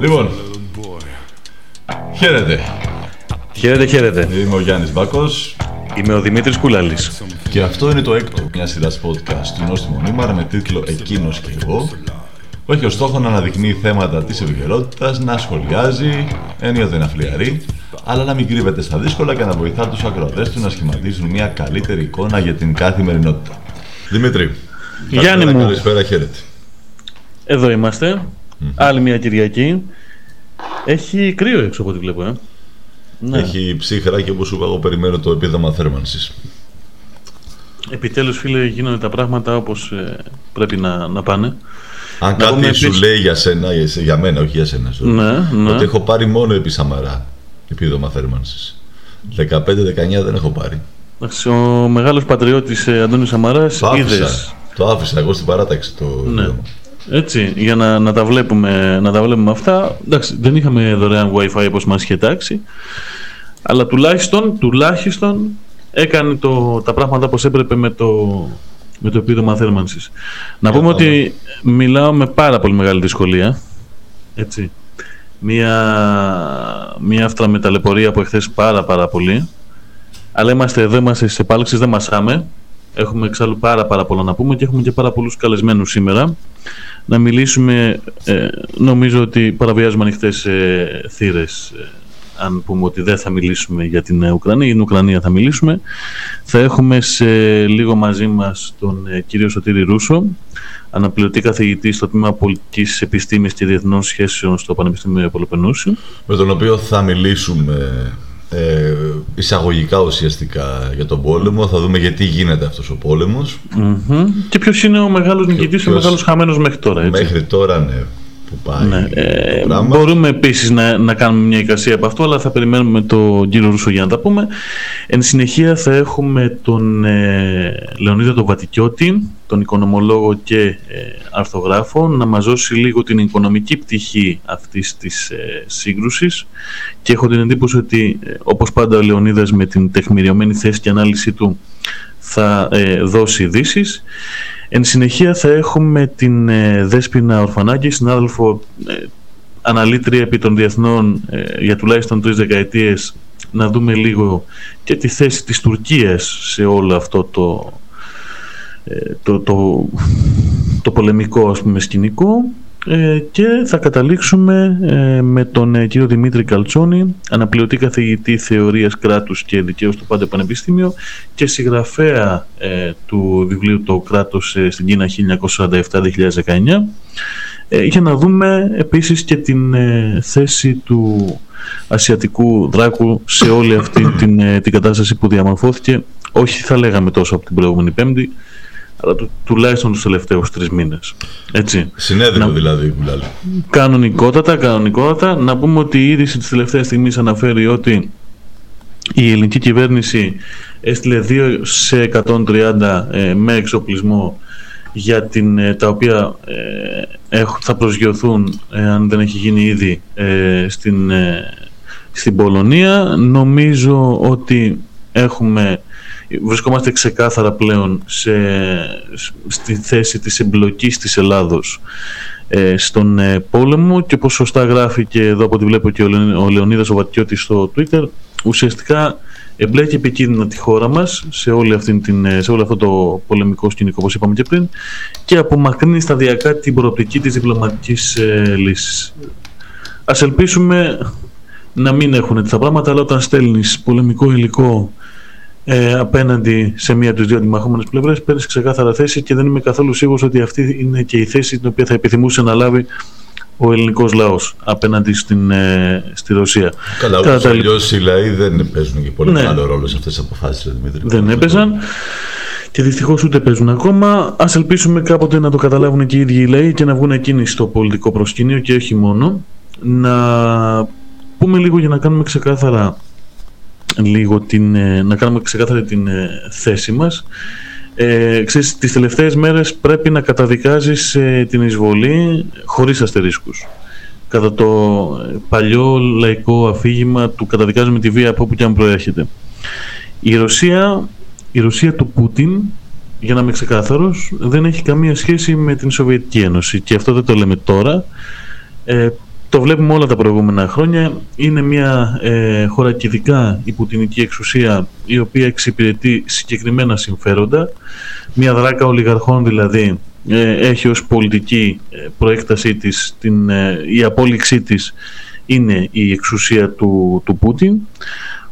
Λοιπόν, χαίρετε. Χαίρετε, χαίρετε. Είμαι ο Γιάννης Μπάκος. Είμαι ο Δημήτρης Κουλαλής. Και αυτό είναι το έκτο μια σειράς podcast του Νόστιμου Νήμαρα με τίτλο «Εκείνος και εγώ». Που έχει ως στόχο να αναδεικνύει θέματα της επικαιρότητας, να σχολιάζει, ενίοτε να φλιαρεί, αλλά να μην κρύβεται στα δύσκολα και να βοηθά τους ακροατές του να σχηματίζουν μια καλύτερη εικόνα για την καθημερινότητα. Δημήτρη, Γιάννη μου. Καλησπέρα, χαίρετε. Εδώ είμαστε. Άλλη μια Κυριακή. Έχει κρύο έξω από ό,τι βλέπω, Ναι. Έχει ψύχρα και όπως σου είπα, εγώ περιμένω το επίδομα θέρμανσης. Επιτέλους, φίλε, γίνονται τα πράγματα όπως πρέπει να πάνε. Αν να κάτι σου λέει για σένα, για μένα, όχι για σένα, ναι. Ότι έχω πάρει μόνο επί Σαμαρά επίδομα θέρμανσης. 15-19 δεν έχω πάρει. Ο μεγάλος πατριώτης Αντώνης Σαμαράς, είδες. Το άφησα εγώ στην παράταξη το επίδομα. Έτσι, για να τα βλέπουμε αυτά. Εντάξει, δεν είχαμε δωρεάν Wi-Fi όπως μας είχε τάξει, αλλά τουλάχιστον έκανε τα πράγματα όπως έπρεπε με το επίδομα θέρμανσης. Να πούμε ότι μιλάω με πάρα πολύ μεγάλη δυσκολία. Έτσι. Μία αυτραμεταλλεπορία από εχθές πάρα πολύ. Αλλά είμαστε εδώ, είμαστε στις επάλξεις, δεν μασάμε. Έχουμε εξάλλου πάρα πολλά να πούμε και έχουμε και πάρα πολλούς καλεσμένους σήμερα. Να μιλήσουμε, νομίζω ότι παραβιάζουμε ανοιχτές θύρες αν πούμε ότι δεν θα μιλήσουμε για την Ουκρανία. Για την Ουκρανία θα μιλήσουμε. Θα έχουμε σε λίγο μαζί μας τον κύριο Σωτήρη Ρούσσο, αναπληρωτή καθηγητή στο Τμήμα Πολιτικής Επιστήμης και Διεθνών Σχέσεων στο Πανεπιστήμιο Πολοπεννούσου. Με τον οποίο θα μιλήσουμε εισαγωγικά ουσιαστικά για τον πόλεμο. Θα δούμε γιατί γίνεται αυτός ο πόλεμος και ποιος είναι ο μεγάλος νικητής και ο μεγάλος χαμένος μέχρι τώρα, έτσι. Μέχρι τώρα, ναι, που πάει, ναι. Μπορούμε επίσης να κάνουμε μια εικασία από αυτό, αλλά θα περιμένουμε τον κύριο Ρούσο για να τα πούμε. Εν συνεχεία θα έχουμε τον Λεωνίδα τον Βατικιώτη, τον οικονομολόγο και αρθογράφο, να μας δώσει λίγο την οικονομική πτυχή αυτής της σύγκρουσης, και έχω την εντύπωση ότι όπως πάντα ο Λεωνίδας με την τεκμηριωμένη θέση και ανάλυση του θα δώσει ειδήσεις. Εν συνεχεία θα έχουμε την Δέσποινα Ορφανάκη, συνάδελφο αναλύτρια επί των διεθνών για τουλάχιστον 3 δεκαετίες, να δούμε λίγο και τη θέση της Τουρκίας σε όλο αυτό το πολεμικό, ας πούμε, σκηνικό, και θα καταλήξουμε με τον κύριο Δημήτρη Καλτσώνη, αναπληρωτή καθηγητή θεωρίας κράτους και δικαίου στο Πάντε Πανεπιστήμιο και συγγραφέα του βιβλίου «Το κράτος στην Κίνα 1947-2019». Για να δούμε επίσης και την θέση του ασιατικού δράκου σε όλη αυτή την κατάσταση που διαμορφώθηκε, όχι θα λέγαμε τόσο από την προηγούμενη Πέμπτη, αλλά τουλάχιστον τους τελευταίους 3 μήνες. Συνέδριο δηλαδή. Κανονικότατα. Να πούμε ότι η είδηση της τελευταίας στιγμής αναφέρει ότι η ελληνική κυβέρνηση έστειλε 2 σε 130 με εξοπλισμό, για τα οποία θα προσγειωθούν, αν δεν έχει γίνει ήδη, στην Πολωνία. Νομίζω ότι βρισκόμαστε ξεκάθαρα πλέον στη θέση της εμπλοκής της Ελλάδος στον πόλεμο, και όπως σωστά γράφει και εδώ από ό,τι βλέπω και ο Λεωνίδας ο Βατικιώτης στο Twitter, ουσιαστικά εμπλέκει επικίνδυνα τη χώρα μας σε όλο αυτό το πολεμικό σκηνικό, όπως είπαμε και πριν, και απομακρύνει σταδιακά την προοπτική της διπλωματικής λύσης. Ας ελπίσουμε να μην έχουν έτσι τα πράγματα, αλλά όταν στέλνεις πολεμικό υλικό απέναντι σε μία από τις δύο αντιμαχόμενες πλευρές, παίρνεις ξεκάθαρα θέση, και δεν είμαι καθόλου σίγουρος ότι αυτή είναι και η θέση την οποία θα επιθυμούσε να λάβει ο ελληνικός λαός απέναντι στη Ρωσία. Καλά, όπως αλλιώς οι λαοί δεν παίζουν και πολύ μεγάλο ρόλο σε αυτές τις αποφάσεις, Δημήτρη. Δεν έπαιζαν και δυστυχώς ούτε παίζουν ακόμα. Ας ελπίσουμε κάποτε να το καταλάβουν και οι ίδιοι οι λαοί και να βγουν εκείνοι στο πολιτικό προσκήνιο, και όχι μόνο. Να πούμε λίγο, για να κάνουμε ξεκάθαρα την θέση μας. Ξέρεις, τις τελευταίες μέρες πρέπει να καταδικάζεις την εισβολή χωρίς αστερίσκους, κατά το παλιό λαϊκό αφήγημα του καταδικάζουμε τη βία από όπου και αν προέρχεται. Η Ρωσία του Πούτιν, για να είμαι ξεκάθαρος, δεν έχει καμία σχέση με την Σοβιετική Ένωση, και αυτό δεν το λέμε τώρα. Το βλέπουμε όλα τα προηγούμενα χρόνια. Είναι μια χωρακιδικά η πουτινική εξουσία, η οποία εξυπηρετεί συγκεκριμένα συμφέροντα. Μια δράκα ολιγαρχών δηλαδή έχει ως πολιτική προέκτασή της, η απόλυξή της είναι η εξουσία του Πούτιν.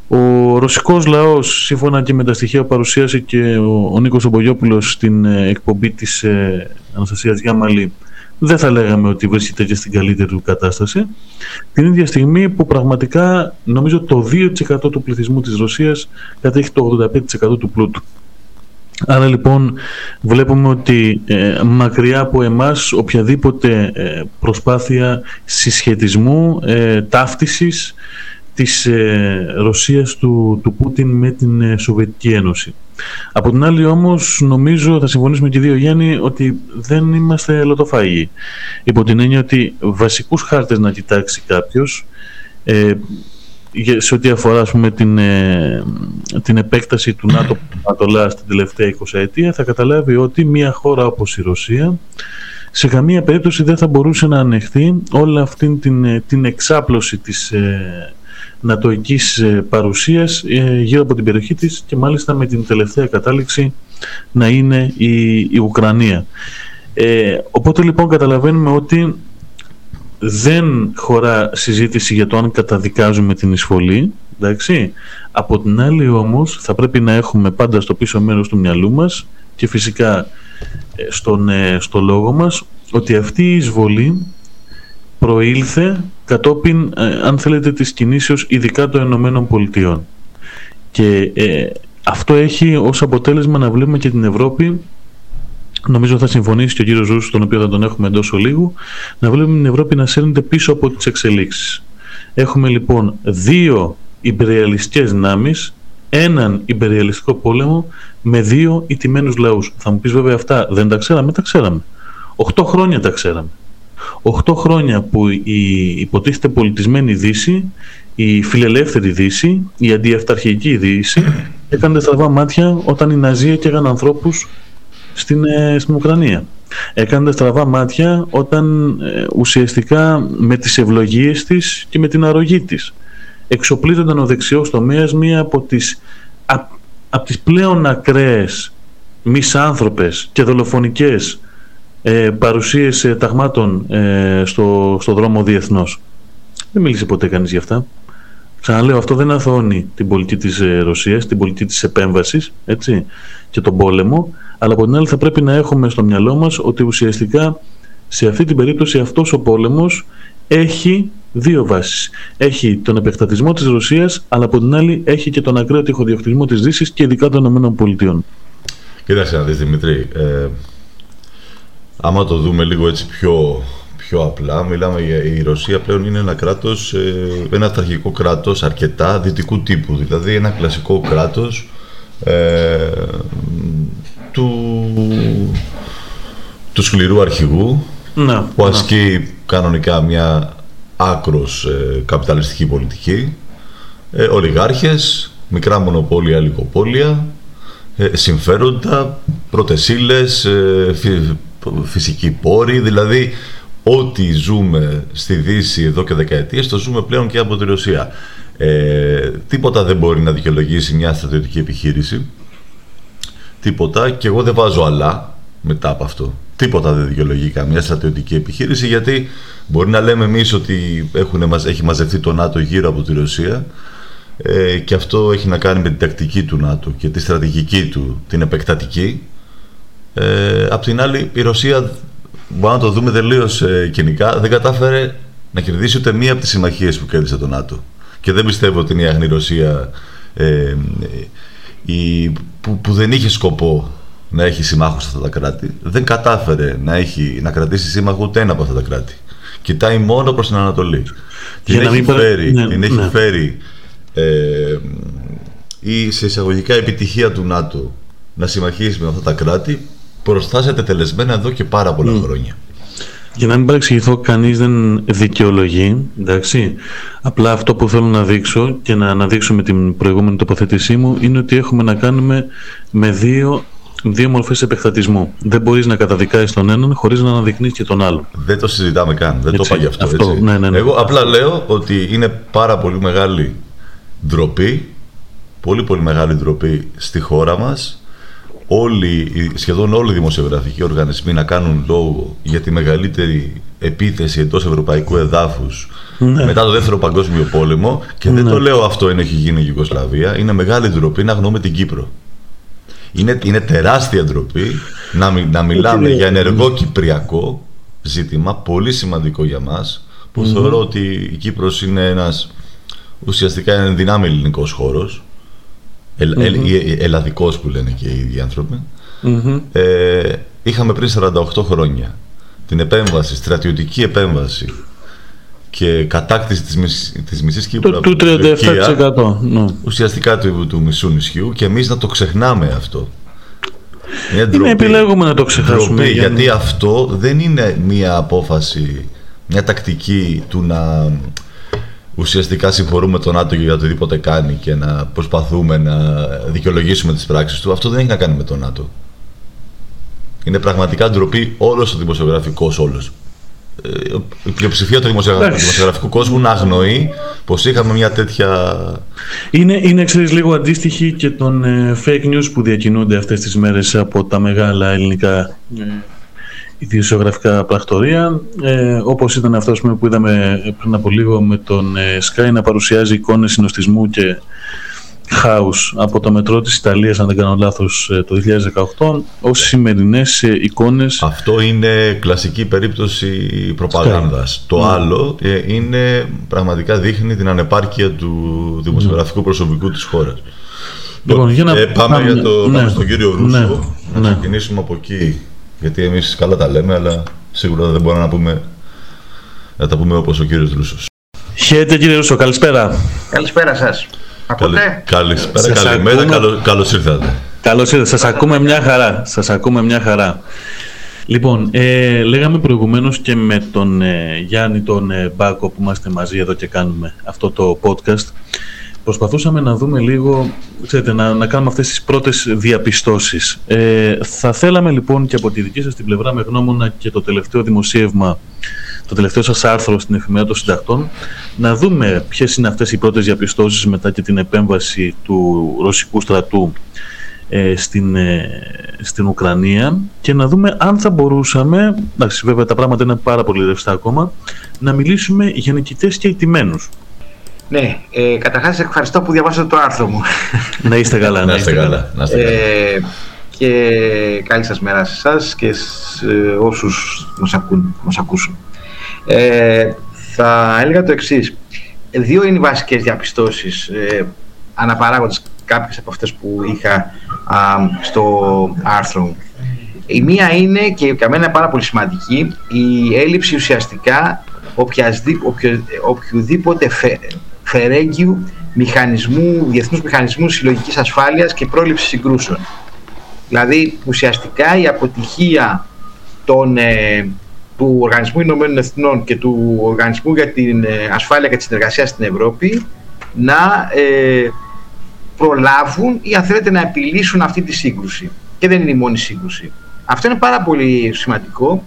Ο ρωσικός λαός, σύμφωνα και με τα στοιχεία που παρουσίασε και ο Νίκος Ομπογιόπουλος στην εκπομπή της Αναστασίας Γιάμαλη, δεν θα λέγαμε ότι βρίσκεται και στην καλύτερη του κατάσταση. Την ίδια στιγμή που πραγματικά νομίζω το 2% του πληθυσμού της Ρωσίας κατέχει το 85% του πλούτου. Άρα λοιπόν βλέπουμε ότι μακριά από εμάς οποιαδήποτε προσπάθεια συσχετισμού, ταύτισης της Ρωσίας του Πούτιν με την Σοβιετική Ένωση. Από την άλλη όμως νομίζω, θα συμφωνήσουμε και οι δύο Γιάννη, ότι δεν είμαστε λωτοφάγοι. Υπό την έννοια ότι βασικούς χάρτες να κοιτάξει κάποιος σε ό,τι αφορά την επέκταση του ΝΑΤΟ Ανατολά στην τελευταία 20 ετία, θα καταλάβει ότι μια χώρα όπως η Ρωσία σε καμία περίπτωση δεν θα μπορούσε να ανεχθεί όλη αυτή την εξάπλωση της νατοικής παρουσίας γύρω από την περιοχή της, και μάλιστα με την τελευταία κατάληξη να είναι η Ουκρανία. Οπότε λοιπόν καταλαβαίνουμε ότι δεν χωρά συζήτηση για το αν καταδικάζουμε την εισβολή, εντάξει. Από την άλλη όμως θα πρέπει να έχουμε πάντα στο πίσω μέρος του μυαλού μας και φυσικά στο λόγο μας ότι αυτή η εισβολή προήλθε κατόπιν, αν θέλετε, της κινήσεως ειδικά των Ηνωμένων Πολιτειών. Και αυτό έχει ως αποτέλεσμα να βλέπουμε και την Ευρώπη, νομίζω θα συμφωνήσει και ο κύριος Ρούσσος, τον οποίο θα τον έχουμε εντός ολίγου, να βλέπουμε την Ευρώπη να σέρνεται πίσω από τις εξελίξεις. Έχουμε λοιπόν δύο υπεριαλιστικές δυνάμεις, έναν υπεριαλιστικό πόλεμο με δύο ιτημένους λαούς. Θα μου πεις βέβαια αυτά δεν τα ξέραμε, τα ξέραμε. 8 χρόνια τα ξέραμε. 8 χρόνια που η υποτίθεται πολιτισμένη Δύση, η φιλελεύθερη Δύση, η αντιαυταρχική Δύση έκανε στραβά μάτια όταν οι Ναζί έκαιγαν ανθρώπους στην Ουκρανία. Έκανε στραβά μάτια όταν ουσιαστικά με τις ευλογίες της και με την αρρωγή της εξοπλίζονταν ο δεξιός τομέας, μία από τις, τις πλέον ακραίες μισάνθρωπες και δολοφονικές παρουσίες ταγμάτων στο δρόμο διεθνώς. Δεν μίλησε ποτέ κανείς για αυτά. Ξαναλέω, αυτό δεν αθώνει την πολιτική της Ρωσίας, την πολιτική της επέμβασης, έτσι, και τον πόλεμο, αλλά από την άλλη θα πρέπει να έχουμε στο μυαλό μας ότι ουσιαστικά σε αυτή την περίπτωση αυτός ο πόλεμος έχει δύο βάσεις. Έχει τον επεκτατισμό της Ρωσίας, αλλά από την άλλη έχει και τον ακραίο τυχοδιοκτισμό της Δύσης και ειδικά των ΗΠΑ. Κοίταξε να δεις, Δημητρή, άμα το δούμε λίγο έτσι πιο απλά, μιλάμε για η Ρωσία πλέον είναι ένα κράτος, ένα αυταρχικό κράτος αρκετά δυτικού τύπου, δηλαδή ένα κλασικό κράτος του σκληρού αρχηγού, να, που ασκεί κανονικά μια άκρος καπιταλιστική πολιτική, ολιγάρχες, μικρά μονοπόλια, λιγοπόλια, συμφέροντα, πρώτες ύλες, φυσικοί πόροι, δηλαδή ό,τι ζούμε στη Δύση εδώ και δεκαετίες το ζούμε πλέον και από τη Ρωσία. Τίποτα δεν μπορεί να δικαιολογήσει μια στρατιωτική επιχείρηση, τίποτα, και εγώ δεν βάζω αλλά μετά από αυτό. Τίποτα δεν δικαιολογεί καμία στρατιωτική επιχείρηση, γιατί μπορεί να λέμε εμείς ότι έχει μαζευτεί το ΝΑΤΟ γύρω από τη Ρωσία, και αυτό έχει να κάνει με την τακτική του ΝΑΤΟ και τη στρατηγική του, την επεκτατική. Απ' την άλλη η Ρωσία, μπορεί να το δούμε τελείως κοινικά, δεν κατάφερε να κερδίσει ούτε μία από τις συμμαχίες που κέρδισε το ΝΑΤΟ, και δεν πιστεύω ότι είναι η αγνή Ρωσία που δεν είχε σκοπό να έχει συμμάχους σε αυτά τα κράτη, δεν κατάφερε να κρατήσει σύμμαχο ούτε ένα από αυτά τα κράτη. Κοιτάει μόνο προς την Ανατολή. Την έχει φέρει η σε εισαγωγικά επιτυχία του ΝΑΤΟ να συμμαχίσει με αυτά τα κράτη, προστάσεται τελεσμένα εδώ και πάρα πολλά χρόνια. Για να μην παρεξηγηθώ, κανείς δεν δικαιολογεί, εντάξει. Απλά αυτό που θέλω να δείξω και να αναδείξω με την προηγούμενη τοποθέτησή μου είναι ότι έχουμε να κάνουμε με δύο δύο μορφές επεκτατισμού. Δεν μπορείς να καταδικάσεις τον έναν χωρίς να αναδεικνύεις και τον άλλον. Δεν το συζητάμε καν. Δεν έτσι, το είπα γι' αυτό. Έτσι. Ναι. Εγώ απλά λέω ότι είναι πάρα πολύ μεγάλη ντροπή, πολύ πολύ μεγάλη ντροπή στη χώρα μας. Σχεδόν όλοι οι δημοσιογραφικοί οργανισμοί να κάνουν λόγο για τη μεγαλύτερη επίθεση εντός ευρωπαϊκού εδάφους μετά το Δεύτερο Παγκόσμιο Πόλεμο. Και δεν το λέω αυτό ενώ έχει γίνει η Γιουγκοσλαβία. Είναι μεγάλη ντροπή να αγνοούμε την Κύπρο. Είναι τεράστια ντροπή να μιλάμε για ενεργό κυπριακό ζήτημα, πολύ σημαντικό για μας, που θεωρώ ότι η Κύπρος είναι ένας ουσιαστικά εν δυνάμει ελληνικός χώρος. Ελλαδικός που λένε και οι ίδιοι άνθρωποι. Είχαμε πριν 48 χρόνια την επέμβαση, στρατιωτική επέμβαση και κατάκτηση της μισής Κύπρου του 37%, ουσιαστικά του μισού νησιού, και εμείς να το ξεχνάμε αυτό. Είναι επιλέγουμε να το ξεχάσουμε ντροπή, γιατί αυτό δεν είναι μία απόφαση, μία τακτική του να ουσιαστικά συμφορούμε τον ΝΑΤΟ για οτιδήποτε κάνει και να προσπαθούμε να δικαιολογήσουμε τις πράξεις του. Αυτό δεν έχει να κάνει με τον ΝΑΤΟ. Είναι πραγματικά ντροπή όλος ο δημοσιογραφικός, όλος. Η πλειοψηφία του δημοσιογραφικού κόσμου να αγνοεί πως είχαμε μια τέτοια... Είναι ξέρεις, λίγο αντίστοιχη και των fake news που διακινούνται αυτές τις μέρες από τα μεγάλα ελληνικά... ιδιοσιογραφικά πρακτορία, όπως ήταν αυτός που είδαμε πριν από λίγο με τον Sky να παρουσιάζει εικόνες συνοστισμού και χάους από το μετρό της Ιταλίας, αν δεν κάνω λάθος, το 2018, ως σημερινές εικόνες. Αυτό είναι κλασική περίπτωση προπαγάνδας. Το άλλο είναι πραγματικά δείχνει την ανεπάρκεια του δημοσιογραφικού προσωπικού της χώρας. Λοιπόν, πάμε στον κύριο Ρούσσο, να ξεκινήσουμε από εκεί. Γιατί εμείς καλά τα λέμε, αλλά σίγουρα δεν μπορούμε να τα πούμε όπως ο κύριος Ρούσσος. Χαίρετε κύριε Ρούσσο, καλησπέρα. Καλησπέρα σας. Ακούτε? Καλησπέρα, καλημέρα, καλώς ήρθατε. Καλώς ήρθατε, σας ακούμε μια χαρά. Λοιπόν, λέγαμε προηγουμένως και με τον Γιάννη τον Μπάκο που είμαστε μαζί εδώ και κάνουμε αυτό το podcast. Προσπαθούσαμε να δούμε λίγο, ξέρετε, να κάνουμε αυτές τις πρώτες διαπιστώσεις. Θα θέλαμε λοιπόν και από τη δική σας την πλευρά, με γνώμονα και το τελευταίο δημοσίευμα, το τελευταίο σας άρθρο στην Εφημερίδα των Συντακτών, να δούμε ποιες είναι αυτές οι πρώτες διαπιστώσεις μετά και την επέμβαση του ρωσικού στρατού στην Ουκρανία, και να δούμε αν θα μπορούσαμε, εντάξει, βέβαια τα πράγματα είναι πάρα πολύ ρευστά ακόμα, να μιλήσουμε για νικητές και ηττημένους. Ναι, καταρχάς ευχαριστώ που διαβάσατε το άρθρο μου. Να είστε καλά. Και καλή σας μέρα σε εσάς και σε όσους μας ακούσουν. Θα έλεγα το εξής. Δύο είναι οι βασικές διαπιστώσεις, αναπαράγοντας κάποιες από αυτές που είχα στο άρθρο μου. Η μία είναι, και για μένα πάρα πολύ σημαντική, η έλλειψη ουσιαστικά οποιοδήποτε φερέγγιου μηχανισμού, διεθνούς μηχανισμού συλλογικής ασφάλειας και πρόληψης συγκρούσεων. Δηλαδή, ουσιαστικά η αποτυχία του Οργανισμού Ηνωμένων Εθνών και του Οργανισμού για την Ασφάλεια και τη Συνεργασία στην Ευρώπη να προλάβουν ή, αν θέλετε, να επιλύσουν αυτή τη σύγκρουση. Και δεν είναι η μόνη σύγκρουση. Αυτό είναι πάρα πολύ σημαντικό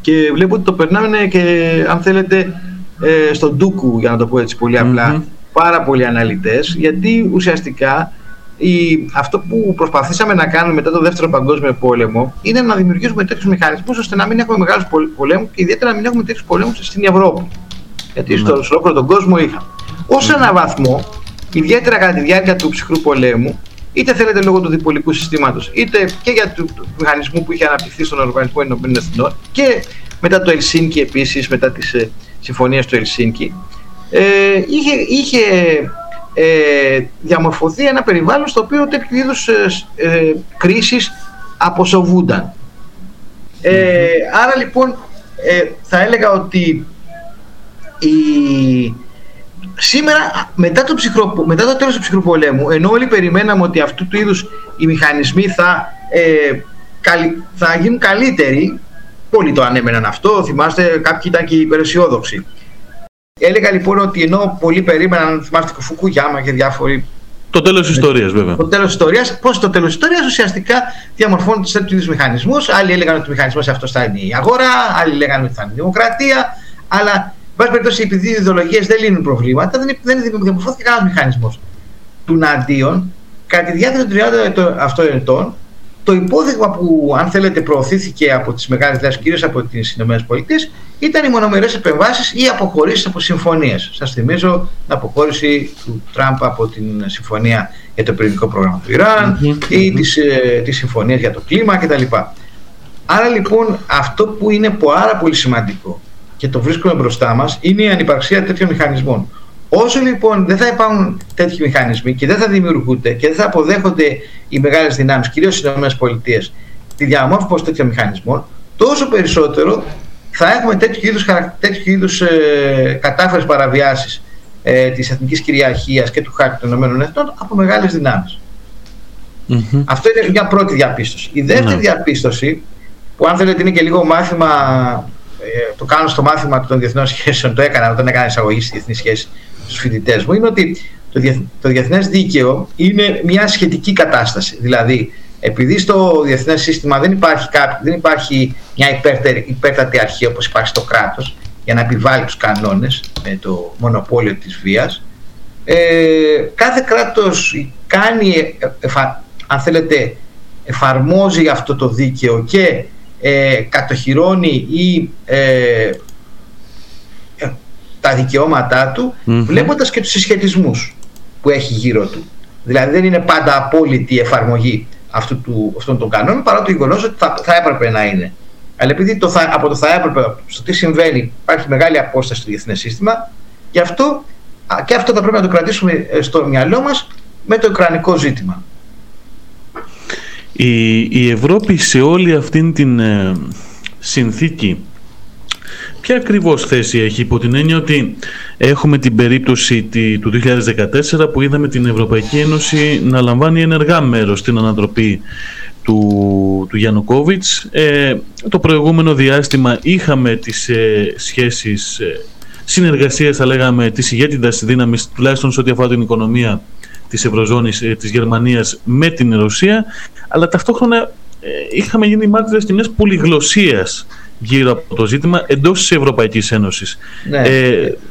και βλέπω ότι το περνάμε και, αν θέλετε, στον ντούκου, για να το πω έτσι πολύ απλά, πάρα πολλοί αναλυτές, γιατί ουσιαστικά αυτό που προσπαθήσαμε να κάνουμε μετά το Δεύτερο Παγκόσμιο Πόλεμο είναι να δημιουργήσουμε τέτοιους μηχανισμούς ώστε να μην έχουμε μεγάλους πολέμους και ιδιαίτερα να μην έχουμε τέτοιους πολέμους στην Ευρώπη. Γιατί στον ολόκληρο τον κόσμο είχαμε. Ως έναν βαθμό, ιδιαίτερα κατά τη διάρκεια του ψυχρού πολέμου, είτε θέλετε λόγω του διπολικού συστήματος, είτε και για του μηχανισμού που είχε αναπτυχθεί στον Οργανισμό Ηνωμένων Εθνών και μετά το Ελσίνκι επίσης, μετά τις συμφωνίες του Ελσίνκι, είχε διαμορφωθεί ένα περιβάλλον στο οποίο τέτοιου είδους κρίσεις αποσοβούνταν. Άρα λοιπόν θα έλεγα ότι σήμερα, μετά το τέλος του ψυχρού πολέμου, ενώ όλοι περιμέναμε ότι αυτού του είδους οι μηχανισμοί θα γίνουν καλύτεροι, πολλοί το ανέμεναν αυτό, θυμάστε, κάποιοι ήταν και υπεραισιόδοξοι. Έλεγα λοιπόν ότι ενώ πολλοί περίμεναν, θυμάστε, Φουκουγιάμα και διάφοροι Το τέλος της ιστορίας, βέβαια. Το τέλος της ιστορίας. Πώς το τέλος της ιστορίας? Ουσιαστικά διαμορφώνεται σε τέτοιου είδους μηχανισμούς. Άλλοι έλεγαν ότι ο μηχανισμός αυτός θα είναι η αγορά, άλλοι λέγανε ότι θα είναι η δημοκρατία. Αλλά, εν πάση περιπτώσει, επειδή οι ιδεολογίες δεν λύνουν προβλήματα, δεν διαμορφώθηκε κανένας μηχανισμός. Τουναντίον, κατά τη διάρκεια των 30 ετών, το υπόδειγμα που, αν θέλετε, προωθήθηκε από τις μεγάλες δυνάμεις, κυρίως από τις Ηνωμένες Πολιτείες, ήταν οι μονομερές επεμβάσεις ή αποχωρήσεις από συμφωνίες. Σας θυμίζω την αποχώρηση του Τραμπ από την συμφωνία για το πυρηνικό πρόγραμμα του Ιράν ή τις συμφωνίες για το κλίμα κτλ. Άρα λοιπόν αυτό που είναι πάρα πολύ σημαντικό και το βρίσκουμε μπροστά μας είναι η ανυπαρξία τέτοιων μηχανισμών. Όσο λοιπόν δεν θα υπάρχουν τέτοιοι μηχανισμοί και δεν θα δημιουργούνται και δεν θα αποδέχονται οι μεγάλες δυνάμεις, κυρίως οι ΗΠΑ, τη διαμόρφωση τέτοιων μηχανισμών, τόσο περισσότερο θα έχουμε τέτοιου είδους κατάφερες παραβιάσεις της εθνικής κυριαρχίας και του χάρτη των ΗΕ από μεγάλες δυνάμεις. Αυτό είναι μια πρώτη διαπίστωση. Η δεύτερη διαπίστωση, που αν θέλετε είναι και λίγο μάθημα, το κάνω στο μάθημα των διεθνών σχέσεων, το έκανα όταν έκανα εισαγωγή στις διεθνείς σχέσεις στους φοιτητές μου, είναι ότι το διεθνές δίκαιο είναι μια σχετική κατάσταση. Δηλαδή, επειδή στο διεθνές σύστημα δεν υπάρχει μια υπέρτατη αρχή όπως υπάρχει στο κράτος για να επιβάλλει τους κανόνες με το μονοπόλιο της βίας, κάθε κράτος κάνει, αν θέλετε, εφαρμόζει αυτό το δίκαιο και κατοχυρώνει ή τα δικαιώματά του, βλέποντας και τους συσχετισμούς που έχει γύρω του. Δηλαδή δεν είναι πάντα απόλυτη η εφαρμογή αυτών των κανόνων, παρά το γεγονός ότι θα έπρεπε να είναι. Αλλά επειδή από το θα έπρεπε στο τι συμβαίνει υπάρχει μεγάλη απόσταση στο διεθνές σύστημα, γι' αυτό και αυτό θα πρέπει να το κρατήσουμε στο μυαλό μας με το ουκρανικό ζήτημα. Η Ευρώπη σε όλη αυτήν την συνθήκη ποια ακριβώς θέση έχει, υπό την έννοια ότι έχουμε την περίπτωση του 2014 που είδαμε την Ευρωπαϊκή Ένωση να λαμβάνει ενεργά μέρος στην ανατροπή του Γιαννουκόβιτς. Το προηγούμενο διάστημα είχαμε τις σχέσεις συνεργασίας, θα λέγαμε, της ηγέτιδας δύναμης, τουλάχιστον σε ό,τι αφορά την οικονομία της Ευρωζώνης, της Γερμανίας με την Ρωσία, αλλά ταυτόχρονα είχαμε γίνει μάρτυρες μιας πολυγλωσσίας γύρω από το ζήτημα εντός της Ευρωπαϊκής Ένωσης. Ναι.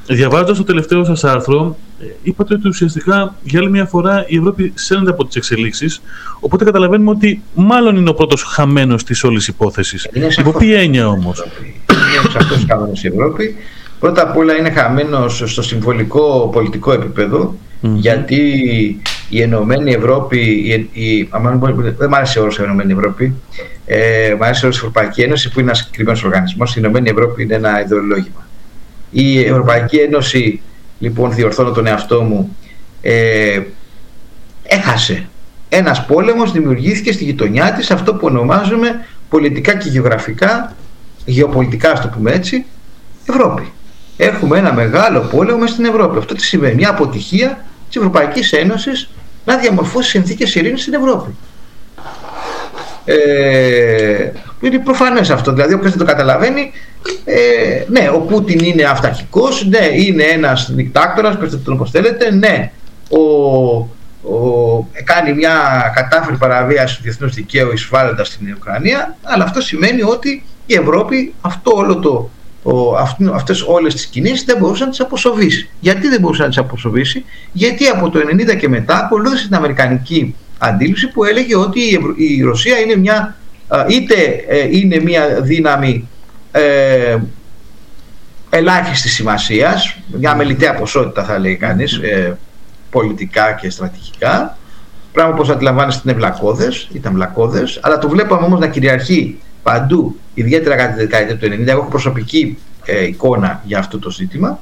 Διαβάζοντας το τελευταίο σας άρθρο, είπατε ότι ουσιαστικά για άλλη μια φορά η Ευρώπη σέρνεται από τις εξελίξεις, οπότε καταλαβαίνουμε ότι μάλλον είναι ο πρώτος χαμένος της όλης υπόθεσης. Υπό ποια έννοια όμως? Είναι αυτός χαμένος η Ευρώπη. Πρώτα απ' όλα είναι χαμένος στο συμβολικό πολιτικό επίπεδο, γιατί η Ενωμένη Ευρώπη, δεν μ' άρεσε όρος η Ενωμένη Ευρώπη, μ' άρεσε όρος η Ευρωπαϊκή Ένωση που είναι ένας συγκεκριμένος οργανισμός, η Ενωμένη Ευρώπη είναι ένα ιδεολόγημα. Η Ευρωπαϊκή Ένωση, λοιπόν, διορθώνω τον εαυτό μου, έχασε. Ένας πόλεμος δημιουργήθηκε στη γειτονιά της, αυτό που ονομάζουμε πολιτικά και γεωγραφικά, γεωπολιτικά, ας το πούμε έτσι, Ευρώπη. Έχουμε ένα μεγάλο πόλεμο μέσα στην Ευρώπη. Αυτό τι σημαίνει? Μια αποτυχία της Ευρωπαϊκής Ένωσης να διαμορφώσει συνθήκες ειρήνης στην Ευρώπη. Είναι προφανές αυτό. Δηλαδή, όποιος δεν το καταλαβαίνει, ναι, ο Πούτιν είναι αυταρχικός, ναι, είναι ένας δικτάκτορας, πέστε τον όπως θέλετε, ναι, κάνει μια κατάφερη παραβίαση του διεθνούς δικαίου εισβάλλοντας στην Ουκρανία, αλλά αυτό σημαίνει ότι η Ευρώπη αυτό όλο το. Αυτές όλες τις κινήσεις δεν μπορούσαν να τις αποσοβήσει. Γιατί δεν μπορούσαν να τις αποσοβήσει? Γιατί από το 1990 και μετά ακολούθησε την αμερικανική αντίληψη που έλεγε ότι η Ρωσία είναι μια, είτε είναι μια δύναμη ελάχιστης σημασίας, μια αμεληταία ποσότητα θα λέει κανείς, πολιτικά και στρατηγικά, πράγμα όπως αντιλαμβάνεστε ήταν βλακώδες, αλλά το βλέπαμε όμως να κυριαρχεί παντού, ιδιαίτερα κατά τη δεκαετία του 1990, έχω προσωπική εικόνα για αυτό το ζήτημα.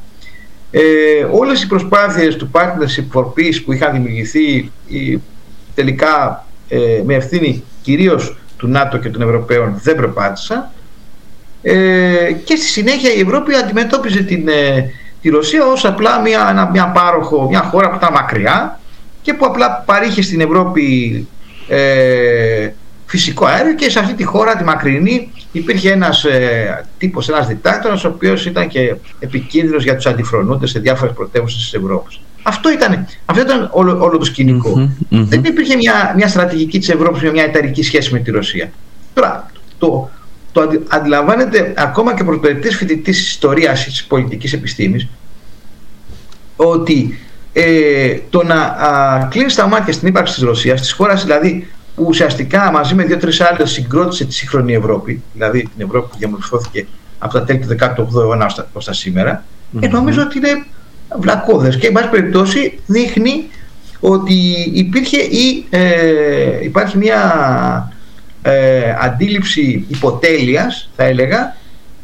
Όλες οι προσπάθειες του partnership for peace που είχαν δημιουργηθεί τελικά με ευθύνη κυρίως του ΝΑΤΟ και των Ευρωπαίων δεν προπάτησαν, και στη συνέχεια η Ευρώπη αντιμετώπιζε τη Ρωσία ως απλά μια πάροχο, μια χώρα που ήταν μακριά και που απλά παρήχε στην Ευρώπη φυσικό αέριο, και σε αυτή τη χώρα τη μακρινή υπήρχε ένας τύπος, ένας δικτάκτορας, ο οποίος ήταν και επικίνδυνος για τους αντιφρονούντες σε διάφορες πρωτεύουσες της Ευρώπης. Αυτό ήταν όλο το σκηνικό. Δεν υπήρχε μια στρατηγική της Ευρώπης με μια εταιρική σχέση με τη Ρωσία. Τώρα, το αντιλαμβάνεται ακόμα και πρωτοετής φοιτητής ιστορίας της πολιτικής επιστήμης ότι το να κλείνει τα μάτια στην ύπαρξη της Ρωσίας, της χώρας δηλαδή που ουσιαστικά μαζί με 2-3 άλλες συγκρότησε τη σύγχρονη Ευρώπη, δηλαδή την Ευρώπη που διαμορφώθηκε από τα τέλη του 18ου αιώνα ως τα σήμερα, νομίζω ότι είναι βλακώδες και εν πάση περιπτώσει δείχνει ότι υπάρχει μια αντίληψη υποτέλειας, θα έλεγα,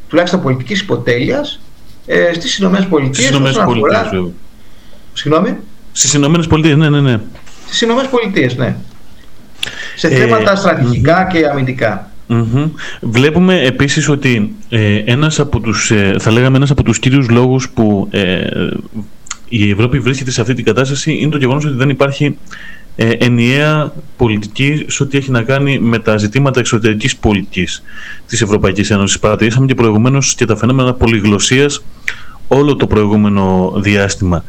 τουλάχιστον πολιτικής υποτέλειας στις Ηνωμένες Πολιτείες. Στις Ηνωμένες Πολιτείες, ναι. Στις Ηνωμένες Πολιτείες, ναι. Σε θέματα στρατηγικά και αμυντικά. Βλέπουμε επίσης ότι ένας από τους κύριους λόγους που η Ευρώπη βρίσκεται σε αυτή την κατάσταση είναι το γεγονός ότι δεν υπάρχει ενιαία πολιτική σε ό,τι έχει να κάνει με τα ζητήματα εξωτερικής πολιτικής της Ευρωπαϊκής Ένωσης. Παρατηρήσαμε και προηγουμένως και τα φαινόμενα πολυγλωσσίας όλο το προηγούμενο διάστημα.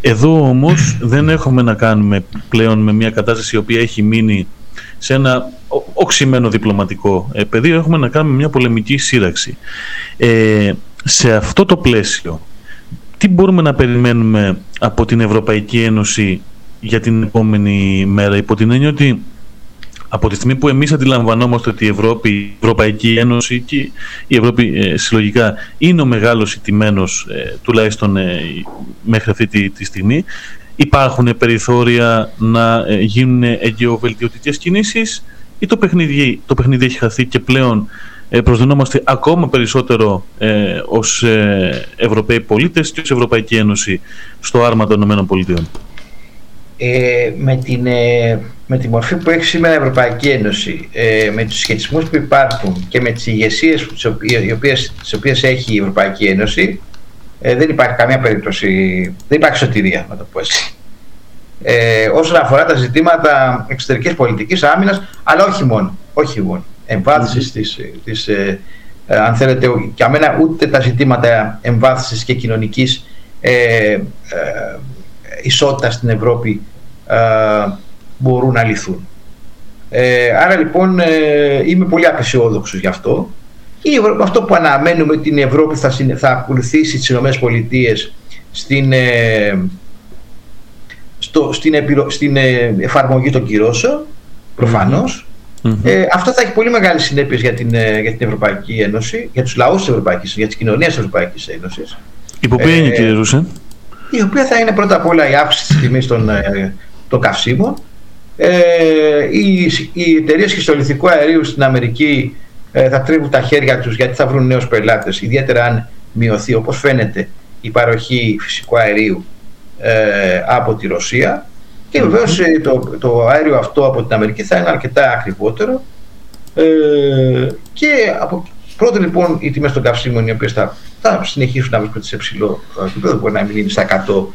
Εδώ όμως δεν έχουμε να κάνουμε πλέον με μια κατάσταση η οποία έχει μείνει σε ένα οξυμένο διπλωματικό πεδίο, έχουμε να κάνουμε μια πολεμική σύραξη. Σε αυτό το πλαίσιο, τι μπορούμε να περιμένουμε από την Ευρωπαϊκή Ένωση για την επόμενη μέρα, υπό την έννοια ότι από τη στιγμή που εμείς αντιλαμβανόμαστε ότι η Ευρώπη, η Ευρωπαϊκή Ένωση και η Ευρώπη συλλογικά είναι ο μεγάλος ηττημένος, τουλάχιστον μέχρι αυτή τη στιγμή, υπάρχουν περιθώρια να γίνουν εγκαιοβελτιωτικές κινήσεις ή το παιχνίδι έχει χαθεί και πλέον προσδενόμαστε ακόμα περισσότερο ως Ευρωπαίοι πολίτες και ως Ευρωπαϊκή Ένωση στο άρμα των Ηνωμένων Πολιτείων? Με τη μορφή που έχει σήμερα η Ευρωπαϊκή Ένωση, με τους σχετισμούς που υπάρχουν και με τις ηγεσίες τις οποίες έχει η Ευρωπαϊκή Ένωση, δεν υπάρχει καμία περίπτωση, δεν υπάρχει σωτηρία, να το πω έτσι. Όσον αφορά τα ζητήματα εξωτερικής πολιτικής, άμυνας, αλλά όχι μόνο. Εμβάθυνσης της αν θέλετε, για μένα ούτε τα ζητήματα εμβάθυνσης και κοινωνικής ισότητας στην Ευρώπη μπορούν να λυθούν. Άρα λοιπόν είμαι πολύ απαισιόδοξος γι' αυτό. Αυτό που αναμένουμε την Ευρώπη θα ακολουθήσει τις Ηνωμένες Πολιτείες στην εφαρμογή των κυρώσεων, προφανώς. Αυτό θα έχει πολύ μεγάλες συνέπειες για την Ευρωπαϊκή Ένωση, για τους λαούς της Ευρωπαϊκής, για τις κοινωνίες της Ευρωπαϊκής Ένωσης. Υπό ποια είναι, κύριε Ρούσσε? Η οποία θα είναι πρώτα απ' όλα η αύξηση της τιμής των καυσίμων. Οι εταιρείες χυστολιθικού αερίου στην Αμερική θα τρίβουν τα χέρια τους γιατί θα βρουν νέους πελάτες, ιδιαίτερα αν μειωθεί, όπως φαίνεται, η παροχή φυσικού αερίου από τη Ρωσία. Και βεβαίως το αέριο αυτό από την Αμερική θα είναι αρκετά ακριβότερο. Και πρώτα λοιπόν οι τιμές των καυσίμων, οι οποίες θα συνεχίσουν να βρίσκονται σε ψηλό επίπεδο, μπορεί να μην είναι στα $100 του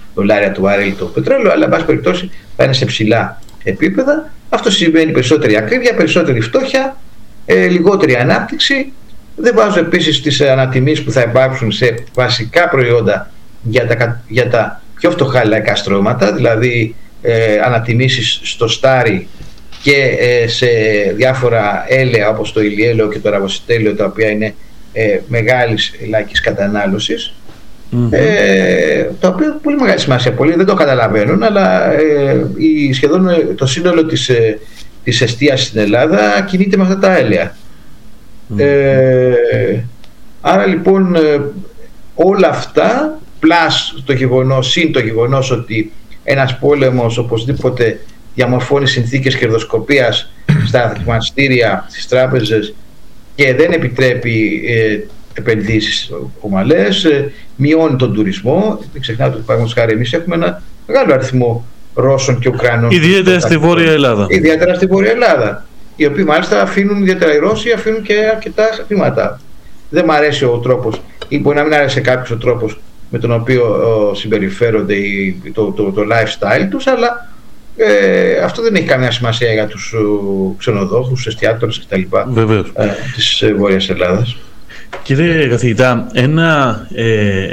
βαρέλι το πετρέλαιο, αλλά εν πάση περιπτώσει θα είναι σε ψηλά επίπεδα. Αυτό σημαίνει περισσότερη ακρίβεια, περισσότερη φτώχεια, λιγότερη ανάπτυξη. Δεν βάζω επίσης τις ανατιμήσεις που θα υπάρξουν σε βασικά προϊόντα για τα πιο φτωχά λαϊκά στρώματα, δηλαδή ανατιμήσεις στο στάρι και σε διάφορα έλαια όπως το ηλιέλαιο και το αραβοσιτέλαιο, τα οποία είναι μεγάλης λαϊκής κατανάλωσης, το οποίο έχει πολύ μεγάλη σημασία, πολλοί δεν το καταλαβαίνουν, αλλά σχεδόν το σύνολο της εστίασης στην Ελλάδα κινείται με αυτά τα έλαια. Άρα λοιπόν όλα αυτά, συν το γεγονός ότι ένας πόλεμος οπωσδήποτε διαμορφώνει συνθήκες κερδοσκοπίας στα χρηματιστήρια, στις τράπεζες και δεν επιτρέπει επενδύσεις ομαλές, μειώνει τον τουρισμό. Μην ξεχνάτε ότι παραδείγματος χάρη εμείς έχουμε ένα μεγάλο αριθμό Ρώσων και Ουκρανών, ιδιαίτερα στη Βόρεια Ελλάδα, οι οποίοι μάλιστα αφήνουν, ιδιαίτερα οι Ρώσοι, αφήνουν και αρκετά χρήματα. Δεν μου αρέσει ο τρόπος, ή μπορεί να μην αρέσει κάποιος ο τρόπος με τον οποίο συμπεριφέρονται το lifestyle τους, αλλά αυτό δεν έχει καμία σημασία για τους ξενοδόχους, εστιατόρους κτλ. Της Βόρειας Ελλάδας. Κύριε καθηγητά, ένα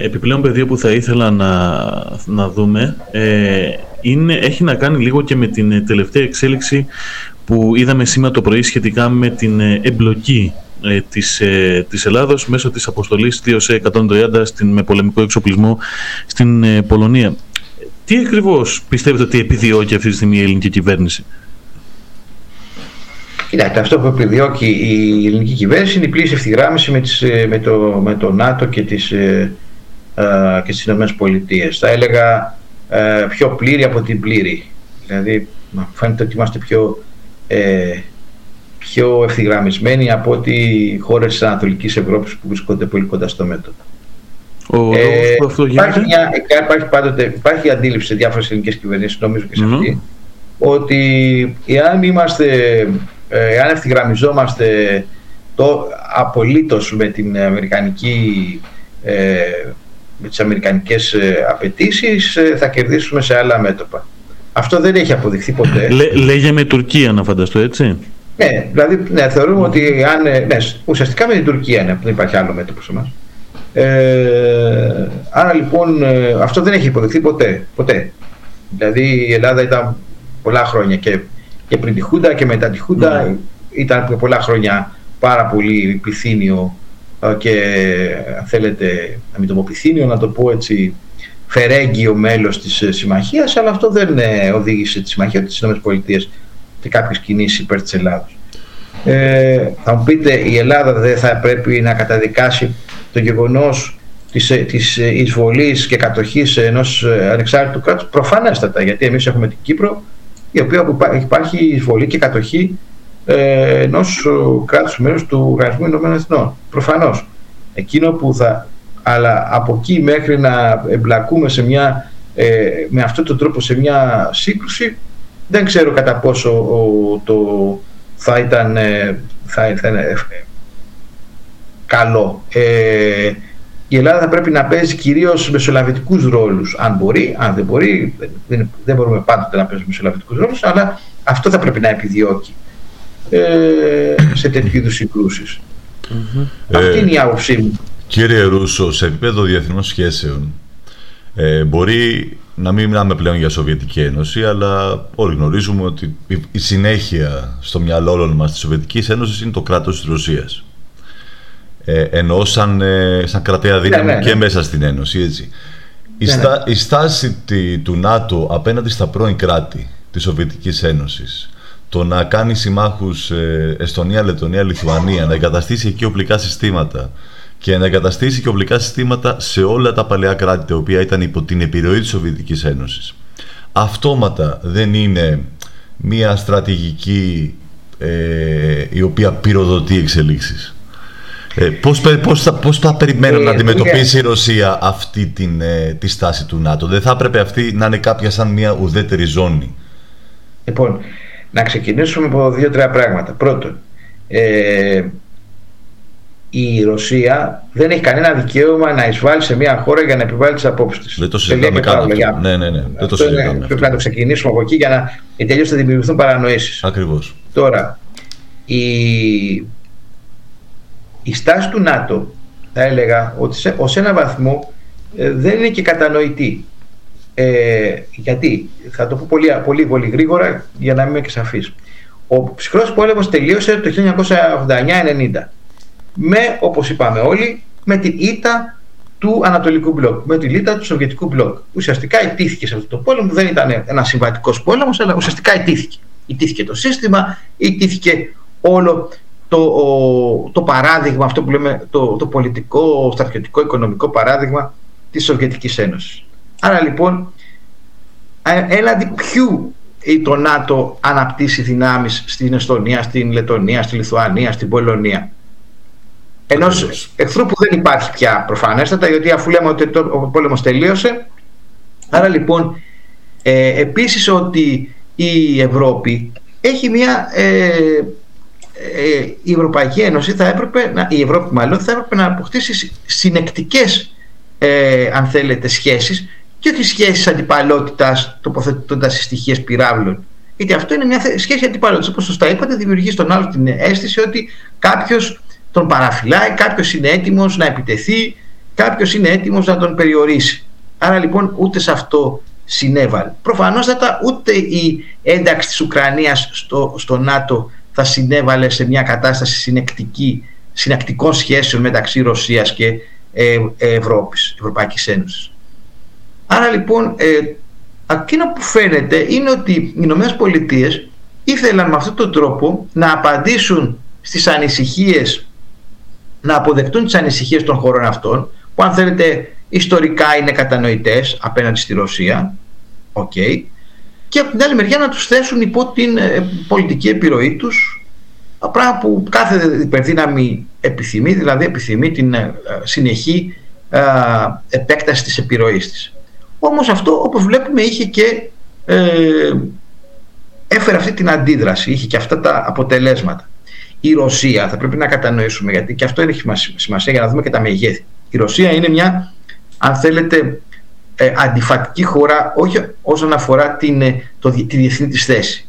επιπλέον πεδίο που θα ήθελα να δούμε έχει να κάνει λίγο και με την τελευταία εξέλιξη που είδαμε σήμερα το πρωί σχετικά με την εμπλοκή της Ελλάδος μέσω της αποστολής 2-130 με πολεμικό εξοπλισμό στην Πολωνία. Τι ακριβώς πιστεύετε ότι επιδιώκει αυτή τη στιγμή η ελληνική κυβέρνηση? Κοιτάξτε, αυτό που επιδιώκει η ελληνική κυβέρνηση είναι η πλήρης ευθυγράμμιση με το ΝΑΤΟ και τις Ηνωμένες Πολιτείες. Θα έλεγα πιο πλήρη από την πλήρη. Δηλαδή, φαίνεται ότι είμαστε πιο ευθυγραμμισμένοι από ότι οι χώρες της Ανατολικής Ευρώπης που βρίσκονται πολύ κοντά στο μέτωπο. Υπάρχει αντίληψη σε διάφορες ελληνικές κυβερνήσεις, νομίζω και σε αυτή, ότι εάν ευθυγραμμιζόμαστε απολύτως με την αμερικανική, με τις αμερικανικές απαιτήσεις, θα κερδίσουμε σε άλλα μέτωπα. Αυτό δεν έχει αποδειχθεί ποτέ. Λέγε με Τουρκία, να φανταστώ, έτσι. Ναι, δηλαδή θεωρούμε ότι ουσιαστικά με την Τουρκία δεν υπάρχει άλλο μέτωπο σε εμάς. Άρα λοιπόν αυτό δεν έχει υποδειχθεί ποτέ. Δηλαδή η Ελλάδα ήταν πολλά χρόνια και πριν τη Χούντα και μετά τη Χούντα, ήταν πολλά χρόνια πάρα πολύ πυθύνιο και, αν θέλετε, να μην το πω πυθύνιο, να το πω έτσι, φερέγγιο μέλος της συμμαχίας, αλλά αυτό δεν οδήγησε τη συμμαχία της ΗΠΑ και κάποιες κινήσεις υπέρ της Ελλάδος. Θα μου πείτε, η Ελλάδα δεν θα πρέπει να καταδικάσει το γεγονός της εισβολής και κατοχής ενός ανεξάρτητου κράτους? Προφανέστατα, γιατί εμείς έχουμε την Κύπρο, η οποία υπάρχει εισβολή και κατοχή ενός κράτους μέρους του Οργανισμού Ηνωμένων Εθνών. Προφανώς. Αλλά από εκεί μέχρι να εμπλακούμε με αυτόν τον τρόπο σε μια σύγκρουση, δεν ξέρω κατά πόσο θα ήταν καλό. Η Ελλάδα θα πρέπει να παίζει κυρίως μεσολαβητικούς ρόλους, αν μπορεί, αν δεν μπορεί. Δεν μπορούμε πάντοτε να παίζουμε μεσολαβητικούς ρόλους, αλλά αυτό θα πρέπει να επιδιώκει σε τέτοιου είδους συγκρούσεις. Αυτή είναι η άποψή μου. Κύριε Ρούσο, σε επίπεδο διεθνών σχέσεων, μπορεί να μην μιλάμε πλέον για Σοβιετική Ένωση, αλλά όλοι γνωρίζουμε ότι η συνέχεια στο μυαλό όλων μας της Σοβιετικής Ένωσης είναι το κράτος της Ρωσίας. Εννοώ σαν κρατέα δύναμη και μέσα στην Ένωση, έτσι. Η στάση του ΝΑΤΟ απέναντι στα πρώην κράτη της Σοβιετικής Ένωσης, το να κάνει συμμάχους Εστονία, Λετωνία, Λιθουανία, να εγκαταστήσει εκεί οπλικά συστήματα και να εγκαταστήσει και οπλικά συστήματα σε όλα τα παλαιά κράτη τα οποία ήταν υπό την επιρροή της Σοβιετικής Ένωσης, αυτόματα δεν είναι μια στρατηγική η οποία πυροδοτεί εξελίξεις? Πώς θα περιμένουμε να αντιμετωπίσει η Ρωσία αυτή τη στάση του ΝΑΤΟ? Δεν θα έπρεπε αυτή να είναι κάποια σαν μια ουδέτερη ζώνη? Λοιπόν, να ξεκινήσουμε από 2-3 πράγματα. Πρώτον, η Ρωσία δεν έχει κανένα δικαίωμα να εισβάλλει σε μια χώρα για να επιβάλλει τις απόψεις της. Δεν το συζητάμε καν. Δεν το συζητάμε. Πρέπει να το ξεκινήσουμε από εκεί, γιατί αλλιώς θα δημιουργηθούν παρανοήσεις. Ακριβώς. Τώρα, η στάση του ΝΑΤΟ, θα έλεγα ότι ως ένα βαθμό δεν είναι και κατανοητή. Γιατί, θα το πω πολύ γρήγορα για να μην είμαι και σαφής. Ο ψυχρός πόλεμος τελείωσε το 1989-90. Όπως είπαμε όλοι, με την ήττα του Ανατολικού Μπλοκ, με την ήττα του Σοβιετικού Μπλοκ. Ουσιαστικά ιτήθηκε σε αυτό το πόλεμο, δεν ήταν ένας συμβατικός πόλεμος, αλλά ουσιαστικά ιτήθηκε. Ιτήθηκε το σύστημα, ιτήθηκε όλο το παράδειγμα, αυτό που λέμε το πολιτικό, στρατιωτικό, οικονομικό παράδειγμα της Σοβιετικής Ένωσης. Άρα λοιπόν, έναντι ποιου το ΝΑΤΟ αναπτύσσει δυνάμεις στην Εστονία, στην Λετωνία, στη Λιθουανία, στην Πολωνία? Ενός εχθρού που δεν υπάρχει πια, προφανέστατα, γιατί αφού λέμε ότι ο πόλεμος τελείωσε. Άρα λοιπόν, επίσης, ότι η Ευρώπη έχει μια... η Ευρωπαϊκή Ένωση η Ευρώπη μάλλον θα έπρεπε να αποκτήσει συνεκτικές αν θέλετε σχέσεις, και όχι σχέσεις αντιπαλότητας τοποθετώντας στοιχεία πυράβλων, γιατί αυτό είναι μια σχέση αντιπαλότητας. Όπως σωστά είπατε, δημιουργεί στον άλλο την αίσθηση ότι κάποιος τον παραφυλάει, κάποιος είναι έτοιμος να επιτεθεί, κάποιος είναι έτοιμος να τον περιορίσει. Άρα λοιπόν ούτε σε αυτό συνέβαλε. Προφανώς ούτε η ένταξη της Ουκρανίας στο ΝΑΤΟ θα συνέβαλε σε μια κατάσταση συνακτικών σχέσεων μεταξύ Ρωσίας και Ευρώπης, Ευρωπαϊκής Ένωσης. Άρα λοιπόν εκείνο που φαίνεται είναι ότι οι Ηνωμένες Πολιτείες ήθελαν με αυτόν τον τρόπο να απαντήσουν στις ανησυχίες, να αποδεχτούν τις ανησυχίες των χωρών αυτών, που αν θέλετε ιστορικά είναι κατανοητές απέναντι στη Ρωσία, okay, και από την άλλη μεριά να τους θέσουν υπό την πολιτική επιρροή τους, πράγμα που κάθε υπερδύναμη επιθυμεί, δηλαδή επιθυμεί την συνεχή επέκταση της επιρροής της. Όμως αυτό, όπως βλέπουμε, είχε και έφερε αυτή την αντίδραση, είχε και αυτά τα αποτελέσματα. Η Ρωσία, θα πρέπει να κατανοήσουμε, γιατί και αυτό έχει σημασία για να δούμε και τα μεγέθη. Η Ρωσία είναι μια, αν θέλετε, αντιφατική χώρα, όχι όσον αφορά τη διεθνή της θέση.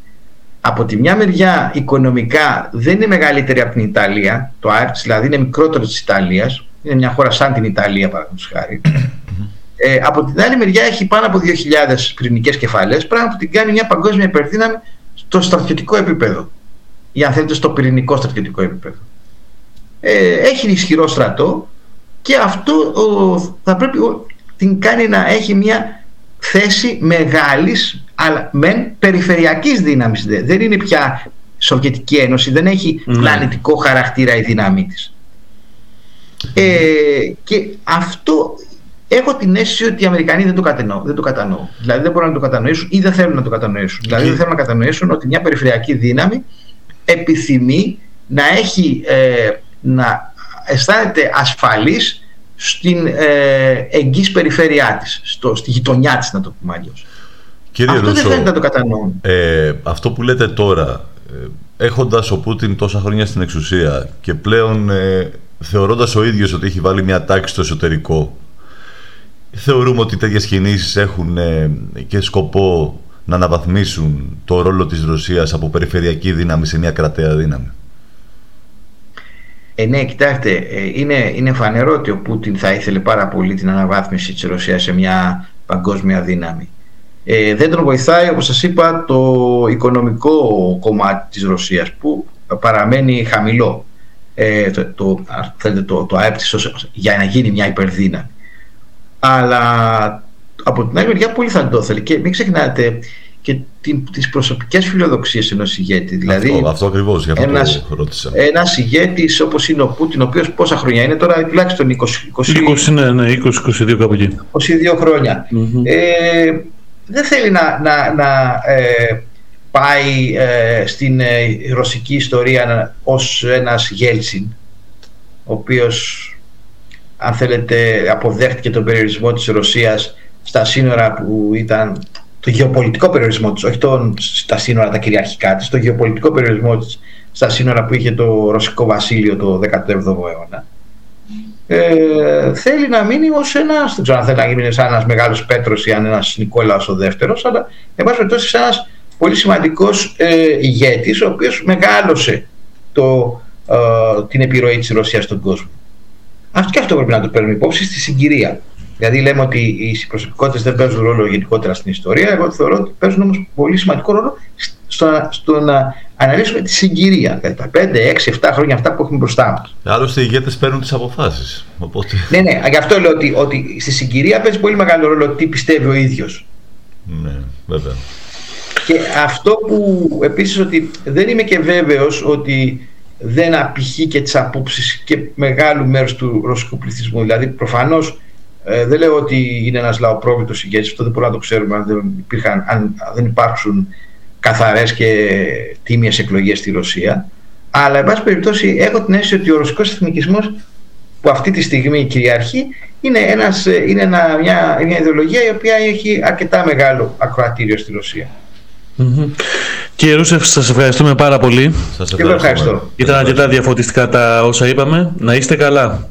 Από τη μια μεριά οικονομικά δεν είναι μεγαλύτερη από την Ιταλία, το ΑΕΠ δηλαδή είναι μικρότερο της Ιταλίας, είναι μια χώρα σαν την Ιταλία παραδείγματος χάρη. Από την άλλη μεριά έχει πάνω από 2.000 πυρηνικές κεφαλές, πράγμα που την κάνει μια παγκόσμια υπερδύναμη στο στρατιωτικό επίπεδο, ή αν θέλετε στο πυρηνικό στρατιωτικό επίπεδο. Έχει ισχυρό στρατό και αυτό θα πρέπει την κάνει να έχει μια θέση μεγάλης, αλλά μεν περιφερειακής δύναμης. Δεν είναι πια Σοβιετική Ένωση, δεν έχει πλανητικό χαρακτήρα η δύναμή της. Και αυτό έχω την αίσθηση ότι οι Αμερικανοί δεν το κατανοούν. Δηλαδή δεν μπορούν να το κατανοήσουν ή δεν θέλουν να το κατανοήσουν. Δηλαδή δεν θέλουν να κατανοήσουν ότι μια περιφερειακή δύναμη επιθυμεί να έχει, να αισθάνεται ασφαλής στην εγγύς περιφέρειά της, στη γειτονιά της, να το πούμε αλλιώς. Αυτό Ρούσο, δεν θέλει να το κατανοούν. Αυτό που λέτε τώρα, έχοντας ο Πούτιν τόσα χρόνια στην εξουσία και πλέον θεωρώντας ο ίδιος ότι έχει βάλει μια τάξη στο εσωτερικό, θεωρούμε ότι τέτοιες κινήσεις έχουν και σκοπό να αναβαθμίσουν το ρόλο της Ρωσίας από περιφερειακή δύναμη σε μια κραταία δύναμη? Ναι, κοιτάξτε, είναι φανερό ότι ο Πούτιν θα ήθελε πάρα πολύ την αναβάθμιση της Ρωσίας σε μια παγκόσμια δύναμη. Δεν τον βοηθάει, όπως σας είπα, το οικονομικό κομμάτι της Ρωσίας που παραμένει χαμηλό, το ΑΕΠ της, για να γίνει μια υπερδύναμη. Αλλά από την άλλη μεριά πολύ θα το θέλει. Και μην ξεχνάτε και τις προσωπικές φιλοδοξίες ενός ηγέτη. Δηλαδή, αυτό ακριβώς, για αυτό το ρώτησα. Ένας ηγέτης όπως είναι ο Πούτιν, ο οποίος πόσα χρόνια είναι τώρα, τουλάχιστον 20-22 κάπου εκεί. 22 χρόνια. Mm-hmm. Δεν θέλει να πάει στην ρωσική ιστορία ως ένας Γέλτσιν, ο οποίος, αν θέλετε, αποδέχτηκε τον περιορισμό της Ρωσίας στα σύνορα που ήταν, το γεωπολιτικό περιορισμό της, όχι στα σύνορα τα κυριαρχικά της, το γεωπολιτικό περιορισμό της στα σύνορα που είχε το Ρωσικό Βασίλειο το 17ο αιώνα. Θέλει να μείνει ως ένας, δεν ξέρω αν θέλει να γίνει σαν ένας Μεγάλος Πέτρος ή αν ένας Νικόλαος ο δεύτερος, αλλά εν πάση περιπτώσει σαν ένας πολύ σημαντικός ηγέτης, ο οποίος μεγάλωσε την επιρροή της Ρωσίας στον κόσμο. Αυτό και αυτό πρέπει να το παίρνουμε υπόψη στη συγκυρία. Δηλαδή λέμε ότι οι προσωπικότητες δεν παίζουν ρόλο γενικότερα στην ιστορία. Εγώ θεωρώ ότι παίζουν όμως πολύ σημαντικό ρόλο στο να αναλύσουμε τη συγκυρία. Δηλαδή τα 5, 6, 7 χρόνια αυτά που έχουμε μπροστά μας. Άλλωστε οι ηγέτες παίρνουν τις αποφάσεις. Οπότε... Ναι, γι' αυτό λέω ότι στη συγκυρία παίζει πολύ μεγάλο ρόλο τι πιστεύει ο ίδιος. Ναι, βέβαια. Και αυτό που επίσης, ότι δεν είμαι και βέβαιος ότι δεν απηχεί και τις απόψεις και μεγάλου μέρους του ρωσικού πληθυσμού. Δηλαδή προφανώς δεν λέω ότι είναι ένας λαοπρόβλητος ηγέτης, αυτό δεν μπορούμε να το ξέρουμε αν δεν υπάρξουν καθαρές και τίμιες εκλογές στη Ρωσία, αλλά εν πάση περιπτώσει έχω την αίσθηση ότι ο ρωσικός εθνικισμός που αυτή τη στιγμή κυριαρχεί είναι μια ιδεολογία η οποία έχει αρκετά μεγάλο ακροατήριο στη Ρούσια. Mm-hmm. Κύριε Ρούσεφ, σας ευχαριστούμε πάρα πολύ. Σας ευχαριστώ. Ήταν αρκετά διαφωτιστικά τα όσα είπαμε. Να είστε καλά.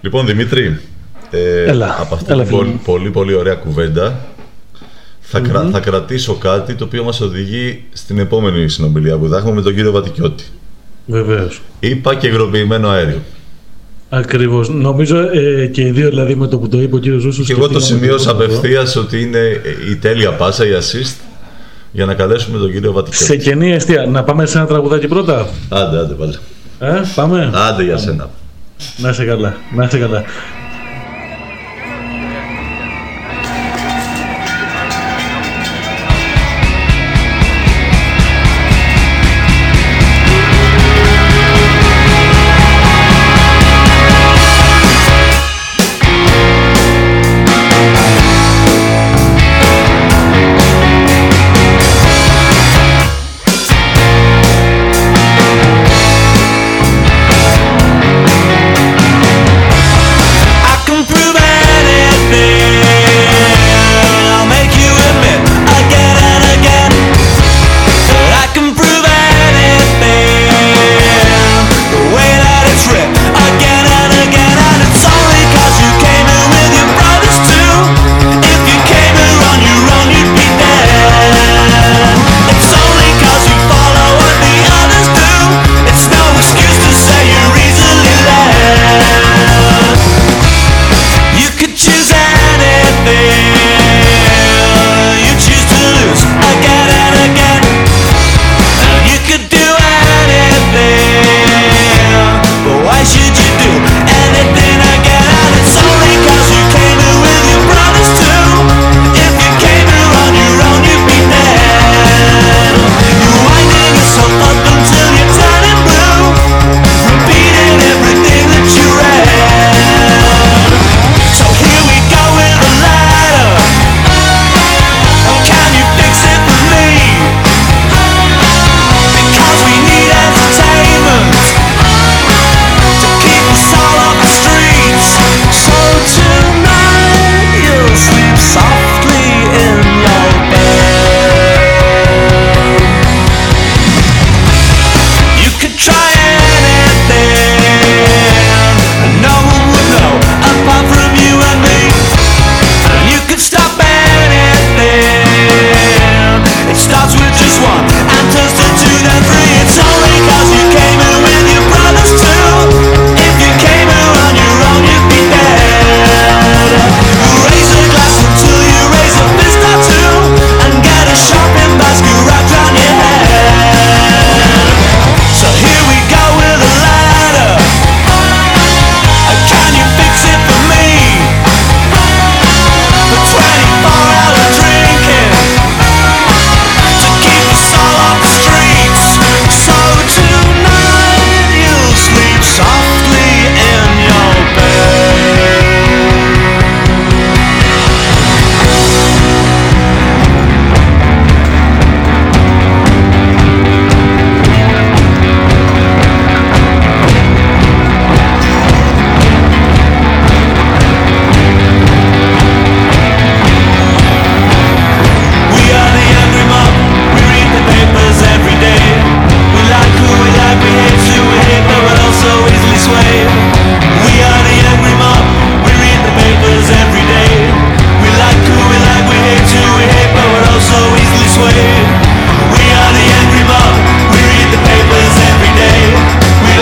Λοιπόν, Δημήτρη, από αυτή την πολύ ωραία κουβέντα θα κρατήσω κάτι το οποίο μας οδηγεί στην επόμενη συνομιλία που θα έχουμε με τον κύριο Βατικιώτη. Βεβαίως. Είπα και υγροποιημένο αέριο. Ακριβώς. Νομίζω και οι δύο, δηλαδή με το που το είπε ο κύριος Ρούσσος. Και εγώ το σημείωσα απευθείας ότι είναι η τέλεια πάσα, η assist, για να καλέσουμε τον κύριο Βατικιώτη. Σε κενή αιστεία. Να πάμε σε ένα τραγουδάκι πρώτα. Άντε, άντε πάλι. Πάμε. Άντε για σένα. Να είσαι καλά. Να είσαι καλά.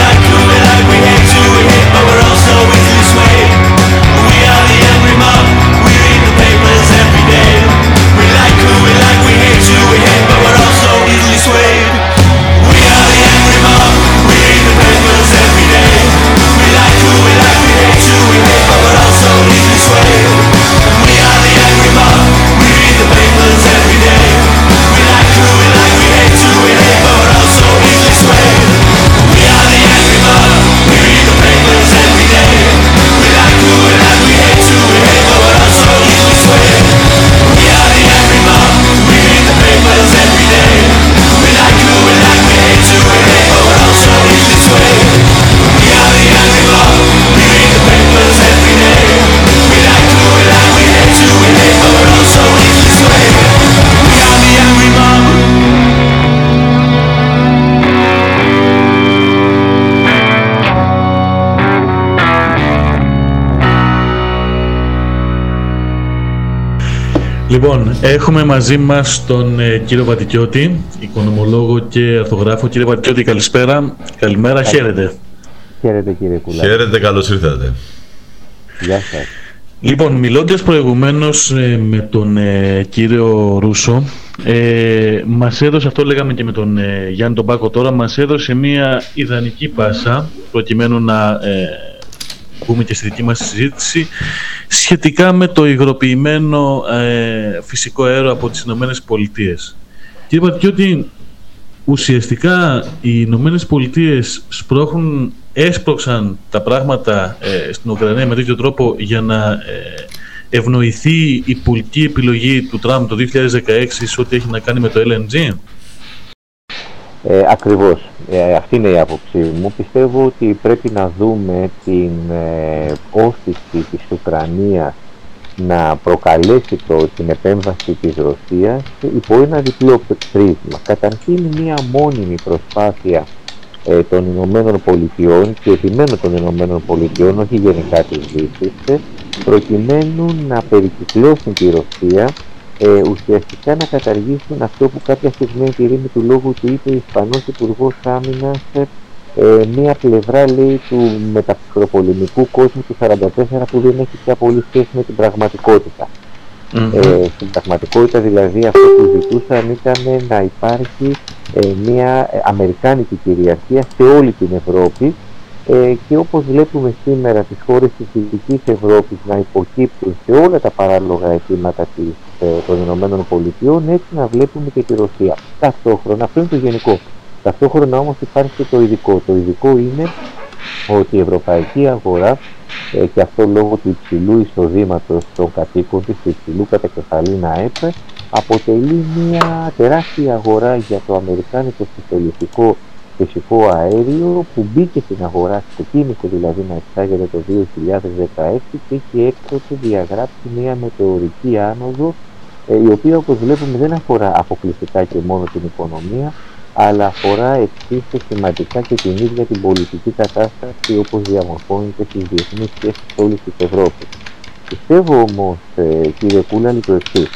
We like Λοιπόν, έχουμε μαζί μας τον κύριο Βατικιώτη, οικονομολόγο και αρθρογράφο. Κύριε Βατικιώτη, καλησπέρα. Καλημέρα, χαίρετε. Χαίρετε, κύριε Κουλαλή. Χαίρετε, καλώς ήρθατε. Γεια σας. Λοιπόν, μιλώντας προηγουμένως με τον κύριο Ρούσο, μας έδωσε, αυτό λέγαμε και με τον Γιάννη τον Μπάκο τώρα, μας έδωσε μια ιδανική πάσα, προκειμένου να πούμε και στη δική μας συζήτηση, σχετικά με το υγροποιημένο φυσικό αέριο από τις Ηνωμένες Πολιτείες. Κύριε Βατικιώτη, ουσιαστικά οι Ηνωμένες Πολιτείες έσπρωξαν τα πράγματα στην Ουκρανία με τέτοιο τρόπο για να ευνοηθεί η πολιτική επιλογή του Τραμπ το 2016 σε ό,τι έχει να κάνει με το LNG. Ακριβώς. Αυτή είναι η άποψή μου. Πιστεύω ότι πρέπει να δούμε την όθηση της Ουκρανίας να προκαλέσει την επέμβαση της Ρωσίας υπό ένα διπλό πρίσμα. Καταρχήν, μια μόνιμη προσπάθεια των Ηνωμένων Πολιτειών, και επιμένω των Ηνωμένων Πολιτειών, όχι γενικά της Δύσης, προκειμένου να περικυκλώσουν τη Ρωσία, ουσιαστικά να καταργήσουν αυτό που κάποια στιγμή η ειρήνη του λόγου του είπε ο Ισπανός Υπουργός Άμυνας, μία πλευρά, λέει, του μεταπολεμικού κόσμου του 1944 που δεν έχει πια πολύ σχέση με την πραγματικότητα. Στην πραγματικότητα, δηλαδή, αυτό που ζητούσαν ήταν να υπάρχει μια αμερικάνικη κυριαρχία σε όλη την Ευρώπη, και όπως βλέπουμε σήμερα τις χώρες της Δυτικής Ευρώπης να υποκύπτουν σε όλα τα παράλογα αιτήματα των Ηνωμένων Πολιτειών, έτσι να βλέπουμε και τη Ρωσία. Ταυτόχρονα, αυτό είναι το γενικό. Ταυτόχρονα όμως υπάρχει και το ειδικό. Το ειδικό είναι ότι η ευρωπαϊκή αγορά, και αυτό λόγω του υψηλού εισοδήματος των κατοίκων της, του υψηλού κατακεφαλήν ΑΕΠ, αποτελεί μια τεράστια αγορά για το αμερικάνικο συστολιστικό φυσικό αέριο, που μπήκε στην αγορά, ξεκίνησε δηλαδή να εξάγεται το 2016 και έχει έκτοτε διαγράψει μια μετεωρική άνοδο, η οποία, όπως βλέπουμε, δεν αφορά αποκλειστικά και μόνο την οικονομία, αλλά αφορά επίσης σημαντικά και την ίδια την πολιτική κατάσταση, όπως διαμορφώνεται στις διεθνείς σχέσεις όλης της Ευρώπης. Πιστεύω όμως, κύριε Κούλαλη, το εξής,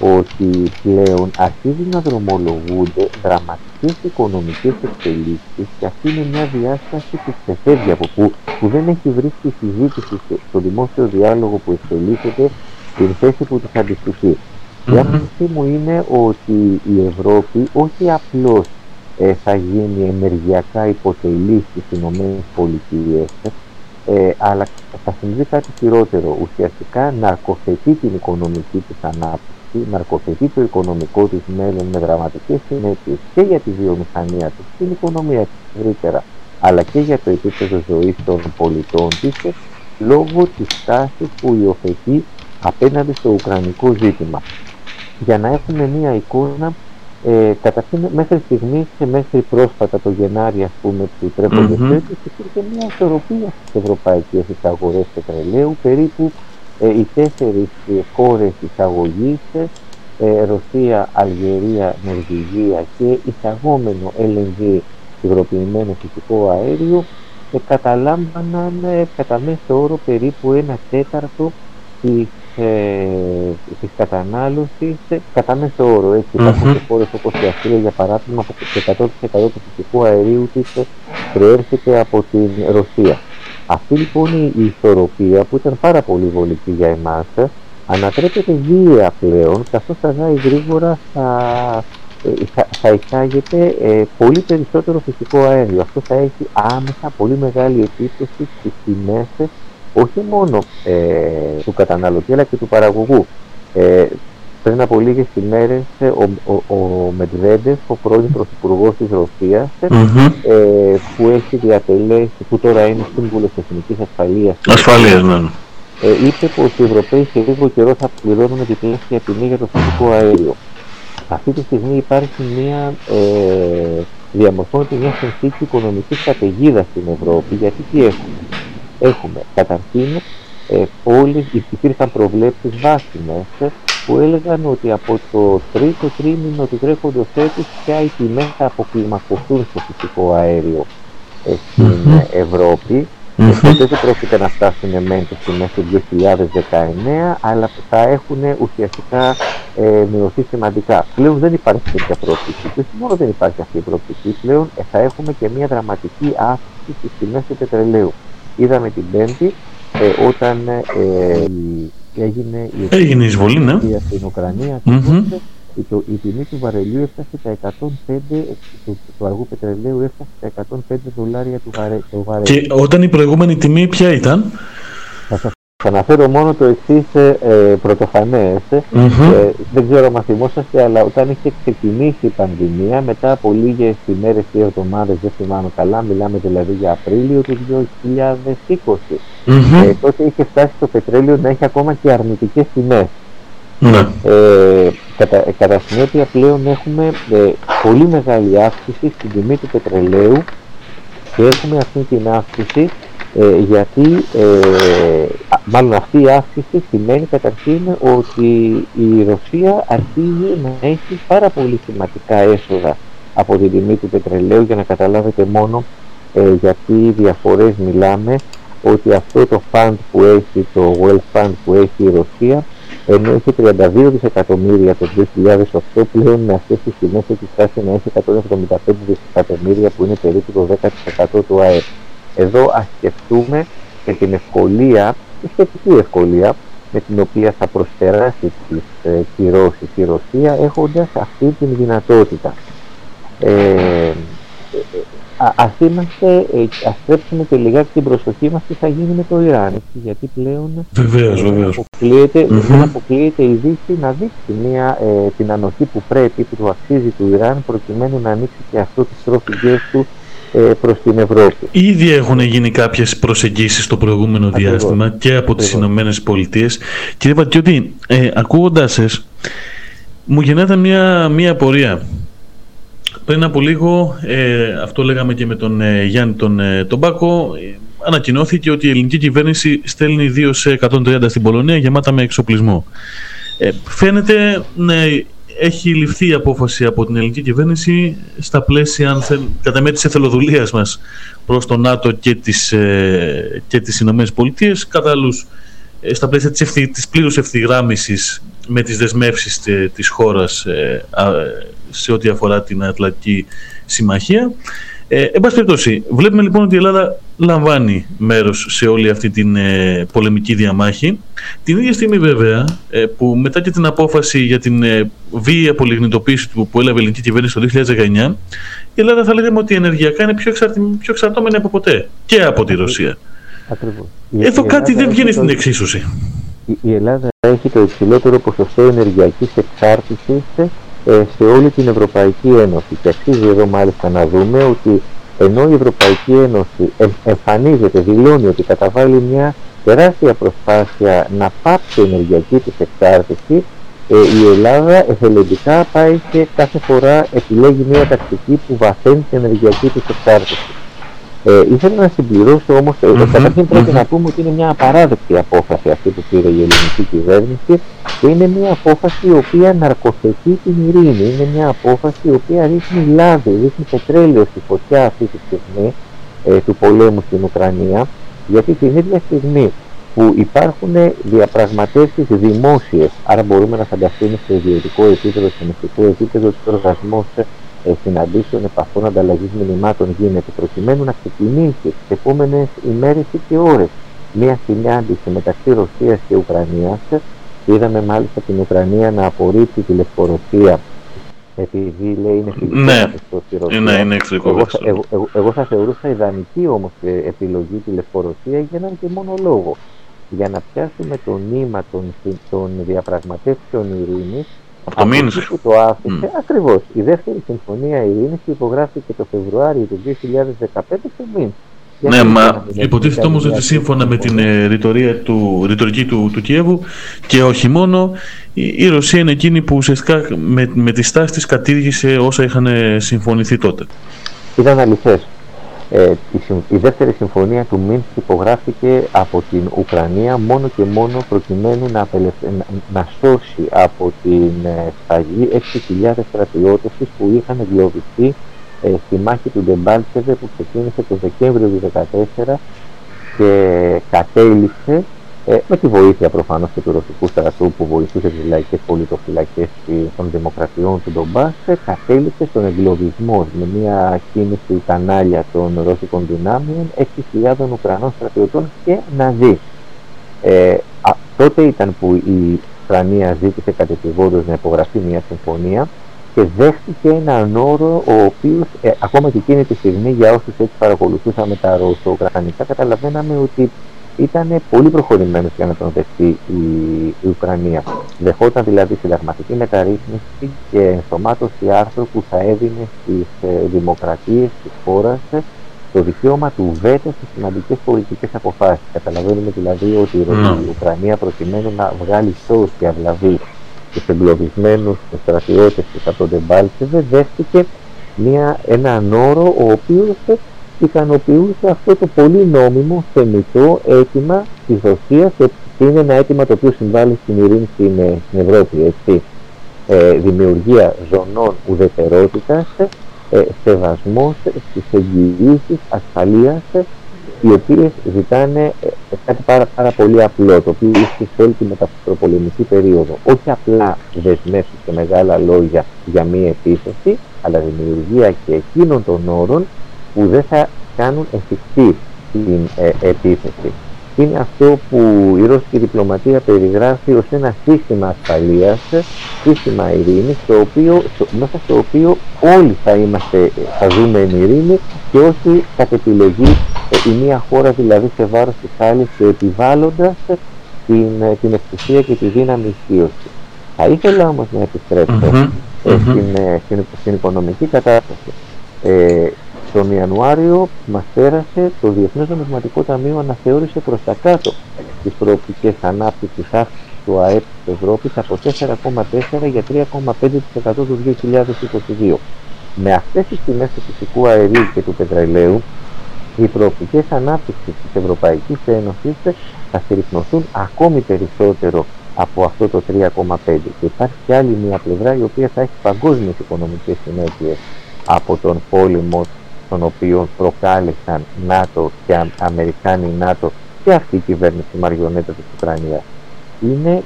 ότι πλέον αρχίζουν να δρομολογούνται δραματικές οικονομικές εξελίξεις, και αυτή είναι μια διάσταση που ξεφεύγει από που δεν έχει βρει στη συζήτηση, στο δημόσιο διάλογο που εξελίσσεται, την θέση που της αντιστοιχεί. Η άποψή μου είναι ότι η Ευρώπη όχι απλώς θα γίνει ενεργειακά υποτελή στις ΗΠΑ, αλλά θα συμβεί κάτι χειρότερο. Ουσιαστικά ναρκοθετεί την οικονομική της ανάπτυξη, ναρκοθετεί το οικονομικό της μέλλον, με δραματικές συνέπειες και για τη βιομηχανία της, την οικονομία της ευρύτερα, αλλά και για το επίπεδο ζωής των πολιτών της, λόγω της στάσης που υιοθετεί απέναντι στο ουκρανικό ζήτημα. Για να έχουμε μία εικόνα, καταρχήν μέχρι στιγμής και μέχρι πρόσφατα το Γενάρη, ας πούμε, του τρέχοντος έτους, υπήρχε μία ισορροπία στις ευρωπαϊκές εισαγορές πετρελαίου. Περίπου οι τέσσερις χώρες εισαγωγής, Ρωσία, Αλγερία, Νορβηγία, και εισαγόμενο LNG, υγροποιημένο φυσικό αέριο, καταλάμβαναν κατά μέσο όρο περίπου 1/4 της κατανάλωσης, κατά μέσο όρο, έτσι. Υπάρχουν χώρες όπως η Αυστρία, για παράδειγμα, που το 100% του φυσικού αερίου της προέρχεται από την Ρωσία. Αυτή λοιπόν η ισορροπία, που ήταν πάρα πολύ βολική για εμάς, ανατρέπεται βία πλέον, καθώς αργά ή γρήγορα θα εισάγεται πολύ περισσότερο φυσικό αέριο. Αυτό θα έχει άμεσα πολύ μεγάλη επίπτωση στις τιμές, όχι μόνο του καταναλωτή, αλλά και του παραγωγού. Πριν από λίγες ημέρες, ο Μετβέντεφ, ο πρώην πρωθυπουργός της Ρωσίας, που έχει διατελέσει, που τώρα είναι σύμβουλος Εθνικής Ασφαλείας, είπε πως οι Ευρωπαίοι σε λίγο καιρό θα πληρώνουν επιπλέον τιμή για το φυσικό αέριο. Αυτή τη στιγμή υπάρχει μια διαμορφώνεται μια συνθήκη οικονομικής καταιγίδας στην Ευρώπη, γιατί τι έχουμε. Έχουμε καταρχήν όλες υπήρχαν προβλέψεις βάσιμες που έλεγαν ότι από το τρίτο τρίμηνο του τρέχοντος έτους πια οι τιμές θα αποκλιμακωθούν στο φυσικό αέριο στην Ευρώπη, Οπότε δεν πρόκειται να φτάσουν μεν το μέχρι το 2019, αλλά θα έχουν ουσιαστικά μειωθεί σημαντικά. Πλέον δεν υπάρχει τέτοια πρόκληση. Και μόνο δεν υπάρχει αυτή η πρόκληση. Πλέον θα έχουμε και μια δραματική αύξηση στις τιμές του πετρελαίου. Είδαμε την Πέμπτη όταν έγινε η εισβολή στην Ουκρανία. Η τιμή του βαρελιού έφτασε τα 105, του αργού πετρελαίου έφτασε τα $105 το βαρέλι. Και όταν η προηγούμενη τιμή ποια ήταν? Θα σας αναφέρω μόνο το εξής πρωτοφανές. Δεν ξέρω αν θυμόσαστε, αλλά όταν είχε ξεκινήσει η πανδημία, μετά από λίγες ημέρες ή εβδομάδες, δεν θυμάμαι καλά, μιλάμε δηλαδή για Απρίλιο του 2020, τότε είχε φτάσει το πετρέλαιο να έχει ακόμα και αρνητικές τιμές. Κατά συνέπεια πλέον έχουμε πολύ μεγάλη αύξηση στην τιμή του πετρελαίου και έχουμε αυτή την αύξηση γιατί μάλλον αυτή η αύξηση σημαίνει καταρχήν ότι η Ρωσία αρχίζει να έχει πάρα πολύ σημαντικά έσοδα από την τιμή του πετρελαίου. Για να καταλάβετε μόνο γιατί διαφορές μιλάμε, ότι αυτό το fund που έχει, το Wealth Fund που έχει η Ρωσία, ενώ έχει 32 δισεκατομμύρια το 2008, πλέον με αυτές τις τιμές έχει φτάσει να έχει 175 δισεκατομμύρια, που είναι περίπου το 10% του ΑΕΠ. Εδώ ας σκεφτούμε και την ευκολία, τη σχετική ευκολία, με την οποία θα προσπεράσει τις κυρώσεις η Ρωσία, έχοντας αυτή την δυνατότητα. Ας στρέψουμε και λιγάκι την προσοχή μας τι θα γίνει με το Ιράν, γιατί πλέον δεν αποκλείεται η Δύση να δείξει την ανοχή που του αξίζει του Ιράν, προκειμένου να ανοίξει και αυτό τις στροφικές του προς την Ευρώπη. Ήδη έχουν γίνει κάποιες προσεγγίσεις στο προηγούμενο διάστημα και από τις Ηνωμένες Πολιτείες. Κύριε Βατικιώτη, ακούγοντάς σας, μου γεννάται μια απορία. Πριν από λίγο, αυτό λέγαμε και με τον Γιάννη τον Μπάκο, ανακοινώθηκε ότι η ελληνική κυβέρνηση στέλνει 2 σε 130 στην Πολωνία γεμάτα με εξοπλισμό. Φαίνεται έχει ληφθεί η απόφαση από την ελληνική κυβέρνηση στα πλαίσια, κατά μέτρη της εθελοδουλείας μας προς το ΝΑΤΟ και τις Ηνωμένες Πολιτείες, κατά άλλους, στα πλαίσια της πλήρους ευθυγράμμισης με τις δεσμεύσεις της χώρας σε ό,τι αφορά την Ατλαντική Συμμαχία. Εν πάση περιπτώσει, βλέπουμε λοιπόν ότι η Ελλάδα λαμβάνει μέρος σε όλη αυτή την πολεμική διαμάχη. Την ίδια στιγμή βέβαια που μετά και την απόφαση για την βίαιη απολιγνητοποίηση που έλαβε η ελληνική κυβέρνηση το 2019, η Ελλάδα θα λέγαμε ότι ενεργειακά είναι πιο εξαρτώμενη από ποτέ και από τη Ρωσία. Ακριβώς. Εδώ κάτι δεν βγαίνει στην εξίσωση. Η Ελλάδα έχει το υψηλότερο ποσοστό ενεργειακής εξάρτησης σε όλη την Ευρωπαϊκή Ένωση. Και αξίζει εδώ μάλιστα να δούμε ότι ενώ η Ευρωπαϊκή Ένωση εμφανίζεται, δηλώνει ότι καταβάλει μια τεράστια προσπάθεια να πάψει η ενεργειακή της εξάρτηση, η Ελλάδα εθελοντικά πάει και κάθε φορά επιλέγει μια τακτική που βαθαίνει την ενεργειακή της εξάρτηση. Ήθελα να συμπληρώσω όμως, καταρχήν πρέπει να πούμε ότι είναι μια απαράδεκτη απόφαση αυτή που πήρε η ελληνική κυβέρνηση, και είναι μια απόφαση η οποία ναρκοθετεί την ειρήνη, είναι μια απόφαση η οποία ρίχνει λάδι, ρίχνει πετρέλαιο στη φωτιά αυτή τη στιγμή του πολέμου στην Ουκρανία, γιατί την ίδια στιγμή που υπάρχουν διαπραγματεύσεις δημόσιες, άρα μπορούμε να φανταστούμε στο ιδιωτικό επίπεδο, στο μυστικό επίπεδο, του οργασμού συναντήσεων, επαφών, ανταλλαγής μηνυμάτων γίνεται, προκειμένου να ξεκινήσει τις επόμενες ημέρες ή και ώρες μια συνάντηση μεταξύ Ρωσίας και Ουκρανίας. Είδαμε μάλιστα την Ουκρανία να απορρίπτει τη Λευκορωσία, επειδή λέει είναι φιλική. Ναι, είναι εχθρικό. Εγώ θα θεωρούσα ιδανική όμως επιλογή τη Λευκορωσία για έναν και μόνο λόγο. Για να πιάσουμε το νήμα των διαπραγματεύσεων ειρήνης. Το Μίνσκ. Ακριβώς. Η δεύτερη συμφωνία ειρήνης υπογράφηκε το Φεβρουάριο του 2015 στο Μίνσκ. Ναι, μα υποτίθεται όμως ότι σύμφωνα με την ρητορική του Κιέβου και όχι μόνο, η Ρωσία είναι εκείνη που ουσιαστικά με τη στάση της κατήργησε όσα είχαν συμφωνηθεί τότε. Ήταν αληθές. Η δεύτερη συμφωνία του Μίνσκ υπογράφηκε από την Ουκρανία μόνο και μόνο προκειμένου να σώσει από την σφαγή 6.000 στρατιώτες που είχαν εγκλωβιστεί στη μάχη του Ντεμπάλτσεβε που ξεκίνησε το Δεκέμβριο του 2014 και κατέληξε με τη βοήθεια προφανώς και του ρωσικού στρατού που βοηθούσε τις λαϊκές πολιτοφυλακές των δημοκρατιών του Ντομπάς, κατέληξε στον εγκλωβισμό με μια κίνηση κανάλια των ρωσικών δυνάμεων 6.000 Ουκρανών στρατιωτών και Ναζί. Τότε ήταν που η Ουκρανία ζήτησε κατεπηγόντως να υπογραφεί μια συμφωνία και δέχτηκε έναν όρο ο οποίος ακόμα και εκείνη τη στιγμή, για όσους έτσι παρακολουθούσαμε τα ρωσο-ουκρανικά, καταλαβαίναμε ότι ήταν πολύ προχωρημένος για να τον δεχτεί η Ουκρανία. Δεχόταν δηλαδή συνταγματική μεταρρύθμιση και ενσωμάτωση άρθρου που θα έδινε στις δημοκρατίες της χώρας το δικαίωμα του βέτο στις σημαντικές πολιτικές αποφάσεις. Καταλαβαίνουμε δηλαδή ότι η Ουκρανία, προκειμένου να βγάλει σώους και αυλαβή τους εγκλωβισμένους στρατιώτες της από τον Ντεμπάλτσεβε, δέχτηκε έναν όρο ο οποίος ικανοποιούσε αυτό το πολύ νόμιμο θεμητό αίτημα της Ρωσίας, και είναι ένα αίτημα το οποίο συμβάλλει στην ειρήνη στην Ευρώπη. Έτσι. Δημιουργία ζωνών ουδετερότητας, σεβασμός στις εγγυήσεις ασφαλείας, οι οποίες ζητάνε κάτι πάρα πολύ απλό, το οποίο ίσχυσε σε όλη τη μεταπολεμική περίοδο. Όχι απλά δεσμεύσεις και μεγάλα λόγια για μία επίθεση, αλλά δημιουργία και εκείνων των όρων που δεν θα κάνουν εφικτή την επίθεση. Είναι αυτό που η ρωσική διπλωματία περιγράφει ως ένα σύστημα ασφαλείας, σύστημα ειρήνης, μέσα στο οποίο όλοι θα ζούμε εν ειρήνη και όχι κατ' επιλογή η μία χώρα δηλαδή σε βάρος της άλλης, και επιβάλλοντας την εξουσία και τη δύναμη ισχύως. Θα ήθελα όμως να επιστρέψω στην οικονομική κατάσταση. Τον Ιανουάριο μας πέρασε, το Διεθνές Νομισματικό Ταμείο αναθεώρησε προς τα κάτω τις προοπτικές ανάπτυξης αύξησης του ΑΕΠ της Ευρώπης από 4,4% για 3,5% του 2022. Με αυτές τις τιμές του φυσικού αερίου και του πετρελαίου, οι προοπτικές ανάπτυξης της Ευρωπαϊκής Ένωσης θα συρρυκνωθούν ακόμη περισσότερο από αυτό το 3,5%. Και υπάρχει και άλλη μια πλευρά η οποία θα έχει παγκόσμιες οικονομικές συνέπειες από τον πόλεμο, τον οποίο προκάλεσαν ΝΑΤΟ και Αμερικάνοι ΝΑΤΟ και αυτή η κυβέρνηση μαριονέτα της Ουκρανίας. Είναι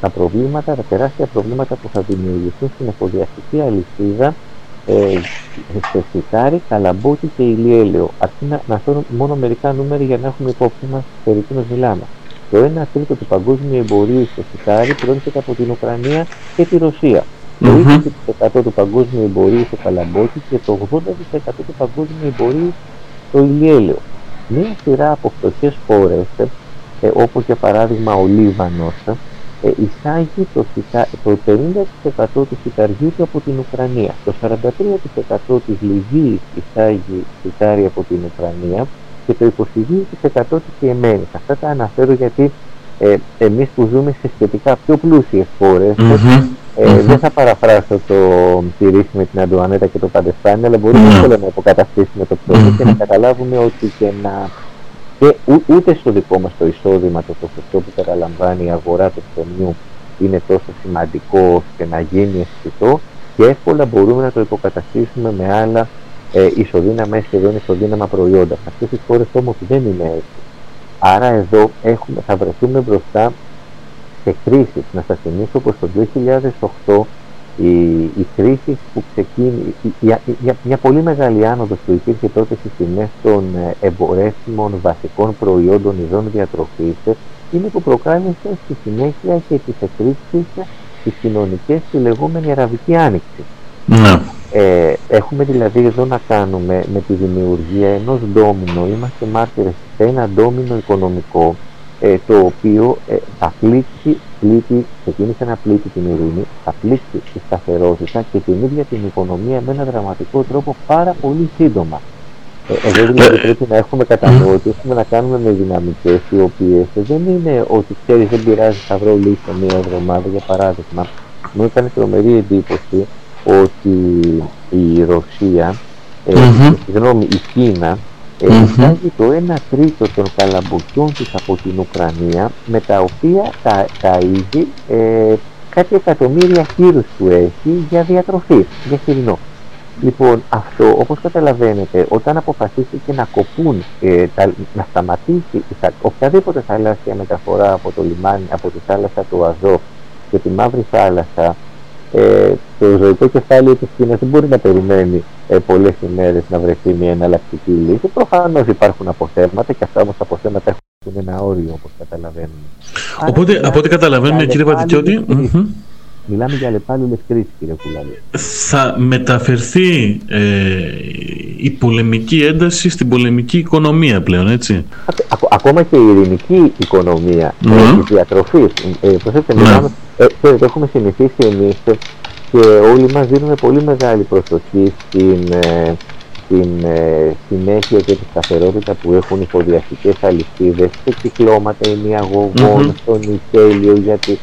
τα τεράστια προβλήματα που θα δημιουργηθούν στην εφοδιαστική αλυσίδα σε Σιτάρι, Καλαμπόκι και Ηλιέλαιο. Αρκεί να φέρω μόνο μερικά νούμερα για να έχουμε υπόψη μας περί τίνος μιλάμε. Το 1/3 του παγκόσμιου εμπορίου στο Σιτάρι προέρχεται από την Ουκρανία και τη Ρωσία. Το 20% του παγκόσμιου εμπορίου στο Καλαμπόκι και το 80% του παγκόσμιου εμπορίου στο Ηλιέλαιο. Μία σειρά από φτωχές χώρες, όπως για παράδειγμα ο Λίβανος, εισάγει το 50% του σιταριού του από την Ουκρανία. Το 43% της Λιβύης εισάγει σιτάρι από την Ουκρανία και το 22% της Ιεμένης. Αυτά τα αναφέρω γιατί εμείς που ζούμε σε σχετικά πιο πλούσιες χώρες, δεν θα παραφράσω τη ρίση με την Αντουανέτα και το Παντεστάνι, αλλά μπορούμε εύκολα να αποκαταστήσουμε το πτώχο και να καταλάβουμε ότι ούτε στο δικό μας το εισόδημα το ποσοστό που καταλαμβάνει η αγορά του φθονιού είναι τόσο σημαντικό ώστε να γίνει αισθητό, και εύκολα μπορούμε να το υποκαταστήσουμε με άλλα ισοδύναμα ή σχεδόν ισοδύναμα προϊόντα. Αυτές οι χώρες όμως δεν είναι έτσι. Άρα εδώ θα βρεθούμε μπροστά σε κρίσεις. Να σας θυμίσω πως το 2008 η κρίση που ξεκίνησε, μια πολύ μεγάλη άνοδος που υπήρχε τότε στις τιμές των εμπορεύσιμων βασικών προϊόντων ειδών διατροφής, είναι που προκάλεσε στη συνέχεια και τις εκρήξεις τις κοινωνικές, τη λεγόμενη Αραβική Άνοιξη. Ναι. Έχουμε δηλαδή εδώ να κάνουμε με τη δημιουργία ενός ντόμινο, είμαστε μάρτυρες σε ένα ντόμινο οικονομικό, το οποίο θα ξεκίνησε να πλήττει την ειρήνη, θα πλήττει τη σταθερότητα και την ίδια την οικονομία με ένα δραματικό τρόπο πάρα πολύ σύντομα. Εδώ δηλαδή πρέπει να έχουμε κατά νου ότι έχουμε να κάνουμε με δυναμικές οι οποίες δεν είναι ότι ξέρεις, δεν πειράζει, θα βρω λύση σε μία εβδομάδα. Για παράδειγμα, μου έκανε τρομερή εντύπωση ότι η Ρωσία, η Κίνα, εισάγει το 1/3 των καλαμποκιών της από την Ουκρανία, με τα οποία τα είδη κάτι εκατομμύρια χείρους του έχει για διατροφή, για χοιρινό. Λοιπόν, αυτό όπως καταλαβαίνετε, όταν αποφασίστηκε να κοπούν, να σταματήσει οποιαδήποτε θαλάσσια μεταφορά από το λιμάνι, από τη θάλασσα του Αζόφ και τη Μαύρη Θάλασσα, το ζωικό κεφάλαιο της Κίνας δεν μπορεί να περιμένει πολλές ημέρες να βρεθεί μια εναλλακτική λύση. Προφανώς υπάρχουν αποθέματα και αυτά όμως τα αποθέματα έχουν ένα όριο, όπως καταλαβαίνουμε. Οπότε, από ό,τι καταλαβαίνουμε, κύριε Βατικιώτη. Μιλάμε για αλλεπάλληλες κρίσεις, κύριε Κουλαλή. Θα μεταφερθεί η πολεμική ένταση στην πολεμική οικονομία πλέον, έτσι. Ακόμα και η ειρηνική οικονομία, η διατροφή. Προσέξτε, μιλάμε, το έχουμε συνηθίσει εμείς και όλοι μας δίνουμε πολύ μεγάλη προσοχή στην συνέχεια και τη σταθερότητα που έχουν οι φοδιαστικές αλυσίδες, σε κυκλώματα ημιαγωγών, στον Ιτέλιο, γιατί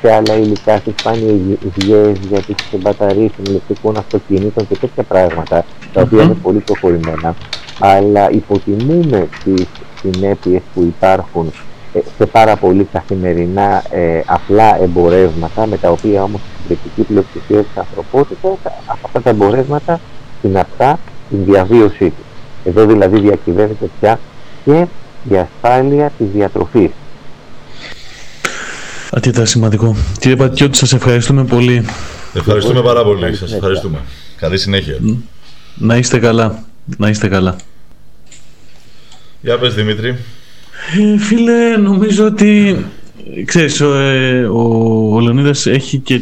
σε άλλα υλικά, στις πανηγιές, για τις μπαταρίες των ηλεκτρικών αυτοκινήτων και τέτοια πράγματα, τα οποία είναι πολύ προχωρημένα, αλλά υποτιμούμε τις συνέπειες που υπάρχουν σε πάρα πολύ καθημερινά απλά εμπορεύματα, με τα οποία όμως η συντριπτική πλειοψηφία της ανθρωπότητας, αυτά τα εμπορεύματα συναρτά την διαβίωσή του. Εδώ δηλαδή διακυβεύεται πια και η ασφάλεια της διατροφής. Αρκετά σημαντικό. Κύριε Βατικιώτη, σας ευχαριστούμε πολύ. Ευχαριστούμε πάρα πολύ. Σας ευχαριστούμε. Καλή συνέχεια. Να είστε καλά. Να είστε καλά. Για πες, Δημήτρη. Φίλε, νομίζω ότι ξέρεις, ο Λεωνίδας έχει και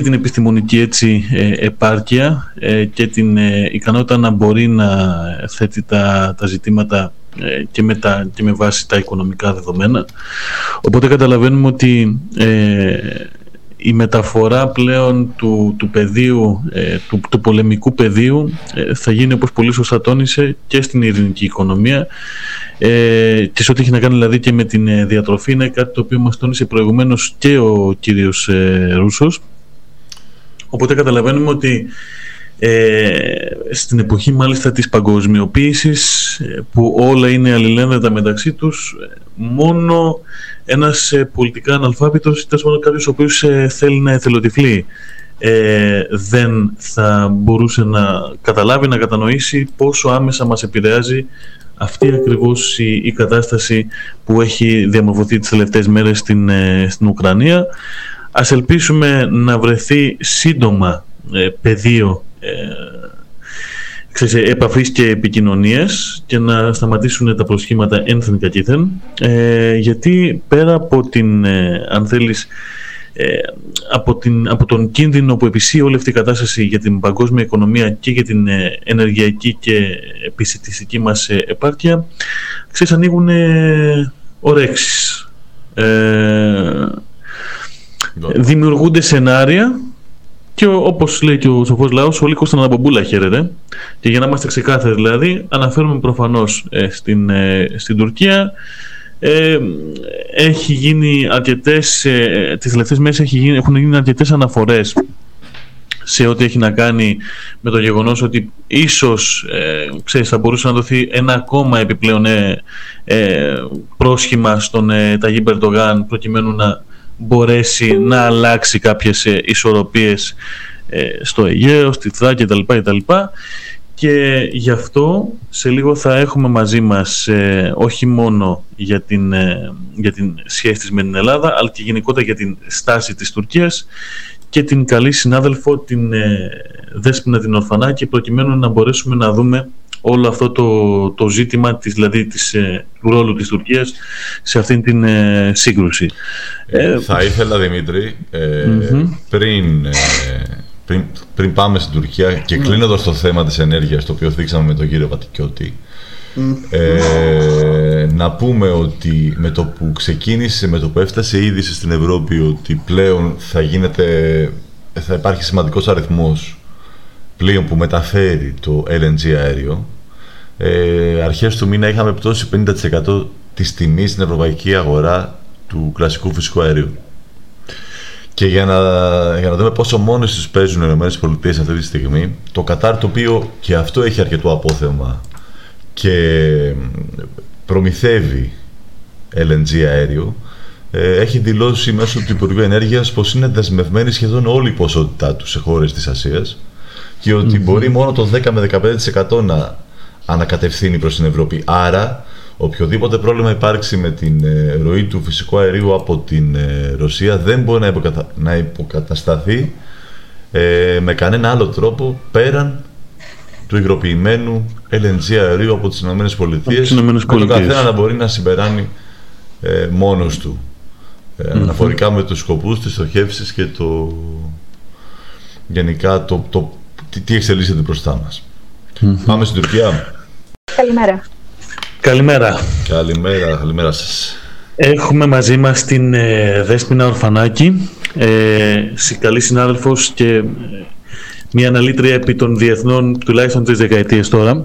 την επιστημονική, έτσι, επάρκεια και την ικανότητα να μπορεί να θέτει τα ζητήματα και με βάση τα οικονομικά δεδομένα. Οπότε καταλαβαίνουμε ότι η μεταφορά πλέον του πεδίου, του πολεμικού πεδίου, θα γίνει, όπως πολύ σωστά τόνισε, και στην ειρηνική οικονομία, και σε ό,τι έχει να κάνει δηλαδή και με την διατροφή. Είναι κάτι το οποίο μας τόνισε προηγουμένως και ο κύριος Ρούσσος. Οπότε καταλαβαίνουμε ότι στην εποχή μάλιστα της παγκοσμιοποίησης, που όλα είναι αλληλένδετα μεταξύ τους, μόνο ένας πολιτικά αναλφάβητος, ή μόνο κάποιος ο οποίος θέλει να εθελοτυφλεί, δεν θα μπορούσε να καταλάβει, να κατανοήσει πόσο άμεσα μας επηρεάζει αυτή ακριβώς η κατάσταση που έχει διαμορφωθεί τις τελευταίες μέρες στην Ουκρανία. Ας ελπίσουμε να βρεθεί σύντομα πεδίο επαφής και επικοινωνίας και να σταματήσουν τα προσχήματα ένθεν κακήθεν, γιατί πέρα από την, αν θέλεις, από τον κίνδυνο που επισύει όλη αυτή η κατάσταση για την παγκόσμια οικονομία και για την ενεργειακή και επισιτιστική μας επάρκεια, ανοίγουν ορέξεις, δημιουργούνται σενάρια. Και όπως λέει και ο σοφός λαός, ο λύκος στον αναμπομπούλα χαίρεται. Και για να είμαστε ξεκάθαροι, δηλαδή, αναφέρουμε προφανώς στην Τουρκία. Έχει γίνει αρκετές, τις τελευταίες μέρες έχουν γίνει αρκετές αναφορές σε ό,τι έχει να κάνει με το γεγονός ότι ίσως θα μπορούσε να δοθεί ένα ακόμα επιπλέον πρόσχημα στον Ταγίπ Ερντογάν, προκειμένου να μπορέσει να αλλάξει κάποιες ισορροπίες στο Αιγαίο, στη Θράκη κτλ. Και γι' αυτό σε λίγο θα έχουμε μαζί μας, όχι μόνο για την σχέση της με την Ελλάδα, αλλά και γενικότερα για την στάση της Τουρκίας, και την καλή συνάδελφο, την Δέσποινα την Ορφανάκη, προκειμένου να μπορέσουμε να δούμε όλο αυτό το ζήτημα του ρόλου της Τουρκίας σε αυτήν την σύγκρουση. Θα ήθελα, Δημήτρη, πριν πάμε στην Τουρκία και κλείνοντας το θέμα της ενέργειας, το οποίο δείξαμε με τον κύριο Βατικιώτη, να πούμε ότι με το που έφτασε η είδηση στην Ευρώπη ότι πλέον θα υπάρχει σημαντικός αριθμός πλοίων που μεταφέρει το LNG αέριο, αρχές του μήνα είχαμε πτώσει 50% της τιμής στην ευρωπαϊκή αγορά του κλασικού φυσικού αερίου. Και για να δούμε πόσο μόνοι τους παίζουν οι Ηνωμένες Πολιτείες αυτή τη στιγμή, το Κατάρ, το οποίο και αυτό έχει αρκετό απόθεμα και προμηθεύει LNG αέριο, έχει δηλώσει μέσω του Υπουργείου Ενέργειας πως είναι δεσμευμένη σχεδόν όλη η ποσότητά του σε χώρες της Ασίας και ότι μπορεί μόνο το 10 με 15% να ανακατευθύνει προς την Ευρώπη. Άρα, οποιοδήποτε πρόβλημα υπάρξει με την ροή του φυσικού αερίου από την Ρωσία δεν μπορεί να υποκατασταθεί με κανένα άλλο τρόπο πέραν του υγροποιημένου LNG αερίου από τις Ηνωμένες Πολιτείες, και το καθένα να μπορεί να συμπεράνει μόνος του αναφορικά με τους σκοπούς, τις στοχεύσεις και το γενικά τι εξελίσσεται μπροστά μας. Πάμε στην Τουρκία. Καλημέρα σας. Έχουμε μαζί μας την Δέσποινα Ορφανάκη, καλή συνάδελφος και μια αναλύτρια επί των διεθνών τουλάχιστον 3 δεκαετίες τώρα,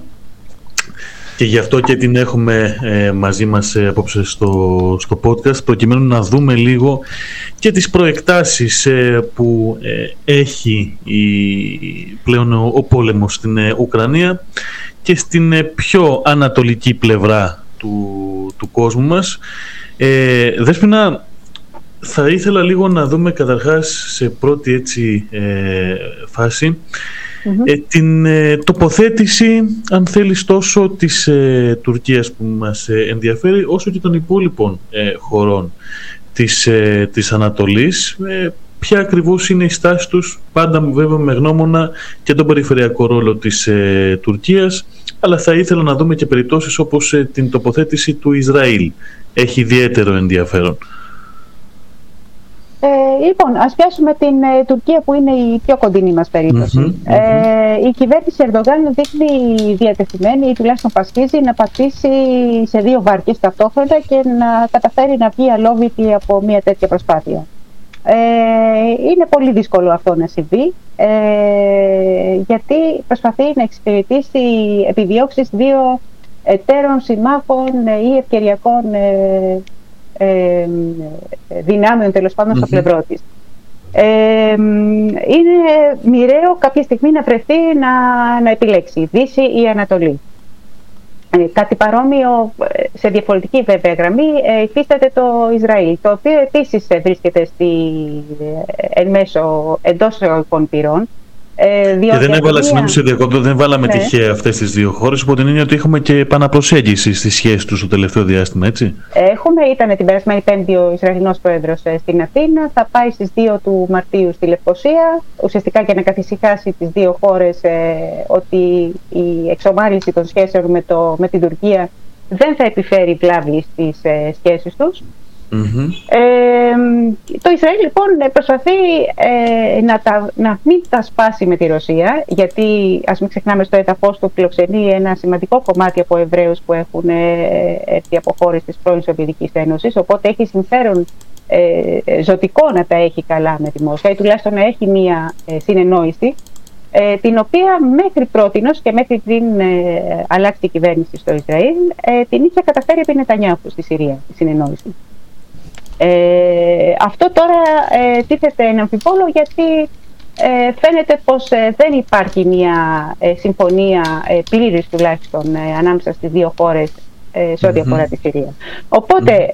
και γι' αυτό και την έχουμε μαζί μας απόψε στο podcast, προκειμένου να δούμε λίγο και τις προεκτάσεις που έχει πλέον ο πόλεμος στην Ουκρανία και στην πιο ανατολική πλευρά του κόσμου μας. Δέσποινα, θα ήθελα λίγο να δούμε καταρχάς σε πρώτη έτσι φάση την τοποθέτηση, αν θέλεις, τόσο της Τουρκίας που μας ενδιαφέρει, όσο και των υπόλοιπων χωρών της Ανατολής. Ποια ακριβώς είναι η στάση τους, πάντα βέβαια με γνώμονα και τον περιφερειακό ρόλο της Τουρκίας, αλλά θα ήθελα να δούμε και περιπτώσεις όπως την τοποθέτηση του Ισραήλ. Έχει ιδιαίτερο ενδιαφέρον. Λοιπόν, ας πιάσουμε την Τουρκία, που είναι η πιο κοντινή μας περίπτωση. Η κυβέρνηση Ερντογάν δείχνει διατεθειμένη, ή τουλάχιστον πασχίζει, να πατήσει σε 2 βάρκες ταυτόχρονα και να καταφέρει να βγει αλόβητη από μια τέτοια προσπάθεια. Είναι πολύ δύσκολο αυτό να συμβεί, γιατί προσπαθεί να εξυπηρετήσει επιδιώξεις 2 εταίρων συμμάχων ή ευκαιριακών δυνάμεων, τέλος πάντων, στο πλευρό της. Είναι μοιραίο κάποια στιγμή να βρεθεί να επιλέξει Δύση ή Ανατολή. Κάτι παρόμοιο, σε διαφορετική βέβαια γραμμή, υφίσταται το Ισραήλ, το οποίο επίσης βρίσκεται εν μέσω εντός εισαγωγικών πυρών. Και δεν έβαλα, δεν βάλαμε τυχαία αυτές τις 2 χώρες, υπό την έννοια ότι έχουμε και επαναπροσέγγιση στις σχέσεις τους στο τελευταίο διάστημα, έτσι. Ήταν την περασμένη Πέμπτη ο Ισραηλινός πρόεδρος στην Αθήνα, θα πάει στις 2 του Μαρτίου στη Λευκορωσία, ουσιαστικά για να καθησυχάσει τις 2 χώρες ότι η εξομάλυνση των σχέσεων με την Τουρκία δεν θα επιφέρει βλάβη στις σχέσεις τους. Το Ισραήλ λοιπόν προσπαθεί να μην τα σπάσει με τη Ρωσία, γιατί ας μην ξεχνάμε, στο έδαφος του φιλοξενεί ένα σημαντικό κομμάτι από Εβραίους που έχουν έρθει από χώρες της πρώην Σοβιετικής Ένωσης, οπότε έχει συμφέρον ζωτικό να τα έχει καλά με τη Μόσχα, ή τουλάχιστον να έχει μία συνεννόηση, την οποία μέχρι πρότινος και μέχρι πριν αλλάξει η κυβέρνηση στο Ισραήλ την είχε καταφέρει επί Νετανιάχου στη Συρία, η συνεννόηση. Αυτό τώρα τίθεται εν αμφιβόλο, γιατί φαίνεται πως δεν υπάρχει μια συμφωνία πλήρης, τουλάχιστον ανάμεσα στις 2 χώρες σε ό,τι αφορά τη Συρία. Οπότε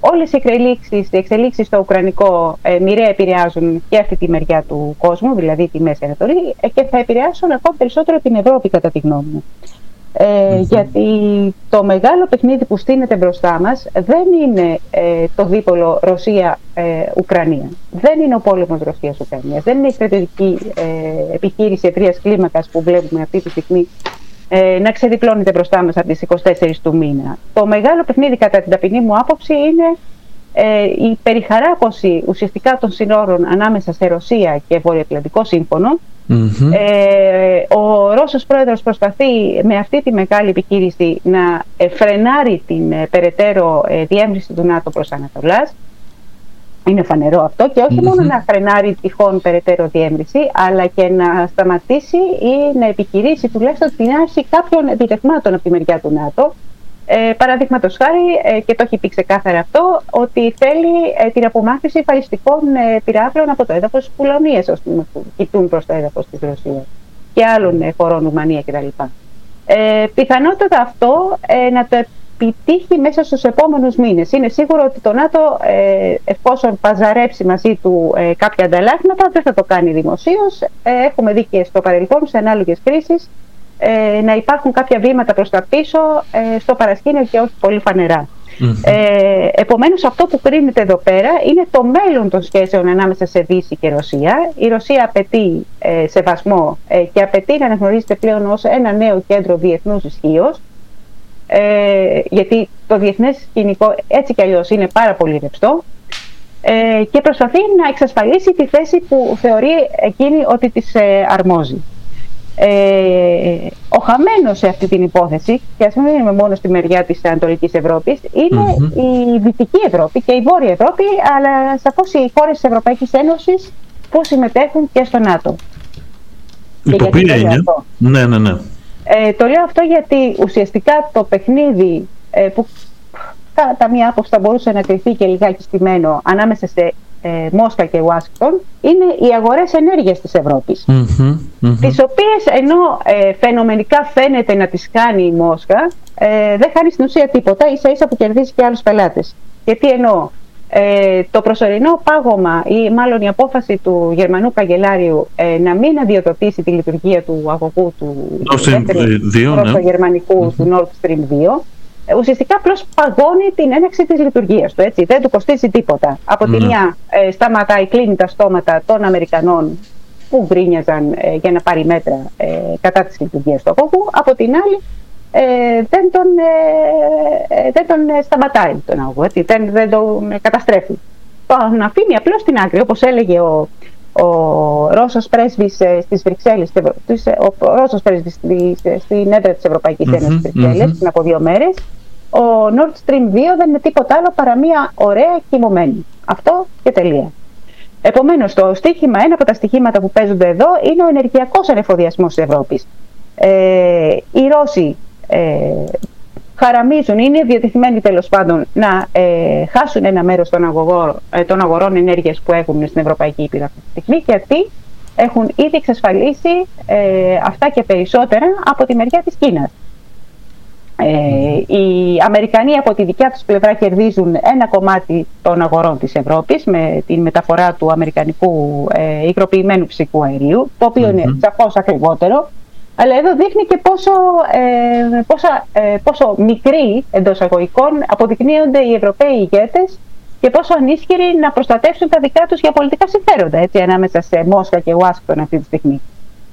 όλες οι εξελίξεις στο Ουκρανικό μοιραία επηρεάζουν και αυτή τη μεριά του κόσμου, δηλαδή τη Μέση Ανατολή, και θα επηρεάσουν ακόμα περισσότερο την Ευρώπη, κατά τη γνώμη μου. Γιατί το μεγάλο παιχνίδι που στείνεται μπροστά μας δεν είναι το δίπολο Ρωσία-Ουκρανία. Δεν είναι ο πόλεμος Ρωσίας-Ουκρανίας. Δεν είναι η στρατηγική επιχείρηση ευρείας κλίμακας που βλέπουμε αυτή τη στιγμή να ξεδιπλώνεται μπροστά μας από τις 24 του μήνα. Το μεγάλο παιχνίδι, κατά την ταπεινή μου άποψη, είναι η περιχαράκωση ουσιαστικά των συνόρων ανάμεσα σε Ρωσία και Βορειοατλαντικό Σύμφωνο. Ο Ρώσος πρόεδρος προσπαθεί με αυτή τη μεγάλη επιχείρηση να φρενάρει την περαιτέρω διεύρυνση του ΝΑΤΟ προς Ανατολάς. Είναι φανερό αυτό, και όχι μόνο να φρενάρει τυχόν περαιτέρω διεύρυνση, αλλά και να σταματήσει ή να επιχειρήσει τουλάχιστον την άρση κάποιων επιτευγμάτων από τη μεριά του ΝΑΤΟ. Παραδείγματος χάρη, και το έχει πει ξεκάθαρα αυτό, ότι θέλει την απομάκρυνση βαλιστικών πυράβλων από το έδαφος της Πολωνίας, που κοιτούν προς το έδαφος της Ρωσίας και άλλων χωρών, Ρουμανία κτλ. Πιθανότατα αυτό να το επιτύχει μέσα στους επόμενους μήνες. Είναι σίγουρο ότι το ΝΑΤΟ, εφόσον παζαρέψει μαζί του κάποια ανταλλάγματα, δεν θα το κάνει δημοσίως. Έχουμε δει και στο παρελθόν σε ανάλογες κρίσεις να υπάρχουν κάποια βήματα προς τα πίσω στο παρασκήνιο και όχι πολύ φανερά. Επομένως, αυτό που κρίνεται εδώ πέρα είναι το μέλλον των σχέσεων ανάμεσα σε Δύση και Ρωσία. Η Ρωσία απαιτεί σεβασμό και απαιτεί να αναγνωρίζεται πλέον ως ένα νέο κέντρο διεθνούς ισχύως, γιατί το διεθνές σκηνικό έτσι κι αλλιώς είναι πάρα πολύ ρευστό, και προσπαθεί να εξασφαλίσει τη θέση που θεωρεί εκείνη ότι της αρμόζει. Ο χαμένος σε αυτή την υπόθεση, και ας μην είμαι μόνο στη μεριά της Ανατολικής Ευρώπης, είναι η Δυτική Ευρώπη και η Βόρεια Ευρώπη, αλλά σαφώς οι χώρες της Ευρωπαϊκής Ένωσης που συμμετέχουν και στο ΝΑΤΟ. Ναι. Το λέω αυτό γιατί ουσιαστικά το παιχνίδι που κατά μία άποψη θα μπορούσε να κρυφθεί και λιγάκι στημένο ανάμεσα σε Μόσχα και Ουάσιγκτον είναι οι αγορές ενέργειας της Ευρώπης, τις οποίες ενώ φαινομενικά φαίνεται να τις κάνει η Μόσχα, δεν χάνει στην ουσία τίποτα, ίσα ίσα που κερδίζει και άλλους πελάτες. Γιατί ενώ το προσωρινό πάγωμα ή μάλλον η απόφαση του Γερμανού Καγκελάριου να μην αδειοδοτήσει τη λειτουργία του αγωγού του γερμανικού του Nord Stream 2 ουσιαστικά απλώς παγώνει την έναρξη της λειτουργίας του, έτσι. Δεν του κοστίζει τίποτα. Από τη μια σταματάει, κλείνει τα στόματα των Αμερικανών που βρίνιαζαν για να πάρει μέτρα κατά της λειτουργίας του αγωγού. Από την άλλη δεν τον σταματάει τον αγωγό, δεν τον καταστρέφει. Τον αφήνει απλώς στην άκρη, όπως έλεγε ο Ρώσος πρέσβης στις Βρυξέλλες, ο Ρώσος πρέσβης στην έδρα της Ευρωπαϊκής Ένωσης στις Βρυξέλλες πριν από 2 μέρες, ο Nord Stream 2 δεν είναι τίποτα άλλο παρά μια ωραία κοιμωμένη. Αυτό και τελεία. Επομένως, το στοίχημα, ένα από τα στοιχήματα που παίζονται εδώ είναι ο ενεργειακός ανεφοδιασμός της Ευρώπης. Οι Ρώσοι χαραμίζουν, είναι διατεθειμένοι τέλος πάντων να χάσουν ένα μέρος των αγορών ενέργειας που έχουν στην Ευρωπαϊκή Ήπειρο αυτή τη στιγμή, γιατί έχουν ήδη εξασφαλίσει αυτά και περισσότερα από τη μεριά της Κίνας. Οι Αμερικανοί από τη δικιά τους πλευρά κερδίζουν ένα κομμάτι των αγορών της Ευρώπης με τη μεταφορά του αμερικανικού υγροποιημένου φυσικού αερίου, το οποίο είναι σαφώς ακριβότερο. Αλλά εδώ δείχνει και πόσο μικροί εντός αγωγικών αποδεικνύονται οι Ευρωπαίοι ηγέτες και πόσο ανίσχυροι να προστατεύσουν τα δικά τους για πολιτικά συμφέροντα, έτσι, ανάμεσα σε Μόσχα και Ουάσιγκτον αυτή τη στιγμή.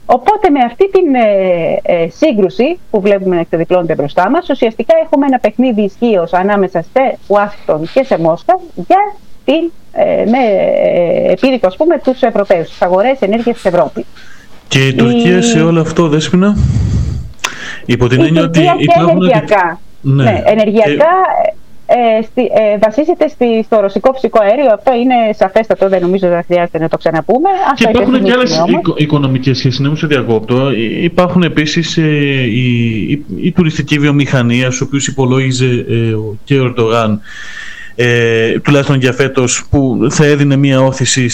Οπότε με αυτή την σύγκρουση που βλέπουμε να εξεδιπλώνεται μπροστά μας, ουσιαστικά έχουμε ένα παιχνίδι ισχύως ανάμεσα σε Ουάσιγκτον και σε Μόσχα για την επίδικο, ας πούμε, τους Ευρωπαίους, τις αγορές ενέργειας της Ευρώπης. Και η Τουρκία σε όλο αυτό, Δέσποινα, υπό την έννοια ότι ενεργειακά. Ναι, ενεργειακά βασίζεται στο ρωσικό φυσικό αέριο. Αυτό είναι σαφέστατο, δεν νομίζω ότι χρειάζεται να το ξαναπούμε. Και υπάρχουν και άλλες οικονομικές σχέσεις, ναι, μου σε διακόπτω. Υπάρχουν επίσης η τουριστική βιομηχανία, στους οποίους υπολόγιζε και ο Ερντογάν, τουλάχιστον για φέτος, που θα έδινε μία όθηση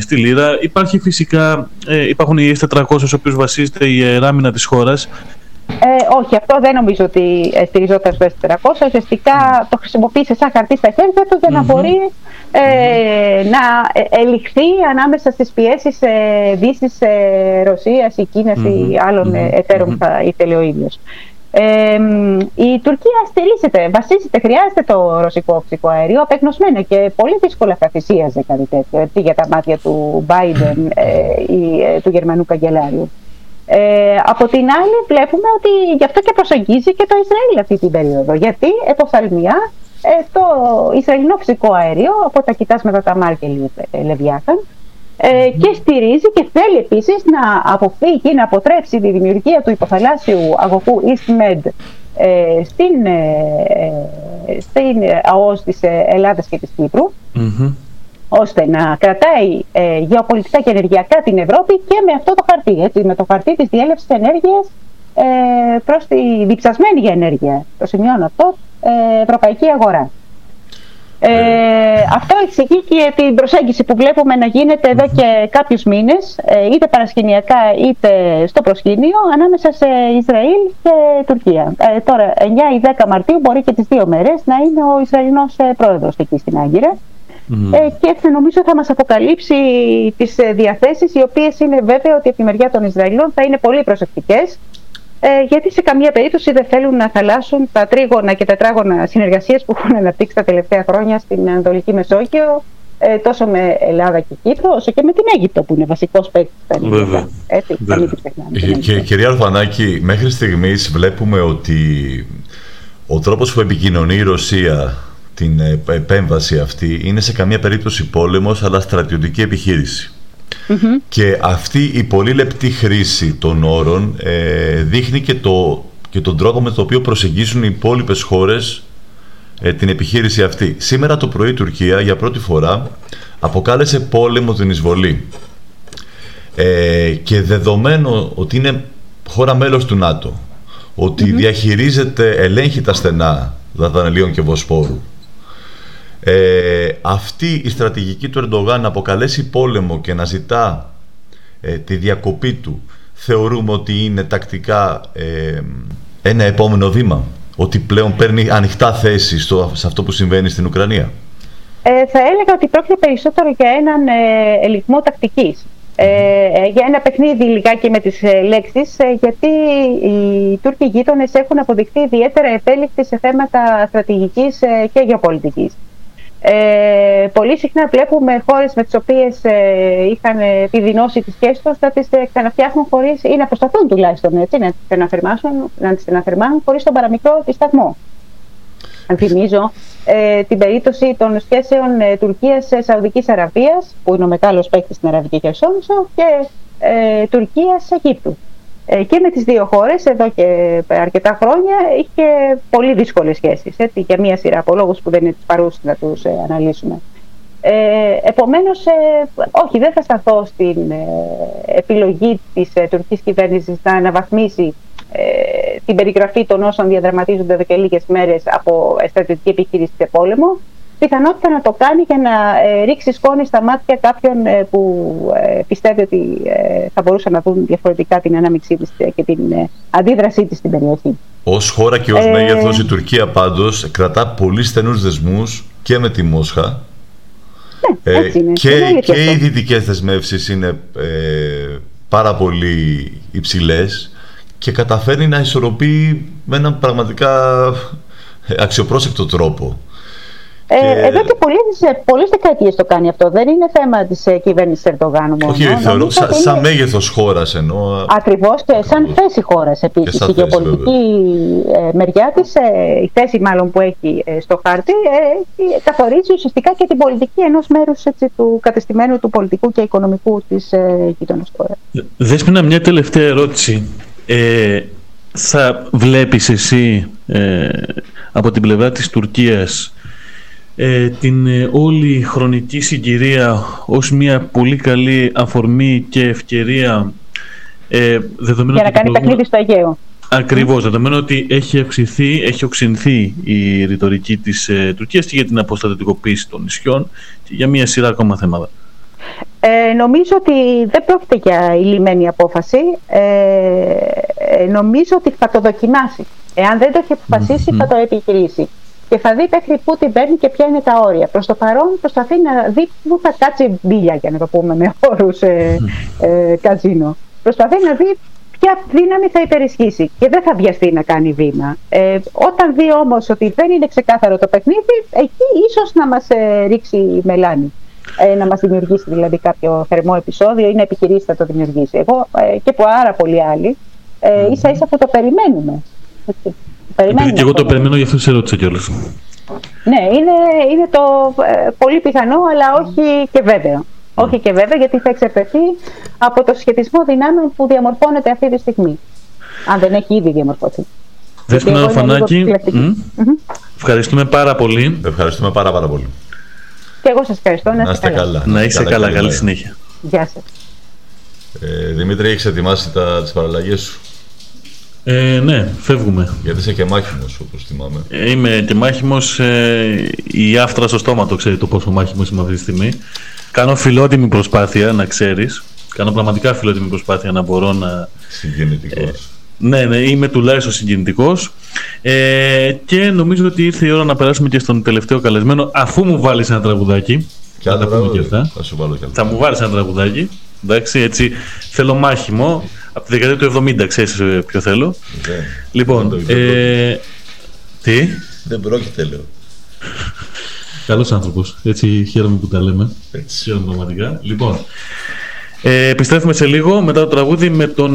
στη λίρα. Υπάρχει φυσικά, υπάρχουν οι S400 στους οποίους βασίζεται η αεράμινα της χώρας. Όχι, αυτό δεν νομίζω ότι στηριζόταν στο S400. Ουσιαστικά το χρησιμοποίησε σαν χαρτί στα χέρια του για να μπορεί να ελιχθεί ανάμεσα στις πιέσεις Δύσης, Ρωσίας ή Κίνας ή άλλων εταίρων που θα ήθελε ο ίδιος. Η Τουρκία βασίζεται, χρειάζεται το ρωσικό φυσικό αέριο απεγνωσμένο και πολύ δύσκολα θα θυσίαζε κάτι τέτοιο, έτσι, για τα μάτια του Biden ή του Γερμανού Καγκελάριου. Από την άλλη βλέπουμε ότι γι' αυτό και προσεγγίζει και το Ισραήλ αυτή την περίοδο, γιατί εποφθαλμία το Ισραηλινό φυσικό αέριο από τα κοιτάσματα τα Ταμάρ και Λεβιάθαν και στηρίζει και θέλει επίσης να αποφύγει, να αποτρέψει τη δημιουργία του υποθαλάσσιου αγωγού EastMed στην ΑΟΣ της Ελλάδας και της Κύπρου, ώστε να κρατάει γεωπολιτικά και ενεργειακά την Ευρώπη και με αυτό το χαρτί, έτσι, με το χαρτί της διέλευσης ενέργειας προς τη διψασμένη για ενέργεια, το σημειώνω αυτό, ευρωπαϊκή αγορά. Αυτό εξηγεί και την προσέγγιση που βλέπουμε να γίνεται εδώ και κάποιους μήνες, είτε παρασκηνιακά είτε στο προσκήνιο, ανάμεσα σε Ισραήλ και Τουρκία. Τώρα, 9 ή 10 Μαρτίου μπορεί και τις δύο μέρες να είναι ο Ισραηλινός πρόεδρος εκεί στην Άγκυρα. Και έτσι νομίζω θα μας αποκαλύψει τις διαθέσεις, οι οποίες είναι βέβαιο ότι από τη μεριά των Ισραηλών θα είναι πολύ προσεκτικές, γιατί σε καμία περίπτωση δεν θέλουν να χαλάσουν τα τρίγωνα και τετράγωνα συνεργασίες που έχουν αναπτύξει τα τελευταία χρόνια στην Ανατολική Μεσόγειο, τόσο με Ελλάδα και Κύπρο, όσο και με την Αίγυπτο, που είναι βασικός παίκτης. Βέβαια. Έτσι, και κυρία Ορφανάκη, μέχρι στιγμής βλέπουμε ότι ο τρόπος που επικοινωνεί η Ρωσία την επέμβαση αυτή είναι σε καμία περίπτωση πόλεμος, αλλά στρατιωτική επιχείρηση. Και αυτή η πολύ λεπτή χρήση των όρων δείχνει και τον τρόπο με τον οποίο προσεγγίζουν οι υπόλοιπες χώρες την επιχείρηση αυτή. Σήμερα το πρωί η Τουρκία για πρώτη φορά αποκάλεσε πόλεμο την εισβολή, και δεδομένο ότι είναι χώρα μέλος του ΝΑΤΟ, ότι διαχειρίζεται, ελέγχει τα στενά Δαρδανελίων και Βοσπόρου, αυτή η στρατηγική του Ερντογάν να αποκαλέσει πόλεμο και να ζητά τη διακοπή του, θεωρούμε ότι είναι τακτικά ένα επόμενο βήμα, ότι πλέον παίρνει ανοιχτά θέση σε αυτό που συμβαίνει στην Ουκρανία? Θα έλεγα ότι πρόκειται περισσότερο για έναν ελιγμό τακτικής, για ένα παιχνίδι λιγάκι με τις λέξεις, γιατί οι Τούρκοι γείτονες έχουν αποδειχθεί ιδιαίτερα επέλικτοι σε θέματα στρατηγικής και γεωπολιτικής. Πολύ συχνά βλέπουμε χώρες με τις οποίες είχαν επιδεινώσει τις σχέσεις τους να τις ξαναφτιάχνουν χωρίς, ή να προσπαθούν τουλάχιστον έτσι, να τις αναθερμάνουν χωρίς τον παραμικρό τη σταθμό. Θυμίζω την περίπτωση των σχέσεων Τουρκίας-Σαουδικής Αραβίας, που είναι ο μεγάλος παίκτης στην Αραβική Χερσόνησο, και Τουρκίας-Αιγύπτου. Και με τις δύο χώρες εδώ και αρκετά χρόνια είχε πολύ δύσκολες σχέσεις, για μία σειρά από λόγους που δεν είναι τις παρούσες να τους αναλύσουμε. Επομένως, όχι, δεν θα σταθώ στην επιλογή της τουρκικής κυβέρνησης να αναβαθμίσει την περιγραφή των όσων διαδραματίζονται εδώ και λίγες μέρες από στρατιωτική επιχείρηση σε πόλεμο. Πιθανότητα να το κάνει για να ρίξει σκόνη στα μάτια κάποιων που πιστεύει ότι θα μπορούσαν να δουν διαφορετικά την ανάμειξή της και την αντίδρασή της στην περιοχή. Ως χώρα και ως μέγεθος η Τουρκία πάντως κρατά πολύ στενούς δεσμούς και με τη Μόσχα. Ναι, έτσι είναι. Και οι δυτικές δεσμεύσεις είναι πάρα πολύ υψηλές και καταφέρνει να ισορροπεί με έναν πραγματικά αξιοπρόσεκτο τρόπο. Εδώ και πολλές δεκαετίες το κάνει αυτό. Δεν είναι θέμα της κυβέρνησης Ερντογάν. Όχι, θεωρώ σαν μέγεθος χώρας εννοώ. Ακριβώς, και σαν θέση χώρας επίσης. Η γεωπολιτική μεριά της, η θέση μάλλον που έχει στο χάρτη, καθορίζει ουσιαστικά και την πολιτική ενός μέρους του κατεστημένου του πολιτικού και οικονομικού της γείτονας χώρας. Δέσποινα, μια τελευταία ερώτηση. Θα βλέπεις εσύ από την πλευρά της Τουρκίας την όλη χρονική συγκυρία ως μια πολύ καλή αφορμή και ευκαιρία για να κάνει παιχνίδι στο Αιγαίο? Ακριβώς, δεδομένου ότι έχει οξυνθεί η ρητορική της Τουρκίας και για την αποστατικοποίηση των νησιών και για μια σειρά ακόμα θέματα. Νομίζω ότι δεν πρόκειται για ηλυμένη απόφαση. Νομίζω ότι θα το δοκιμάσει. Εάν δεν το έχει αποφασίσει θα το επιχειρήσει. Και θα δει μέχρι πού την παίρνει και ποια είναι τα όρια. Προς το παρόν προσπαθεί να δει πού θα κάτσει μπίλια, για να το πούμε με όρους καζίνο. Προσπαθεί να δει ποια δύναμη θα υπερισχύσει και δεν θα βιαστεί να κάνει βήμα. Όταν δει όμως ότι δεν είναι ξεκάθαρο το παιχνίδι, εκεί ίσως να μας ρίξει μελάνη. Να μας δημιουργήσει δηλαδή κάποιο θερμό επεισόδιο ή να επιχειρήσει να το δημιουργήσει. Εγώ και πάρα πολλοί άλλοι, ίσα ίσα που το περιμένουμε. Και εγώ το περιμένω, γι' αυτό σε ερώτησα κιόλας. Ναι, είναι το πολύ πιθανό, αλλά όχι και βέβαιο. Όχι και βέβαιο, γιατί θα εξαρτηθεί από το σχετισμό δυνάμεων που διαμορφώνεται αυτή τη στιγμή. Αν δεν έχει ήδη διαμορφωθεί. Δέσποινα Ορφανάκη, ευχαριστούμε πάρα πολύ. Ευχαριστούμε πάρα πολύ. Και εγώ σας ευχαριστώ. Να είστε καλά. Να είστε καλά. Καλή συνέχεια. Γεια σας. Δημήτρη, έχεις ετοιμάσει τις παραλλαγές σου? Ναι, φεύγουμε. Γιατί είσαι και μάχημος, όπως θυμάμαι. Είμαι και μάχημος. Η άφτρα στο στόμα το ξέρει το πόσο μάχημος είμαι αυτή τη στιγμή. Κάνω φιλότιμη προσπάθεια, να ξέρεις. Κάνω πραγματικά φιλότιμη προσπάθεια να μπορώ να... Συγγενητικός. Ναι, είμαι τουλάχιστον συγκινητικός. Και νομίζω ότι ήρθε η ώρα να περάσουμε και στον τελευταίο καλεσμένο, αφού μου βάλεις ένα τραγουδάκι. Και θα τα πούμε και αυτά. Θα μου βάλεις ένα τραγουδάκι. Εντάξει, έτσι, θέλω μάχημο. Από τη δεκαετία του 70, ξέρεις ποιο θέλω. Okay. Λοιπόν, τι. Δεν πρόκειται, λέω. Καλός άνθρωπος. Έτσι, χαίρομαι που τα λέμε. Έτσι. Χαίρομαι πραγματικά. Λοιπόν, επιστρέφουμε σε λίγο μετά το τραγούδι με τον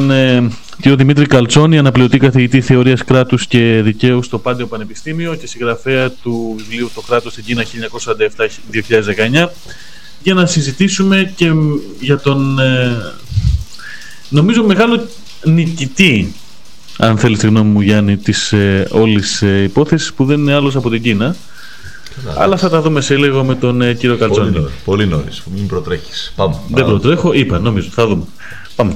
κύριο Δημήτρη Καλτσώνη, αναπληρωτή καθηγητή Θεωρίας Κράτους και Δικαίου στο Πάντεο Πανεπιστήμιο και συγγραφέα του βιβλίου «Το κράτος στην Κίνα 1947-2019», για να συζητήσουμε και για τον, νομίζω, μεγάλο νικητή, αν θέλεις τη γνώμη μου, Γιάννη, της όλης υπόθεσης, που δεν είναι άλλος από την Κίνα. Αλλά θα τα δούμε σε λίγο με τον κύριο Καλτσώνη. Πολύ νωρίς, μην προτρέχεις. Πάμε. Δεν προτρέχω, είπα, νομίζω, θα δούμε. Πάμε.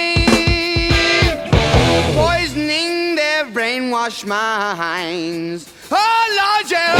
poisoning their brainwashed minds. Oh, Lord, yeah.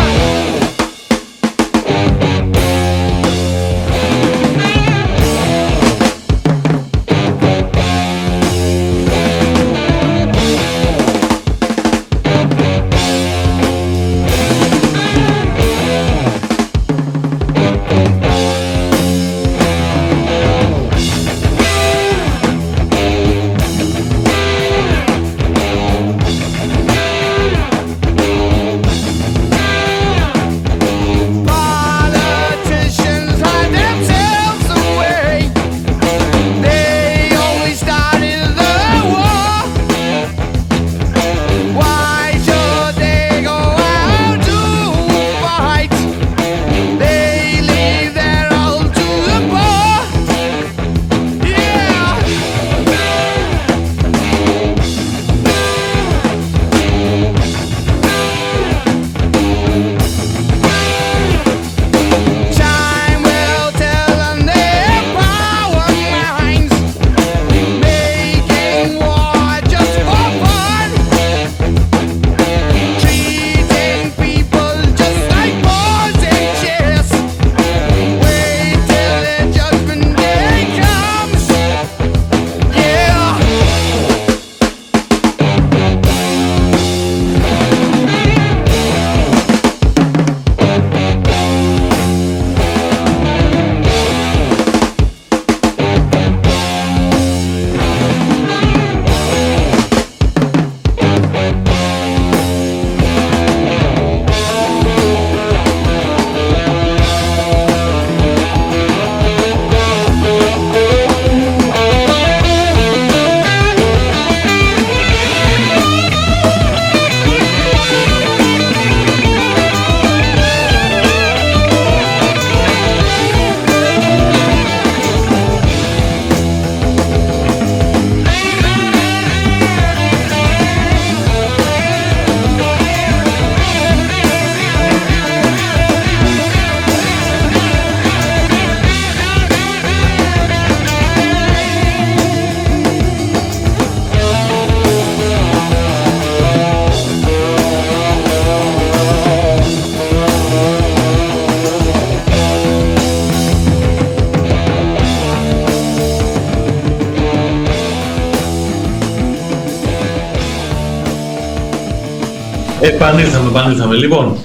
Επανήλθαμε. Λοιπόν,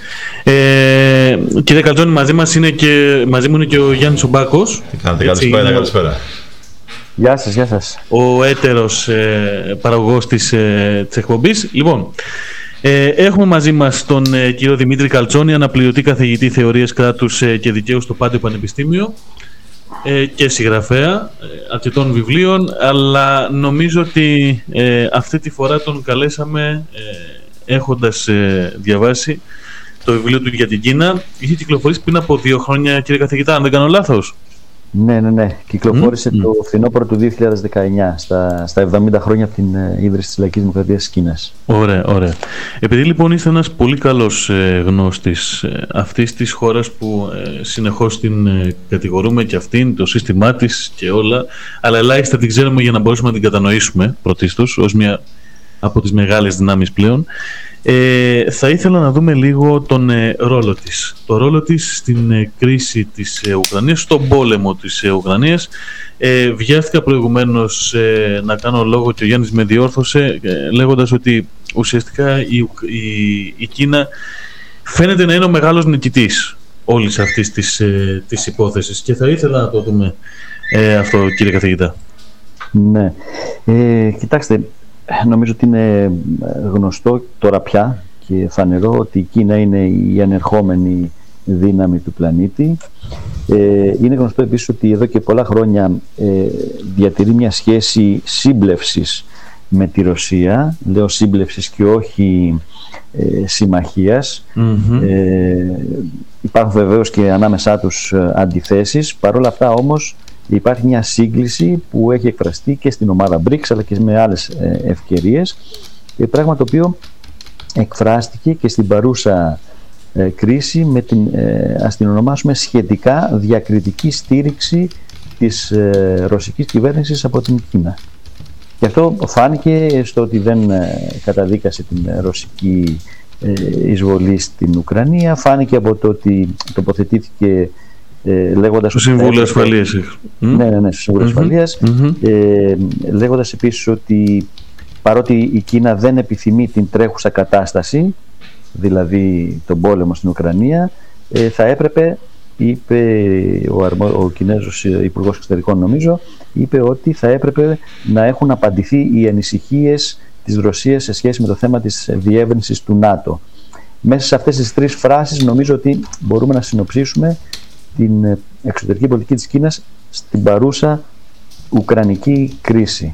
κύριε Καλτσώνη, μαζί μου είναι και ο Γιάννης Μπάκος. Καλησπέρα. Γεια σας. Ο έτερος παραγωγός της εκπομπής. Λοιπόν, έχουμε μαζί μας τον κύριο Δημήτρη Καλτσώνη, αναπληρωτή καθηγητή θεωρίας κράτους και δικαίου στο Πάντιο Πανεπιστήμιο και συγγραφέα αρκετών βιβλίων, αλλά νομίζω ότι αυτή τη φορά τον καλέσαμε έχοντας διαβάσει το βιβλίο του για την Κίνα. Είχε κυκλοφορήσει πριν από 2 χρόνια, κύριε καθηγητά, αν δεν κάνω λάθος. Ναι. Κυκλοφόρησε το φθινόπωρο του 2019, στα 70 χρόνια από την ίδρυση της Λαϊκής Δημοκρατίας της Κίνας. Ωραία. Επειδή λοιπόν είστε ένας πολύ καλός γνώστης αυτής της χώρας που συνεχώς την κατηγορούμε και αυτήν, το σύστημά της και όλα, αλλά ελάχιστα την ξέρουμε για να μπορέσουμε να την κατανοήσουμε πρωτίστως ως μια από τις μεγάλες δυνάμεις πλέον, θα ήθελα να δούμε λίγο τον ρόλο της. Το ρόλο της στην κρίση της Ουκρανίας, στον πόλεμο της Ουκρανίας. Βιάστηκα προηγουμένως να κάνω λόγο και ο Γιάννης με διόρθωσε λέγοντας ότι ουσιαστικά η Κίνα φαίνεται να είναι ο μεγάλος νικητής όλης αυτής της υπόθεσης και θα ήθελα να το δούμε αυτό, κύριε καθηγητά. Ναι, κοιτάξτε, νομίζω ότι είναι γνωστό τώρα πια και φανερό ότι η Κίνα είναι η ανερχόμενη δύναμη του πλανήτη. Είναι γνωστό επίσης ότι εδώ και πολλά χρόνια διατηρεί μια σχέση σύμπλευσης με τη Ρωσία. Λέω σύμπλευσης και όχι συμμαχίας. Υπάρχουν βεβαίως και ανάμεσά τους αντιθέσεις. Παρ' όλα αυτά όμως υπάρχει μια σύγκληση που έχει εκφραστεί και στην ομάδα BRICS αλλά και με άλλες ευκαιρίες, πράγμα το οποίο εκφράστηκε και στην παρούσα κρίση με την, ας την ονομάσουμε, σχετικά διακριτική στήριξη της ρωσικής κυβέρνησης από την Κίνα. Και αυτό φάνηκε στο ότι δεν καταδίκασε την ρωσική εισβολή στην Ουκρανία, φάνηκε από το ότι τοποθετήθηκε στο Συμβούλιο Ασφαλείας. Ναι, στο Συμβούλιο Ασφαλείας. Λέγοντας επίσης ότι παρότι η Κίνα δεν επιθυμεί την τρέχουσα κατάσταση, δηλαδή τον πόλεμο στην Ουκρανία, θα έπρεπε, είπε ο Κινέζος Υπουργός Εξωτερικών, νομίζω, είπε ότι θα έπρεπε να έχουν απαντηθεί οι ανησυχίες της Ρωσίας σε σχέση με το θέμα της διεύρυνσης του ΝΑΤΟ. Μέσα σε αυτές τις 3 φράσεις νομίζω ότι μπορούμε να συνοψίσουμε την εξωτερική πολιτική της Κίνας στην παρούσα ουκρανική κρίση.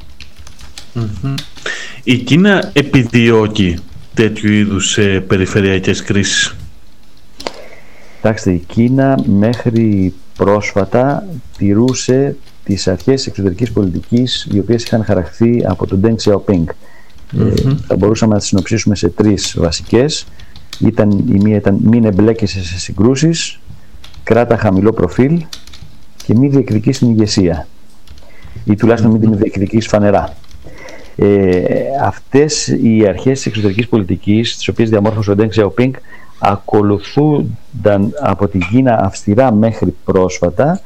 Η Κίνα επιδιώκει τέτοιου είδους περιφερειακές κρίσεις. Κοιτάξτε, η Κίνα μέχρι πρόσφατα τηρούσε τις αρχές της εξωτερικής πολιτικής οι οποίες είχαν χαραχθεί από τον Ντενγκ Σιαοπίνγκ. Θα μπορούσαμε να τις συνοψίσουμε σε 3 βασικές. Η μία ήταν μην εμπλέκεσαι σε συγκρούσεις, κράτα χαμηλό προφίλ και μη διεκδικείς την ηγεσία ή τουλάχιστον μην την διεκδικείς φανερά. Αυτές οι αρχές της εξωτερικής πολιτικής, τις οποίες διαμόρφωσε ο Ντενγκ Σιαοπίνγκ, ακολουθούνταν από την Κίνα αυστηρά μέχρι πρόσφατα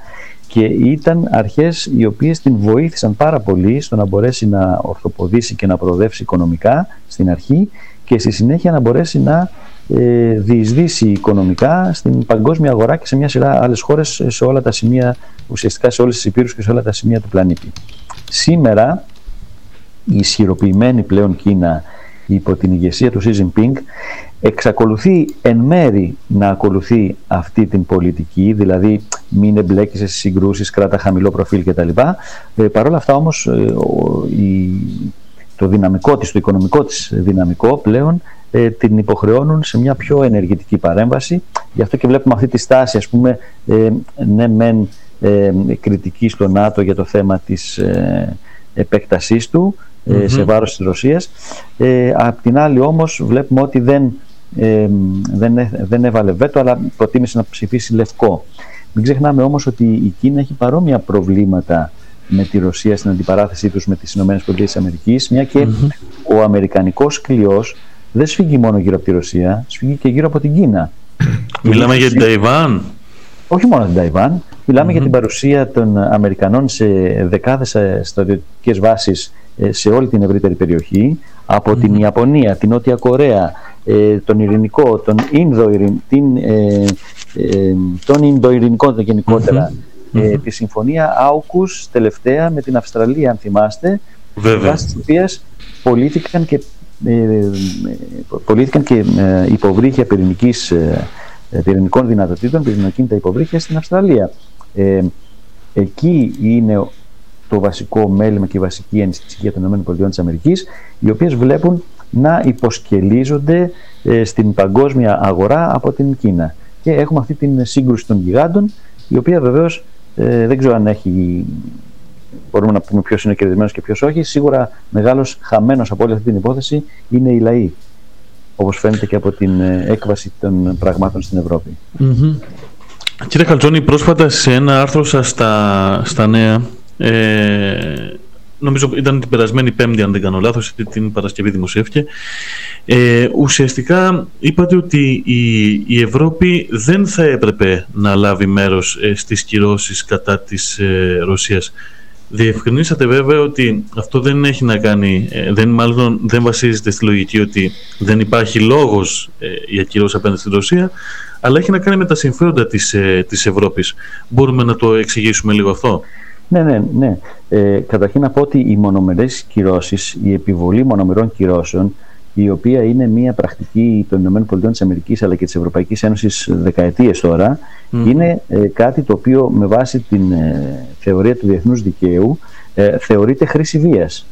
και ήταν αρχές οι οποίες την βοήθησαν πάρα πολύ στο να μπορέσει να ορθοποδήσει και να προοδεύσει οικονομικά στην αρχή και στη συνέχεια να μπορέσει να διεισδύσει οικονομικά στην παγκόσμια αγορά και σε μια σειρά άλλες χώρες, σε όλα τα σημεία, ουσιαστικά σε όλες τις υπήρους και σε όλα τα σημεία του πλανήτη. Σήμερα η ισχυροποιημένη πλέον Κίνα υπό την ηγεσία του Σι Τζινπίνγκ εξακολουθεί εν μέρη να ακολουθεί αυτή την πολιτική, δηλαδή μην εμπλέκεσαι στις συγκρούσεις, κράτα χαμηλό προφίλ κτλ. Παρ' όλα αυτά όμως το δυναμικό της, το οικονομικό της δυναμικό πλέον την υποχρεώνουν σε μια πιο ενεργητική παρέμβαση. Γι' αυτό και βλέπουμε αυτή τη στάση, ας πούμε, ναι μεν κριτική στο ΝΑΤΟ για το θέμα της επέκτασής του σε βάρος της Ρωσίας. Απ' την άλλη όμως βλέπουμε ότι δεν έβαλε βέτο, αλλά προτίμησε να ψηφίσει λευκό. Μην ξεχνάμε όμως ότι η Κίνα έχει παρόμοια προβλήματα με τη Ρωσία στην αντιπαράθεσή τους με τις Ηνωμένες Πολιτείες της Αμερικής, μια και ο αμερικανικός σκλειός δεν σφίγγει μόνο γύρω από τη Ρωσία, σφίγγει και γύρω από την Κίνα. Μιλάμε για την Ταϊβάν. Όχι μόνο την Ταϊβάν. Μιλάμε για την παρουσία των Αμερικανών σε δεκάδες στρατιωτικές βάσεις σε όλη την ευρύτερη περιοχή, από την Ιαπωνία, την Νότια Κορέα, τον ειρηνικό, τον Ινδοειρηνικό γενικότερα, τη συμφωνία Άουκους τελευταία με την Αυστραλία, αν θυμάστε, βάσει της οποίας πωλήθηκαν και υποβρύχια πυρηνικών δυνατοτήτων, πυρηνοκίνητα υποβρύχια στην Αυστραλία. Εκεί είναι το βασικό μέλημα και η βασική ανησυχία των ΗΠΑ, οι οποίες βλέπουν να υποσκελίζονται στην παγκόσμια αγορά από την Κίνα. Και έχουμε αυτή την σύγκρουση των γιγάντων, η οποία βεβαίως δεν ξέρω αν έχει, μπορούμε να πούμε ποιος είναι κερδισμένος και ποιος όχι. Σίγουρα μεγάλος χαμένος από όλη αυτή την υπόθεση είναι η λαή, όπως φαίνεται και από την έκβαση των πραγμάτων στην Ευρώπη. Κύριε Καλτσώνη, πρόσφατα σε ένα άρθρο σας στα Νέα, νομίζω ήταν την περασμένη Πέμπτη, αν δεν κάνω λάθος, την Παρασκευή δημοσιεύτηκε, ουσιαστικά είπατε ότι η Ευρώπη δεν θα έπρεπε να λάβει μέρος στις κυρώσεις κατά της Ρωσίας. Διευκρινίσατε βέβαια ότι αυτό δεν έχει να κάνει, δεν βασίζεται στη λογική ότι δεν υπάρχει λόγος για κυρώσεις απέναντι στη Ρωσία, αλλά έχει να κάνει με τα συμφέροντα της Ευρώπης. Μπορούμε να το εξηγήσουμε λίγο αυτό? Ναι. Καταρχήν να πω ότι οι μονομερές κυρώσεις, η επιβολή μονομερών κυρώσεων, η οποία είναι μια πρακτική των ΗΠΑ αλλά και της Ευρωπαϊκής Ένωσης δεκαετίες τώρα, είναι κάτι το οποίο με βάση την θεωρία του διεθνούς δικαίου θεωρείται χρήση βίας.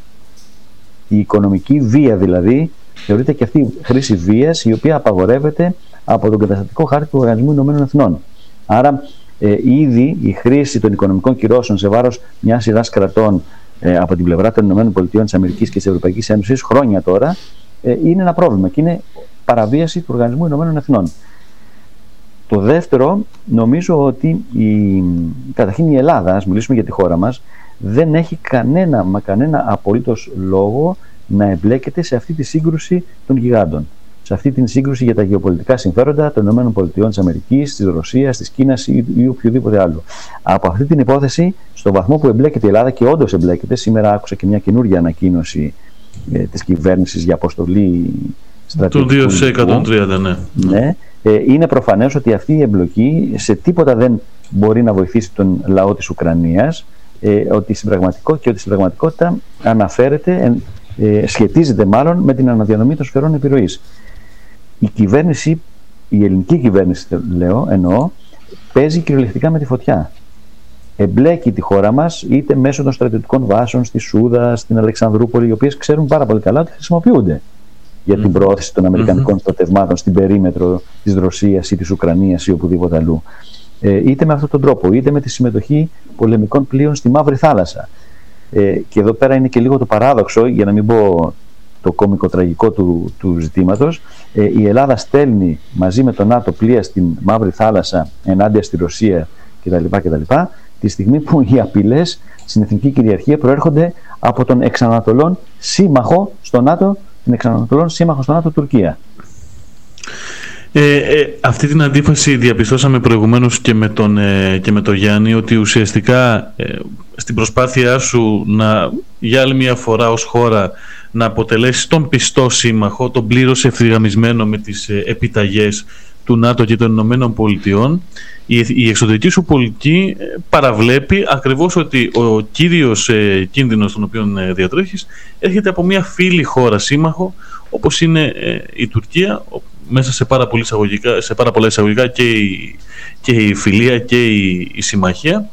Η οικονομική βία δηλαδή θεωρείται και αυτή χρήση βίας, η οποία απαγορεύεται από τον καταστατικό χάρτη του Οργανισμού Ηνωμένων Εθνών. Άρα ήδη η χρήση των οικονομικών κυρώσεων σε βάρος μιας σειράς κρατών από την πλευρά των ΗΠΑ και της Ευρωπαϊκής Ένωσης χρόνια τώρα είναι ένα πρόβλημα και είναι παραβίαση του Οργανισμού Ηνωμένων Εθνών. Το δεύτερο, νομίζω ότι καταρχήν η Ελλάδα, ας μιλήσουμε για τη χώρα μας, δεν έχει κανένα απολύτως λόγο να εμπλέκεται σε αυτή τη σύγκρουση των γιγάντων. Σε αυτή την σύγκρουση για τα γεωπολιτικά συμφέροντα των ΗΠΑ, της Ρωσίας, της Κίνας ή οποιοδήποτε άλλο. Από αυτή την υπόθεση, στο βαθμό που εμπλέκεται η Ελλάδα, και όντως εμπλέκεται, σήμερα άκουσα και μια καινούργια ανακοίνωση της κυβέρνησης για αποστολή στρατιωτικού. Του 2-130, ναι. Είναι προφανές ότι αυτή η εμπλοκή σε τίποτα δεν μπορεί να βοηθήσει τον λαό της Ουκρανίας, ότι στην πραγματικότητα αναφέρεται, σχετίζεται μάλλον με την αναδιανομή των σφαιρών επιρροής. Η κυβέρνηση, η ελληνική κυβέρνηση εννοώ, παίζει κυριολεκτικά με τη φωτιά. Εμπλέκει τη χώρα μας είτε μέσω των στρατιωτικών βάσεων στη Σούδα, στην Αλεξανδρούπολη, οι οποίες ξέρουν πάρα πολύ καλά ότι χρησιμοποιούνται για την προώθηση των αμερικανικών στρατευμάτων στην περίμετρο της Ρωσίας ή της Ουκρανίας ή οπουδήποτε αλλού. Είτε με αυτόν τον τρόπο, είτε με τη συμμετοχή πολεμικών πλοίων στη Μαύρη Θάλασσα. Και εδώ πέρα είναι και λίγο το παράδοξο, για να μην πω το κομικοτραγικό του ζητήματος. Η Ελλάδα στέλνει μαζί με τον ΝΑΤΟ πλοία στην Μαύρη Θάλασσα ενάντια στη Ρωσία κτλ. Τη στιγμή που οι απειλές στην εθνική κυριαρχία προέρχονται από τον εξανατολών σύμμαχο στο ΝΑΤΟ, Τουρκία. Αυτή την αντίφαση διαπιστώσαμε προηγουμένως και με τον Γιάννη, ότι ουσιαστικά στην προσπάθειά σου για άλλη μια φορά ως χώρα να αποτελέσει τον πιστό σύμμαχο, τον πλήρως ευθυγραμμισμένο με τις επιταγές του ΝΑΤΟ και των Ηνωμένων Πολιτειών, η εξωτερική σου πολιτική παραβλέπει ακριβώς ότι ο κύριος κίνδυνος τον οποίο διατρέχεις έρχεται από μια φίλη χώρα σύμμαχο, όπως είναι η Τουρκία, μέσα σε πάρα πολλά εισαγωγικά και η φιλία και η συμμαχία.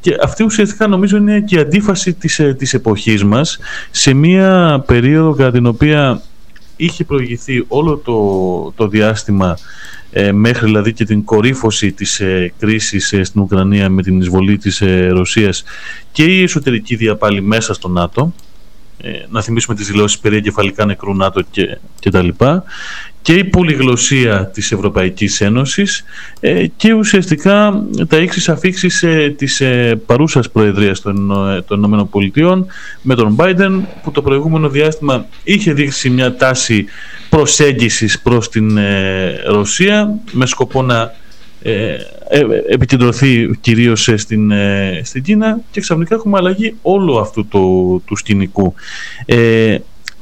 Και αυτή ουσιαστικά νομίζω είναι και η αντίφαση της εποχής μας, σε μια περίοδο κατά την οποία είχε προηγηθεί όλο το διάστημα μέχρι δηλαδή και την κορύφωση της κρίσης στην Ουκρανία με την εισβολή της Ρωσίας και η εσωτερική διαπάλη μέσα στο ΝΑΤΟ. Να θυμίσουμε τις δηλώσεις περί εγκεφαλικά νεκρού ΝΑΤΟ και τα λοιπά, και η πολυγλωσία της Ευρωπαϊκής Ένωσης και ουσιαστικά τα ίξις αφίξεις της παρούσας προεδρίας των ΗΠΑ με τον Biden, που το προηγούμενο διάστημα είχε δείξει μια τάση προσέγγισης προς την Ρωσία με σκοπό να επικεντρωθεί κυρίως στην Κίνα, και ξαφνικά έχουμε αλλαγή όλου αυτού του σκηνικού.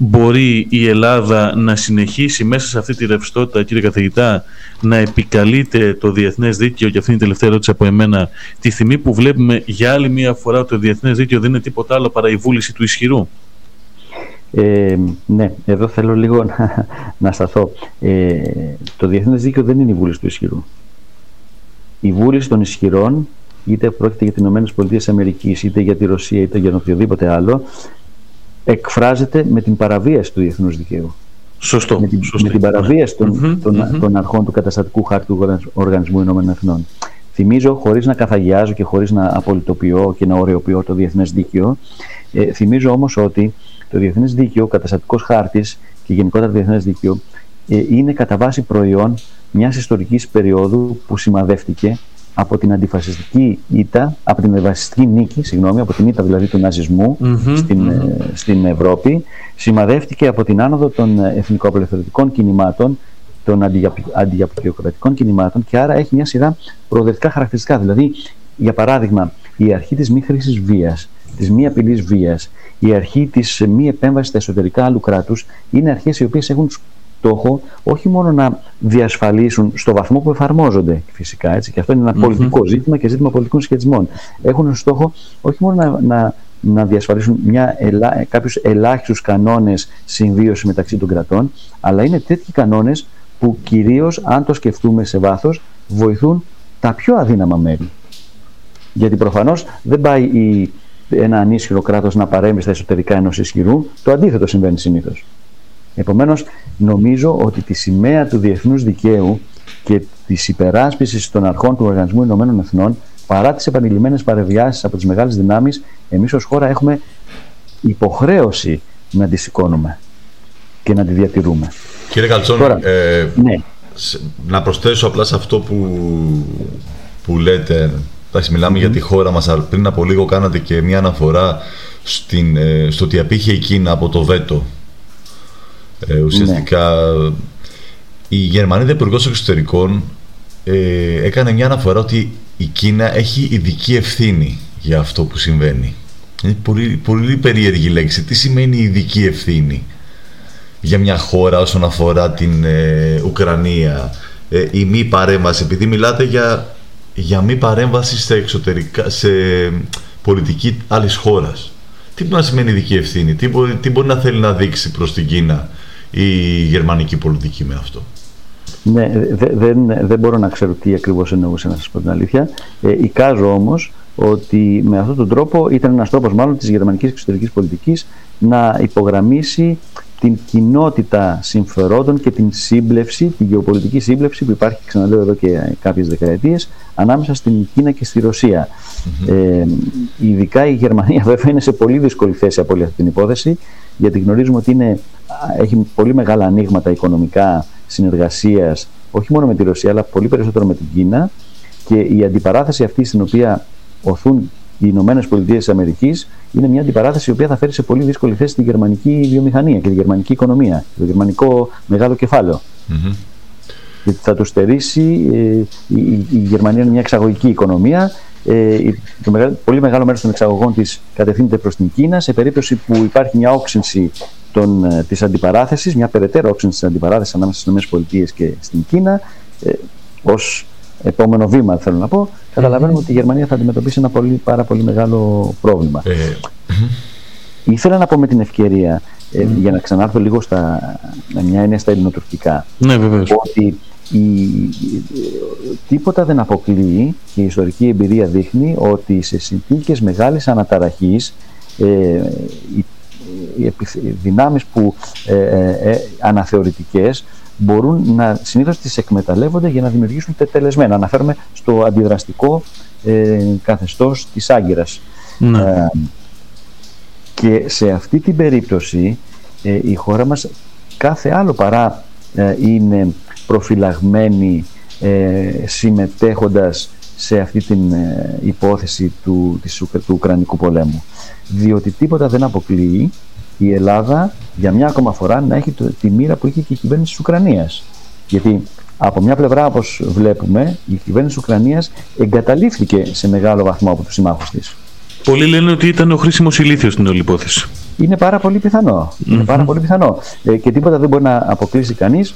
Μπορεί η Ελλάδα να συνεχίσει μέσα σε αυτή τη ρευστότητα, κύριε καθηγητά, να επικαλείται το διεθνές δίκαιο? Και αυτή είναι η τελευταία ερώτηση από εμένα. Τη στιγμή που βλέπουμε για άλλη μία φορά ότι το διεθνές δίκαιο δεν είναι τίποτα άλλο παρά η βούληση του ισχυρού. Ναι, εδώ θέλω λίγο να σταθώ. Το διεθνές δίκαιο δεν είναι η βούληση του ισχυρού. Η βούληση των ισχυρών, είτε πρόκειται για τις Ηνωμένες Πολιτείες Αμερικής, είτε για τη Ρωσία, είτε για οποιοδήποτε άλλο, εκφράζεται με την παραβίαση του διεθνούς δικαίου. Σωστό. Με την παραβίαση των αρχών του καταστατικού χάρτη του Οργανισμού Ηνωμένων Εθνών. Θυμίζω, χωρίς να καθαγιάζω και χωρίς να απολυτοποιώ και να ωρεοποιώ το διεθνές δίκαιο, θυμίζω όμως ότι το διεθνές δίκαιο, ο καταστατικός χάρτης και γενικότερα το διεθνές δίκαιο, είναι κατά βάση προϊόν μιας ιστορικής περίοδου που σημαδεύτηκε από την αντιφασιστική ήττα, από την αντιφασιστική νίκη, από την ήττα δηλαδή του ναζισμού στην Ευρώπη, σημαδεύτηκε από την άνοδο των εθνικοαπελευθερωτικών κινημάτων, των αντιαπικιοκρατικών κινημάτων, και άρα έχει μια σειρά προοδευτικά χαρακτηριστικά. Δηλαδή, για παράδειγμα, η αρχή της μη χρήσης βίας, της μη απειλής βίας, η αρχή της μη επέμβασης στα εσωτερικά άλλου κράτους, είναι αρχές οι οποίες έχουν στόχο όχι μόνο να διασφαλίσουν στο βαθμό που εφαρμόζονται, φυσικά, έτσι, και αυτό είναι ένα πολιτικό ζήτημα και ζήτημα πολιτικών σχετισμών. Έχουν στόχο όχι μόνο να διασφαλίσουν κάποιους ελάχιστους κανόνες συμβίωσης μεταξύ των κρατών, αλλά είναι τέτοιοι κανόνες που κυρίως, αν το σκεφτούμε σε βάθος, βοηθούν τα πιο αδύναμα μέρη. Γιατί προφανώς δεν πάει ένα ανίσχυρο κράτος να παρέμβει στα εσωτερικά ενός ισχυρού, το αντίθετο συμβαίνει συνήθως. Επομένως, νομίζω ότι τη σημαία του διεθνούς δικαίου και της υπεράσπισης των αρχών του Οργανισμού Ηνωμένων Εθνών, παρά τις επανειλημμένες παρεμβάσεις από τις μεγάλες δυνάμεις, εμείς ως χώρα έχουμε υποχρέωση να τη σηκώνουμε και να τη διατηρούμε. Κύριε Καλτσώνη, ναι. Να προσθέσω απλά σε αυτό που λέτε. Εντάξει, μιλάμε για τη χώρα μας, αλλά πριν από λίγο κάνατε και μια αναφορά στο ότι απήχε η Κίνα από το βέτο. Ουσιαστικά η Γερμανίδα Υπουργός Εξωτερικών έκανε μια αναφορά ότι η Κίνα έχει ειδική ευθύνη για αυτό που συμβαίνει. Είναι πολύ, πολύ περίεργη λέξη. Τι σημαίνει ειδική ευθύνη για μια χώρα όσον αφορά την Ουκρανία, η μη παρέμβαση? Επειδή μιλάτε για μη παρέμβαση σε πολιτική άλλης χώρας. Τι μπορεί να σημαίνει ειδική ευθύνη, τι μπορεί να θέλει να δείξει προς την Κίνα η γερμανική πολιτική με αυτό? Ναι, δεν μπορώ να ξέρω τι ακριβώς εννοούσε, να σας πω την αλήθεια. Εικάζω όμως ότι με αυτόν τον τρόπο ήταν ένας τρόπος μάλλον της γερμανικής εξωτερικής πολιτικής να υπογραμμίσει την κοινότητα συμφερόντων και την σύμπλευση, την γεωπολιτική σύμπλευση που υπάρχει, ξαναλέω, εδώ και κάποιες δεκαετίες ανάμεσα στην Κίνα και στη Ρωσία. Ειδικά η Γερμανία βέβαια είναι σε πολύ δύσκολη θέση από όλη αυτή την υπόθεση, γιατί γνωρίζουμε ότι έχει πολύ μεγάλα ανοίγματα οικονομικά συνεργασίας, όχι μόνο με τη Ρωσία αλλά πολύ περισσότερο με την Κίνα, και η αντιπαράθεση αυτή στην οποία οθούν οι Ηνωμένες Πολιτείες της Αμερικής είναι μια αντιπαράθεση η οποία θα φέρει σε πολύ δύσκολη θέση τη γερμανική βιομηχανία και τη γερμανική οικονομία, το γερμανικό μεγάλο κεφάλαιο. Γιατί θα το στερήσει. Η Γερμανία είναι μια εξαγωγική οικονομία. Πολύ μεγάλο μέρος των εξαγωγών της κατευθύνεται προς την Κίνα. Σε περίπτωση που υπάρχει μια όξυνση της αντιπαράθεσης, μια περαιτέρω όξυνση της αντιπαράθεσης ανάμεσα στις ΗΠΑ και στην Κίνα, ως επόμενο βήμα, θέλω να πω, καταλαβαίνουμε ότι η Γερμανία θα αντιμετωπίσει ένα πάρα πολύ μεγάλο πρόβλημα. Ήθελα να πω με την ευκαιρία, για να ξανάρθω λίγο μια έννοια στα ελληνοτουρκικά, ότι τίποτα δεν αποκλείει, και η ιστορική εμπειρία δείχνει, ότι σε συνθήκες μεγάλης αναταραχής οι δυνάμεις που αναθεωρητικές μπορούν να συνήθως τις εκμεταλλεύονται για να δημιουργήσουν τετελεσμένα. Αναφέρομαι στο αντιδραστικό καθεστώς της Άγκυρας. Και σε αυτή την περίπτωση η χώρα μας κάθε άλλο παρά είναι προφυλαγμένη συμμετέχοντας σε αυτή την υπόθεση του Ουκρανικού πολέμου. Διότι τίποτα δεν αποκλείει η Ελλάδα για μια ακόμα φορά να έχει τη μοίρα που είχε και η κυβέρνηση της Ουκρανίας. Γιατί από μια πλευρά, όπως βλέπουμε, η κυβέρνηση της Ουκρανίας εγκαταλείφθηκε σε μεγάλο βαθμό από τους συμμάχους της. Πολλοί λένε ότι ήταν ο χρήσιμος ηλίθιος στην όλη υπόθεση. είναι πάρα πολύ πιθανό. Mm-hmm. Είναι πάρα πολύ πιθανό. Και τίποτα δεν μπορεί να αποκλείσει κανείς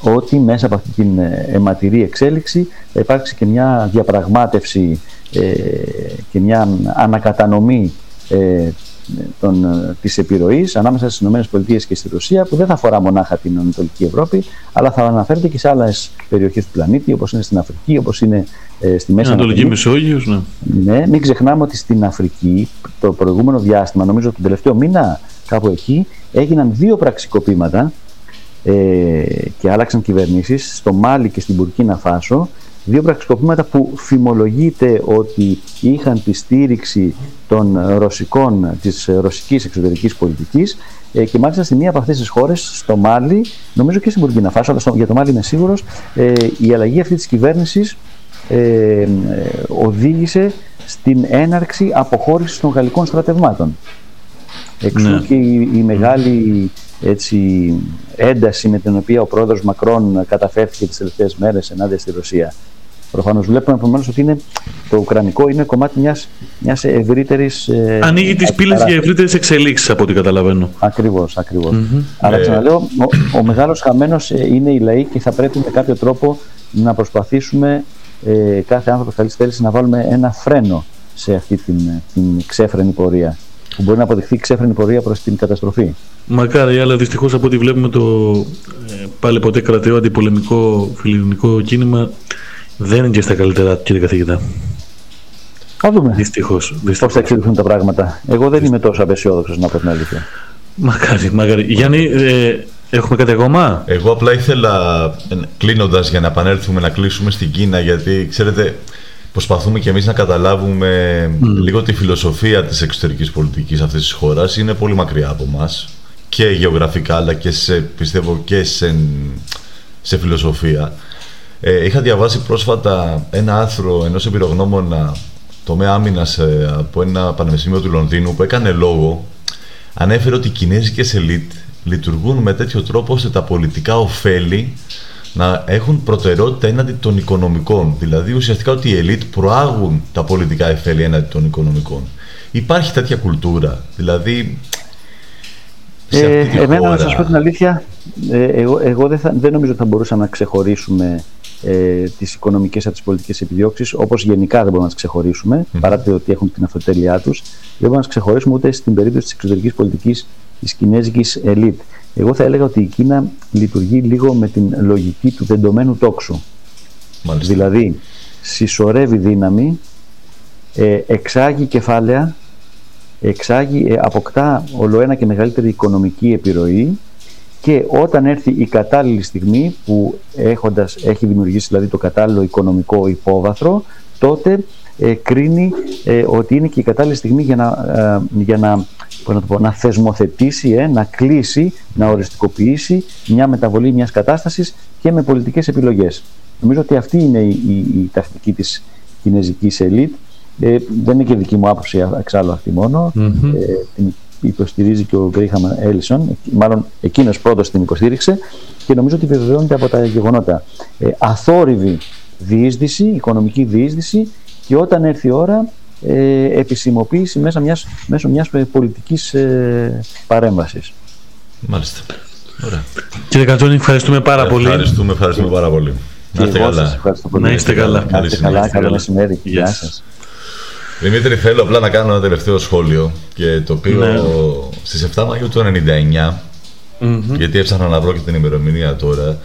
ότι μέσα από αυτή την αιματηρή εξέλιξη θα υπάρξει και μια διαπραγμάτευση και μια ανακατανομή της επιρροής ανάμεσα στις ΗΠΑ και στη Ρωσία, που δεν θα αφορά μονάχα την Ανατολική Ευρώπη, αλλά θα αναφέρεται και σε άλλες περιοχές του πλανήτη, όπως είναι στην Αφρική, όπως είναι στη Μέση Ανατολή. Μεσόγειος, ναι. Ναι, μην ξεχνάμε ότι στην Αφρική το προηγούμενο διάστημα, νομίζω τον τελευταίο μήνα, κάπου εκεί, έγιναν δύο πραξικοπήματα και άλλαξαν κυβερνήσεις, στο Μάλι και στην Μπουρκίνα Φάσο. Δύο πραξικοπήματα που φημολογείται ότι είχαν τη στήριξη της ρωσικής εξωτερικής πολιτικής, και μάλιστα στη μία από αυτές τις χώρες, στο Μάλι, νομίζω και στην Μπουρκίνα Φάσο, αλλά για το Μάλι είμαι σίγουρος, η αλλαγή αυτή της κυβέρνησης οδήγησε στην έναρξη αποχώρησης των γαλλικών στρατευμάτων. Εξού ναι. Και η μεγάλη ένταση με την οποία ο πρόεδρος Μακρόν καταφέρθηκε τις τελευταίες μέρες ενάντια στη Ρωσία. Προφανώς βλέπουμε επομένως ότι το ουκρανικό είναι κομμάτι μιας ευρύτερης. Ανοίγει τις πύλες για ευρύτερες εξελίξεις, από ό,τι καταλαβαίνω. Ακριβώς. Mm-hmm. Αλλά ξαναλέω, ο μεγάλος χαμένος είναι οι λαοί, και θα πρέπει με κάποιο τρόπο να προσπαθήσουμε κάθε άνθρωπος καλής θέλησης να βάλουμε ένα φρένο σε αυτή την ξέφρενη πορεία, που μπορεί να αποδειχθεί ξέφρενη πορεία προς την καταστροφή. Μακάρι, αλλά δυστυχώς από ό,τι βλέπουμε το πάλι ποτέ κρατεό αντιπολεμικό φιλελληνικό κίνημα δεν είναι και στα καλύτερα, κύριε καθηγητά. Θα δούμε δυστυχώς πώς θα εξελιχθούν τα πράγματα. Εγώ δεν είμαι τόσο απεσιόδοξος, να πω την αλήθεια. Μακάρι. Γιάννη, έχουμε κάτι ακόμα? Εγώ απλά ήθελα, κλείνοντας, για να επανέλθουμε, να κλείσουμε στην Κίνα, γιατί ξέρετε, προσπαθούμε και εμείς να καταλάβουμε λίγο τη φιλοσοφία της εξωτερικής πολιτικής αυτής της χώρας. Είναι πολύ μακριά από μας, και γεωγραφικά, αλλά και πιστεύω και σε φιλοσοφία. Είχα διαβάσει πρόσφατα ένα άρθρο ενός εμπειρογνώμονα τομέα άμυνας από ένα πανεπιστήμιο του Λονδίνου, που έκανε λόγο, ανέφερε ότι οι κινέζικες ελίτ λειτουργούν με τέτοιο τρόπο ώστε τα πολιτικά ωφέλη να έχουν προτεραιότητα έναντι των οικονομικών. Δηλαδή, ουσιαστικά, ότι οι ελίτ προάγουν τα πολιτικά ωφέλη έναντι των οικονομικών. Υπάρχει τέτοια κουλτούρα. Δηλαδή, σε αυτή τη χώρα... να σας πω την αλήθεια, εγώ δεν νομίζω ότι θα μπορούσαμε να ξεχωρίσουμε τις οικονομικές από τις πολιτικές επιδιώξεις, όπως γενικά δεν μπορούμε να τις ξεχωρίσουμε, παρά το ότι έχουν την αυτοτέλειά τους. Δεν μπορούμε να τις ξεχωρίσουμε ούτε στην περίπτωση της εξωτερικής πολιτικής της κινέζικης ελίτ. Εγώ θα έλεγα ότι η Κίνα λειτουργεί λίγο με την λογική του δεντωμένου τόξου. Μάλιστα. Δηλαδή, συσσωρεύει δύναμη, εξάγει κεφάλαια, αποκτά ολοένα και μεγαλύτερη οικονομική επιρροή, και όταν έρθει η κατάλληλη στιγμή, που έχει δημιουργήσει δηλαδή το κατάλληλο οικονομικό υπόβαθρο, τότε κρίνει ότι είναι και η κατάλληλη στιγμή για να θεσμοθετήσει, να κλείσει, να οριστικοποιήσει μια μεταβολή μιας κατάστασης, και με πολιτικές επιλογές. Νομίζω ότι αυτή είναι η τακτική της κινέζικης ελίτ. Δεν είναι και δική μου άποψη, εξάλλου, αυτή μόνο. Την υποστηρίζει και ο Γκρέιχαμ Έλισον, μάλλον εκείνος πρώτος την υποστήριξε, και νομίζω ότι επιβεβαιώνεται από τα γεγονότα. Αθόρυβη διείσδυση, οικονομική διείσδυση, και όταν έρθει η ώρα, επισημοποίηση μέσω μιας πολιτικής παρέμβασης. Μάλιστα. Ωραία. Κύριε Καλτσώνη, ευχαριστούμε πάρα πολύ. Ευχαριστούμε πάρα πολύ. Να είστε καλά. Να είστε καλά. Καλό μεσημέρι. Γεια σας. Δημήτρη, θέλω απλά να κάνω ένα τελευταίο σχόλιο, και το οποίο στις 7 Μαΐου του 1999, γιατί έψαχνα να βρω και την ημερομηνία τώρα,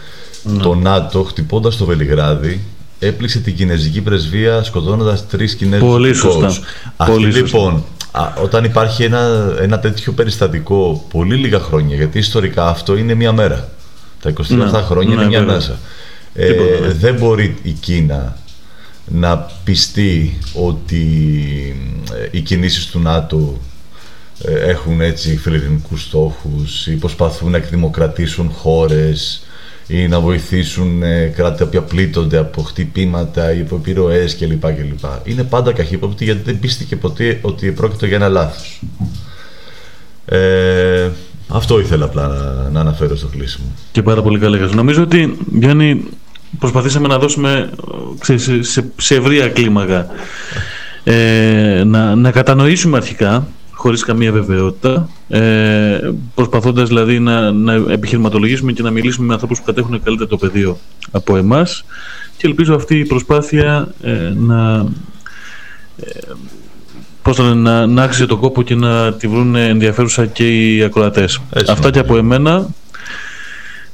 το ΝΑΤΟ, χτυπώντας το Βελιγράδι, έπληξε την κινέζικη πρεσβεία, σκοτώνοντας 3 Κινέζους υπηκόους. Αυτή λοιπόν, όταν υπάρχει ένα τέτοιο περιστατικό, πολύ λίγα χρόνια, γιατί ιστορικά αυτό είναι μία μέρα. Τα 27 χρόνια είναι μία ανάσα. Δεν μπορεί η Κίνα να πιστεί ότι οι κινήσεις του ΝΑΤΟ έχουν έτσι φιλελληνικούς στόχους, ή προσπαθούν να εκδημοκρατήσουν χώρες, ή να βοηθήσουν κράτη τα οποία πλήττονται από χτυπήματα ή από επιρροές κλπ. Είναι πάντα καχύποπτη, γιατί δεν πίστηκε ποτέ ότι πρόκειται για ένα λάθος. Αυτό ήθελα απλά να αναφέρω στο κλείσιμο. Και πάρα πολύ καλά. Νομίζω ότι, Γιάννη, προσπαθήσαμε να δώσουμε σε ευρία κλίμακα να κατανοήσουμε αρχικά χωρίς καμία βεβαιότητα, προσπαθώντας δηλαδή να επιχειρηματολογήσουμε και να μιλήσουμε με ανθρώπους που κατέχουν καλύτερα το πεδίο από εμάς, και ελπίζω αυτή η προσπάθεια να άξιζε τον κόπο και να τη βρουν ενδιαφέρουσα και οι ακροατές. Αυτά και από εμένα.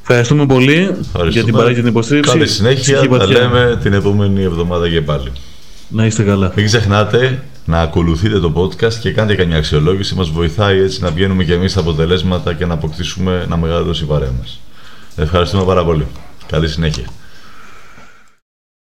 Ευχαριστούμε πολύ για την παρέα και την υποστήριξη. Καλή συνέχεια. Θα λέμε την επόμενη εβδομάδα και πάλι. Να είστε καλά. Μην ξεχνάτε να ακολουθείτε το podcast και κάντε καμιά αξιολόγηση. Μας βοηθάει έτσι να βγαίνουμε κι εμείς τα αποτελέσματα και να αποκτήσουμε ένα μεγάλο η παρέα μας. Ευχαριστούμε πάρα πολύ. Καλή συνέχεια.